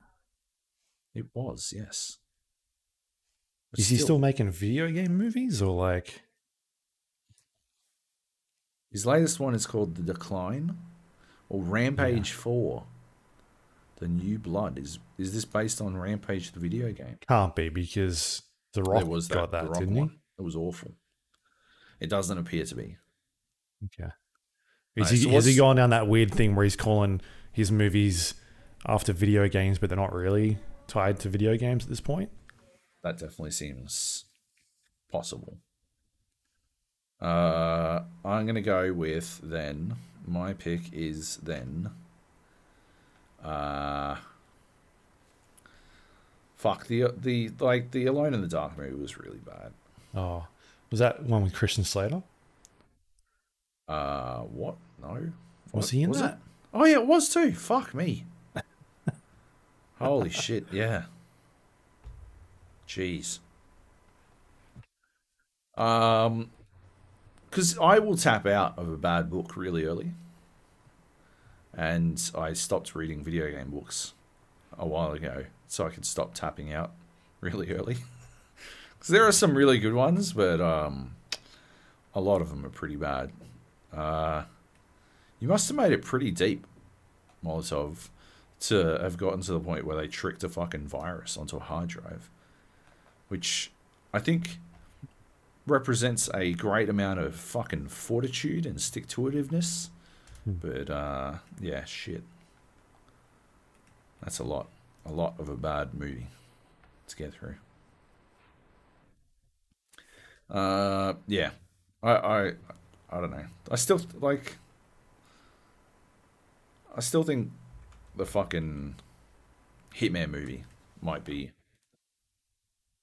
It was, yes. But is still, he still making video game movies or like... His latest one is called The Decline or Rampage yeah. four. The New Blood. Is is this based on Rampage the video game? Can't be because The Rock there was got that, that the didn't one. He? It was awful. It doesn't appear to be. Okay. Is right, he, so has he gone down that weird thing where he's calling... his movies after video games, but they're not really tied to video games at this point. That definitely seems possible. Uh, I'm going to go with then. My pick is then. Uh, fuck the the like the Alone in the Dark movie was really bad. Oh, was that one with Christian Slater? Uh, what? No. What, was he in was that? It? Oh, yeah, it was too. Fuck me. Holy shit, yeah. Jeez. Um, because I will tap out of a bad book really early. And I stopped reading video game books a while ago so I could stop tapping out really early. Because there are some really good ones, but um, a lot of them are pretty bad. Uh... You must have made it pretty deep, Molotov, to have gotten to the point where they tricked a fucking virus onto a hard drive, which I think represents a great amount of fucking fortitude and stick-to-itiveness. Mm. But, uh, yeah, shit. That's a lot. A lot of a bad movie to get through. Uh, yeah. I, I, I don't know. I still, like... I still think the fucking Hitman movie might be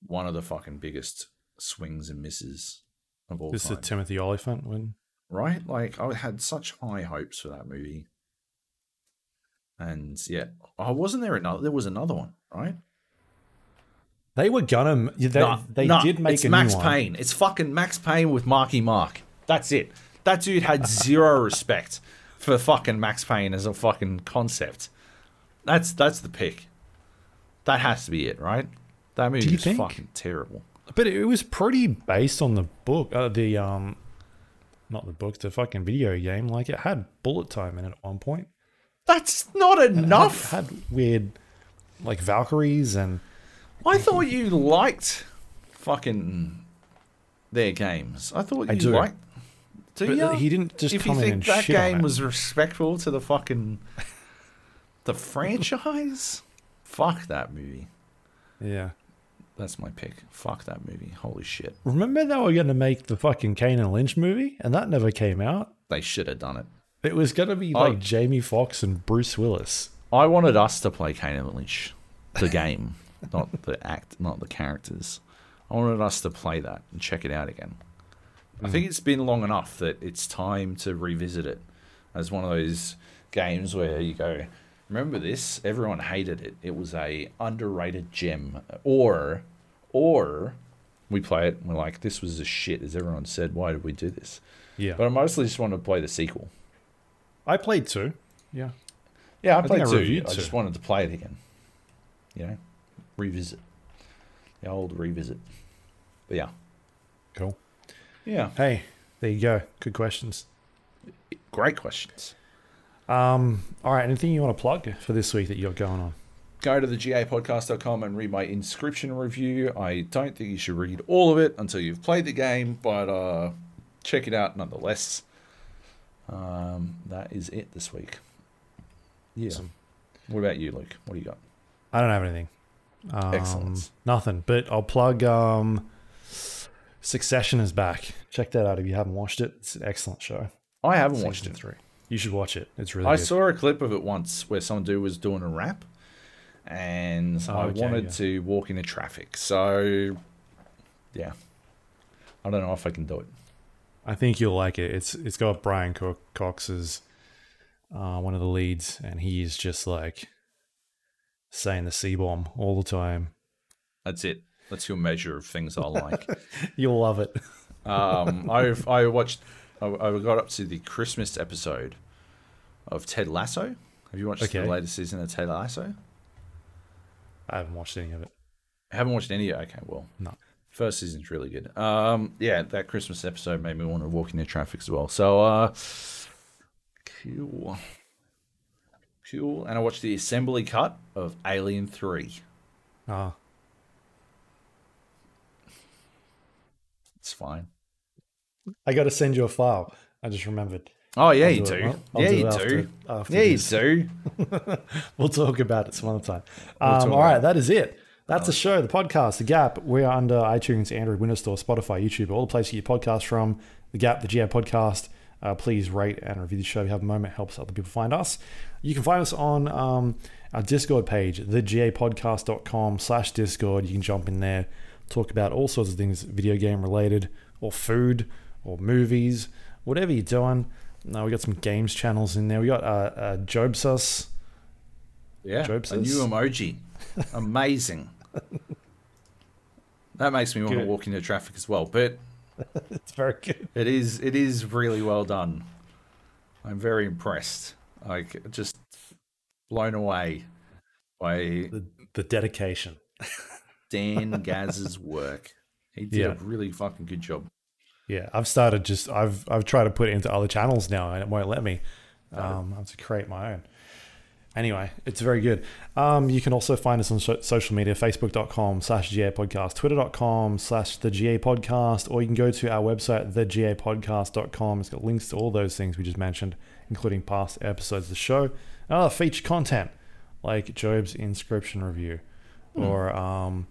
one of the fucking biggest swings and misses of all time. This is the Timothy Olyphant win. Right? Like, I had such high hopes for that movie. And, yeah. Oh, wasn't there another? There was another one, right? They were gonna... They, nah, they nah, did make a Max new one. It's Max Payne. It's fucking Max Payne with Marky Mark. That's it. That dude had zero respect for fucking Max Payne as a fucking concept. That's that's the pick. That has to be it, right? That movie was fucking terrible. But it was pretty based on the book, uh, the um, not the book, the fucking video game. Like it had bullet time in it at one point. That's not enough. It had, it had weird, like Valkyries and. I thought you liked fucking their games. I thought you I do. liked. Do but you? He didn't just if come in and shit on it. If you think that game was respectful to the fucking the franchise, fuck that movie. Yeah, that's my pick. Fuck that movie. Holy shit! Remember they were going to make the fucking Kane and Lynch movie, and that never came out. They should have done it. It was going to be like I, Jamie Foxx and Bruce Willis. I wanted us to play Kane and Lynch, the game, not the act, not the characters. I wanted us to play that and check it out again. I think it's been long enough that it's time to revisit it as one of those games where you go, remember this? Everyone hated it. It was a underrated gem. Or or we play it and we're like, this was a shit, as everyone said. Why did we do this? Yeah. But I mostly just wanted to play the sequel. I played two. Yeah. Yeah, I, I played two. I, I just two. wanted to play it again. You know, revisit. The old revisit. But yeah. Cool. Yeah. Hey, there you go. Good questions. Great questions. Um, all right. Anything you want to plug for this week that you're going on? Go to the g a podcast dot com and read my Inscryption review. I don't think you should read all of it until you've played the game, but uh, check it out nonetheless. Um, that is it this week. Yeah. Awesome. What about you, Luke? What do you got? I don't have anything. Um, Excellent. Nothing, but I'll plug... Um, Succession is back. Check that out if you haven't watched it. It's an excellent show. I haven't Season watched it. Three. You should watch it. It's really I good. saw a clip of it once where some dude was doing a rap and oh, I okay, wanted yeah. to walk into traffic. So, yeah. I don't know if I can do it. I think you'll like it. It's It's got Brian Co- Cox as uh, one of the leads, and he is just like saying the C-bomb all the time. That's it. That's your measure of things I like. You'll love it. um, I I watched. I, I got up to the Christmas episode of Ted Lasso. Have you watched okay. the latest season of Ted Lasso? I haven't watched any of it. I haven't watched any of it. Okay, well, no. First season's really good. Um, yeah, that Christmas episode made me want to walk into traffic as well. So, uh, cool, cool. And I watched the assembly cut of Alien Three. Ah. Oh. It's fine. I got to send you a file. I just remembered. Oh, yeah, you do. Yeah, you do. Yeah, you do. We'll talk about it some other time. Um, all right, that is it. That's the show, the podcast, The Gap. We are under iTunes, Android, Windows Store, Spotify, YouTube, all the places you get podcasts from. The Gap, the G A Podcast. Uh, please rate and review the show if you have a moment. It helps other people find us. You can find us on um, our Discord page, thegapodcast.com slash Discord. You can jump in there. Talk about all sorts of things video game related, or food, or movies, whatever you're doing. Now we got some games channels in there. We got uh, uh Jobsus. Yeah, Jobsus. A new emoji. Amazing. That makes me want good. to walk into traffic as well, but it's very good. It is it is really well done. I'm very impressed. Like, just blown away by the, the dedication. Dan Gaz's work. He did yeah. a really fucking good job. Yeah, I've started just I've I've tried to put it into other channels now and it won't let me. Um, I have to create my own. Anyway, it's very good. Um, you can also find us on so- social media, facebook dot com slash G A podcast, twitter dot com slash the G A podcast, or you can go to our website, the G A podcast dot com. It's got links to all those things we just mentioned, including past episodes of the show, and other feature content like Job's Inscryption review mm. or um,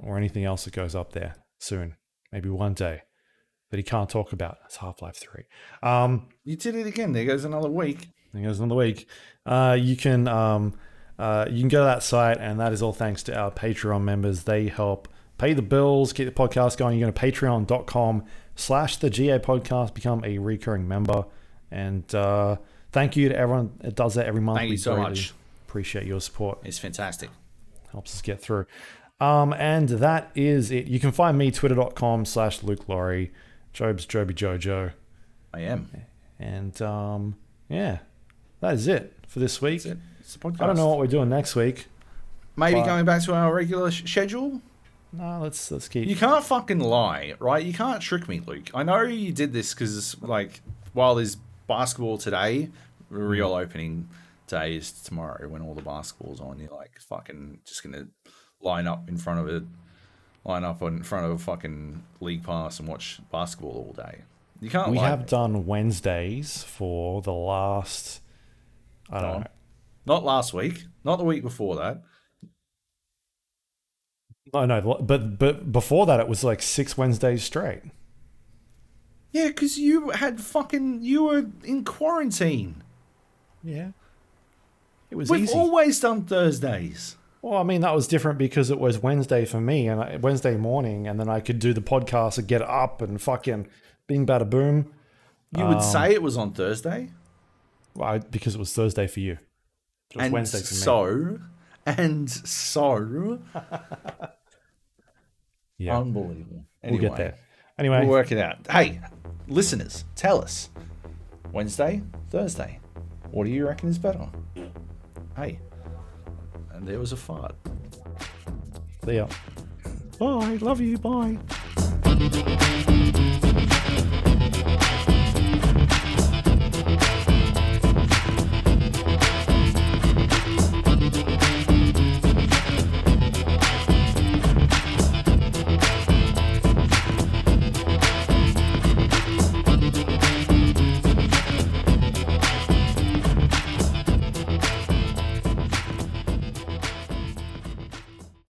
or anything else that goes up there soon, maybe one day, that he can't talk about. That's Half-Life three. Um, you did it again. There goes another week. There goes another week. Uh, you can um, uh, you can go to that site, and that is all thanks to our Patreon members. They help pay the bills, keep the podcast going. You go to patreon dot com slash the G A podcast, become a recurring member, and uh, thank you to everyone that does that every month. Thank we you so much. Appreciate your support. It's fantastic. Helps us get through. Um, and that is it. You can find me twitter dot com slash Luke Laurie, Job's Joby Jojo. I am. And um, yeah. That is it for this week. It. It's a podcast. I don't know what we're doing next week. Maybe going back to our regular sh- schedule? No, let's let's keep... You can't fucking lie, right? You can't trick me, Luke. I know you did this because, like, while there's basketball today, real opening day is tomorrow when all the basketball's on. You're, like, fucking just going to line up in front of a... Line up in front of a fucking league pass and watch basketball all day. You can't we lie. We have done Wednesdays for the last... I don't know. Not last week. Not the week before that. No, no. But but before that, it was like six Wednesdays straight. Yeah, because you had fucking... You were in quarantine. Yeah. It was We've easy. We've always done Thursdays. Well, I mean, that was different because it was Wednesday for me, and I, Wednesday morning, and then I could do the podcast and get up and fucking bing, bada, boom. You um, would say it was on Thursday? Well, because it was Thursday for you. It was and Wednesday for me. So, and so. Yeah. Unbelievable. Anyway, we'll get there. Anyway. We'll work it out. Hey, listeners, tell us. Wednesday, Thursday. What do you reckon is better? Hey. And there was a fart. See ya. Bye. Love you. Bye.